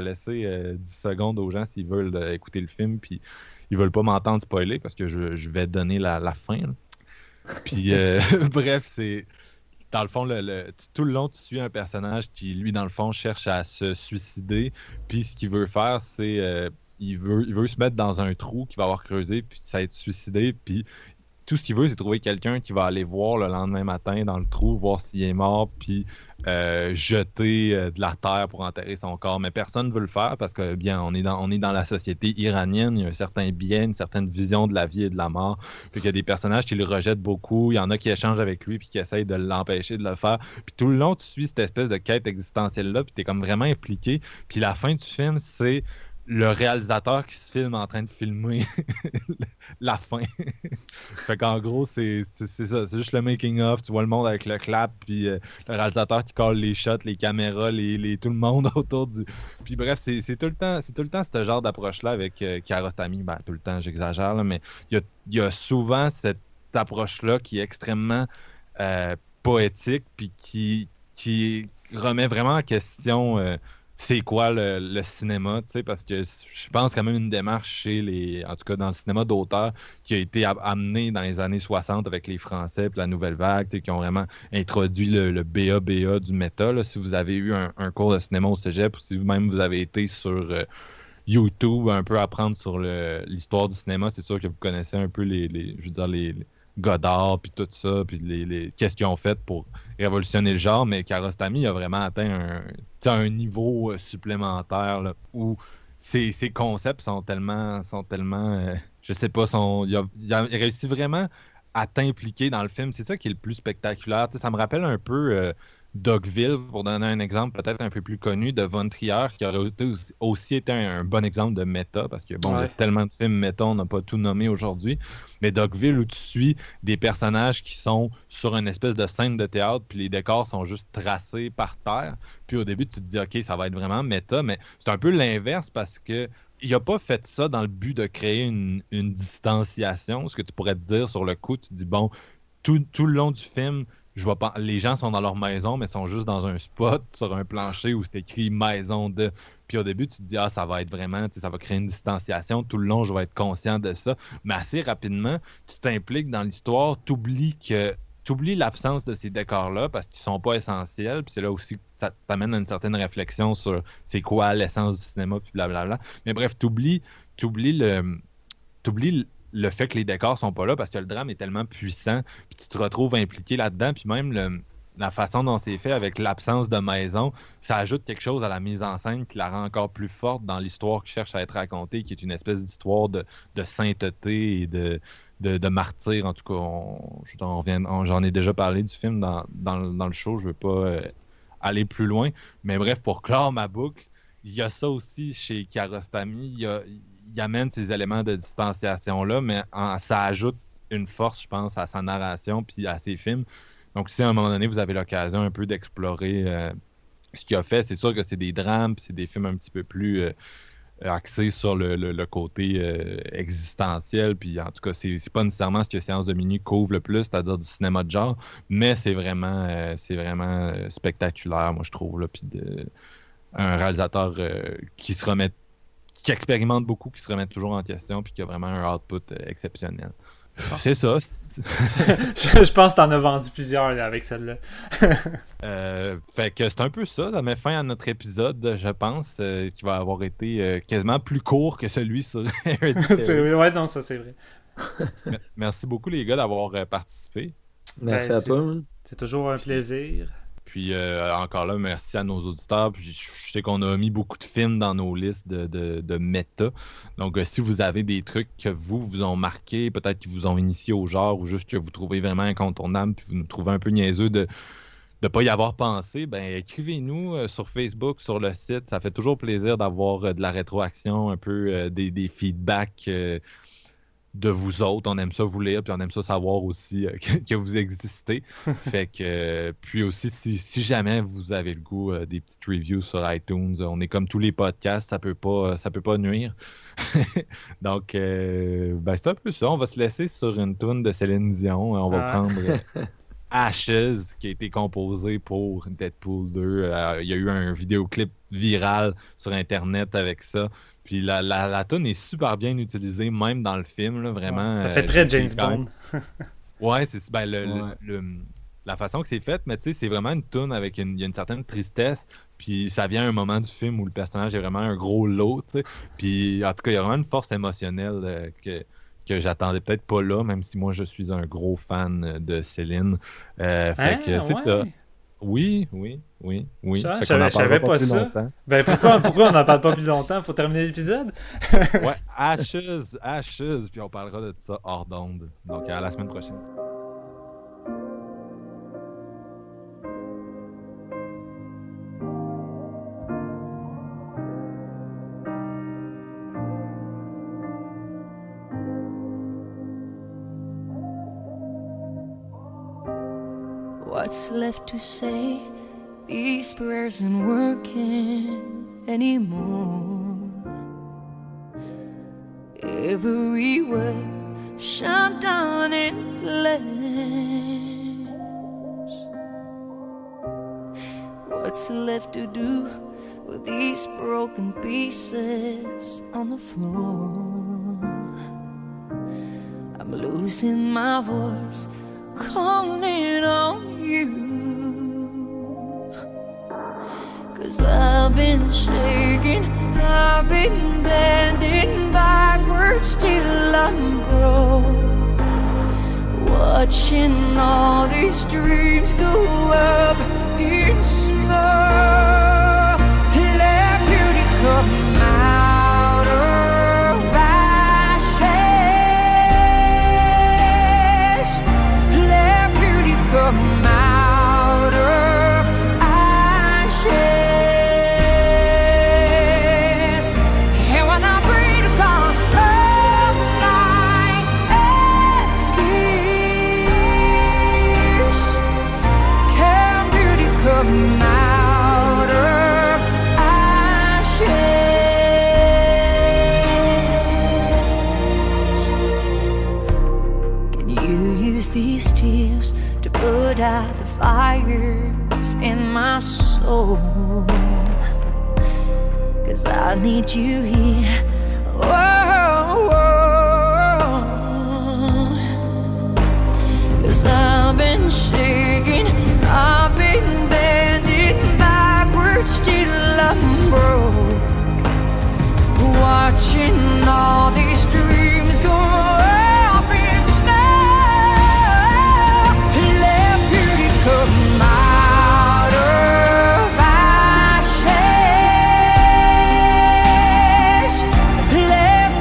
laisser 10 secondes aux gens s'ils veulent écouter le film. Puis ils veulent pas m'entendre spoiler parce que je vais donner la fin. Là. Puis bref, c'est... Dans le fond, tout le long, tu suis un personnage qui, lui, dans le fond, cherche à se suicider. Puis ce qu'il veut faire, c'est... Il veut se mettre dans un trou qu'il va avoir creusé, puis ça va être suicidé, puis tout ce qu'il veut, c'est trouver quelqu'un qui va aller voir le lendemain matin dans le trou, voir s'il est mort, puis jeter de la terre pour enterrer son corps. Mais personne ne veut le faire parce que, bien, on est dans la société iranienne, il y a un certain biais, une certaine vision de la vie et de la mort. Puis il y a des personnages qui le rejettent beaucoup, il y en a qui échangent avec lui puis qui essayent de l'empêcher de le faire. Puis tout le long, tu suis cette espèce de quête existentielle-là, puis t'es comme vraiment impliqué. Puis la fin du film, c'est... le réalisateur qui se filme en train de filmer la fin. Fait qu'en gros, c'est ça. C'est juste le making-of. Tu vois le monde avec le clap, puis le réalisateur qui colle les shots, les caméras, tout le monde autour du... Puis bref, c'est tout le temps ce genre d'approche-là avec Kiarostami. Ben, tout le temps, j'exagère, là, mais il y a souvent cette approche-là qui est extrêmement poétique, puis qui remet vraiment en question... c'est quoi le cinéma, tu sais, parce que je pense quand même une démarche en tout cas dans le cinéma d'auteur, qui a été amenée dans les années 60 avec les Français puis la Nouvelle Vague, tu sais, qui ont vraiment introduit le BABA du méta, là. Si vous avez eu un cours de cinéma au cégep, ou si vous-même vous avez été sur YouTube un peu apprendre sur l'histoire du cinéma, c'est sûr que vous connaissez un peu les Goddard, puis tout ça, puis qu'est-ce qu'ils ont fait pour révolutionner le genre, mais Kiarostami a vraiment atteint un niveau supplémentaire là, où ses concepts sont tellement je sais pas, il a réussi vraiment à t'impliquer dans le film. C'est ça qui est le plus spectaculaire. T'sais, ça me rappelle un peu Dogville, pour donner un exemple peut-être un peu plus connu, de Von Trier, qui aurait aussi été un bon exemple de méta, parce que bon, ouais. Il y a tellement de films méta, on n'a pas tout nommé aujourd'hui, mais Dogville, où tu suis des personnages qui sont sur une espèce de scène de théâtre, puis les décors sont juste tracés par terre, puis au début tu te dis ok, ça va être vraiment méta, mais c'est un peu l'inverse, parce que il n'a pas fait ça dans le but de créer une distanciation. Ce que tu pourrais te dire sur le coup, tu te dis bon, tout le long du film, les gens sont dans leur maison, mais sont juste dans un spot sur un plancher où c'est écrit « maison de ». Puis au début, tu te dis « Ah, ça va être vraiment, ça va créer une distanciation. Tout le long, je vais être conscient de ça. » Mais assez rapidement, tu t'impliques dans l'histoire, t'oublies l'absence de ces décors-là parce qu'ils sont pas essentiels. Puis c'est là aussi que ça t'amène à une certaine réflexion sur c'est quoi l'essence du cinéma, puis blablabla. Mais bref, t'oublies le fait que les décors sont pas là parce que le drame est tellement puissant, puis tu te retrouves impliqué là-dedans, puis même la façon dont c'est fait avec l'absence de maison, ça ajoute quelque chose à la mise en scène qui la rend encore plus forte dans l'histoire qui cherche à être racontée, qui est une espèce d'histoire de sainteté et de martyr. En tout cas, j'en ai déjà parlé du film dans le show, je veux pas aller plus loin, mais bref, pour clore ma boucle, il y a ça aussi chez Kiarostami, il amène ces éléments de distanciation-là, mais ça ajoute une force, je pense, à sa narration puis à ses films. Donc, si à un moment donné, vous avez l'occasion un peu d'explorer ce qu'il a fait, c'est sûr que c'est des drames, puis c'est des films un petit peu plus axé sur le côté existentiel, puis en tout cas, c'est pas nécessairement ce que Séance de minuit couvre le plus, c'est-à-dire du cinéma de genre, mais c'est vraiment spectaculaire, moi je trouve, là, puis un réalisateur qui expérimente beaucoup, qui se remet toujours en question, puis qui a vraiment un output exceptionnel. C'est ça. Je pense que t'en as vendu plusieurs là, avec celle-là. Fait que c'est un peu ça. Ça met fin à notre épisode, je pense, qui va avoir été quasiment plus court que celui sur ouais, non, ça c'est vrai. Merci beaucoup les gars d'avoir participé. Merci à toi. C'est toujours un plaisir. Puis encore là, merci à nos auditeurs. Puis je sais qu'on a mis beaucoup de films dans nos listes de méta. Donc si vous avez des trucs que vous ont marqué, peut-être qui vous ont initié au genre ou juste que vous trouvez vraiment incontournable, puis vous nous trouvez un peu niaiseux de ne pas y avoir pensé, ben écrivez-nous sur Facebook, sur le site. Ça fait toujours plaisir d'avoir de la rétroaction, un peu des feedbacks de vous autres. On aime ça vous lire, puis on aime ça savoir aussi que vous existez. Fait que puis aussi, si jamais vous avez le goût des petites reviews sur iTunes, on est comme tous les podcasts, ça peut pas nuire. Donc ben c'est un peu ça. On va se laisser sur une toune de Céline Dion. On va prendre Ashes, qui a été composée pour Deadpool 2. Il y a eu un vidéoclip viral sur Internet avec ça. Puis la toune est super bien utilisée, même dans le film, là, vraiment. Ça fait très James Bond. Ouais, c'est ben, la façon que c'est fait, mais tu sais, c'est vraiment une toune avec une certaine tristesse. Puis ça vient à un moment du film où le personnage est vraiment un gros lot, tu sais. Puis en tout cas, il y a vraiment une force émotionnelle que j'attendais peut-être pas là, même si moi je suis un gros fan de Céline. Fait que c'est ça. Oui. Ça, je savais pas ça. Longtemps. Ben pourquoi on n'en parle pas plus longtemps? Faut terminer l'épisode? Ouais, Ashes, puis on parlera de ça hors d'onde. Donc à la semaine prochaine. What's left to say? These prayers aren't working anymore. Every word shut down in flames. What's left to do with these broken pieces on the floor? I'm losing my voice, calling on you, 'cause I've been shaking, I've been bending backwards till I'm broke, watching all these dreams go up in smoke. Let beauty come out of ashes. Come out of ashes. And when I pray to God, all I ask is, can beauty come out of ashes? Can you use these tears to put out the fires in my soul? 'Cause I need you here. Whoa, whoa. 'Cause I've been shaking, I've been bending backwards till I'm broke, watching all these dreams go away. Come out of ashes. Let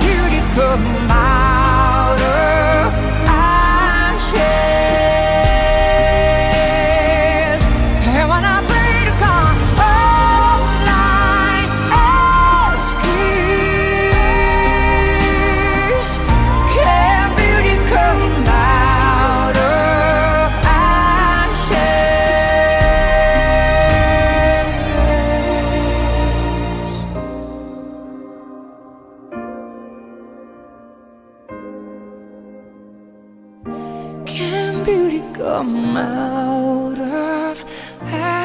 out of hell.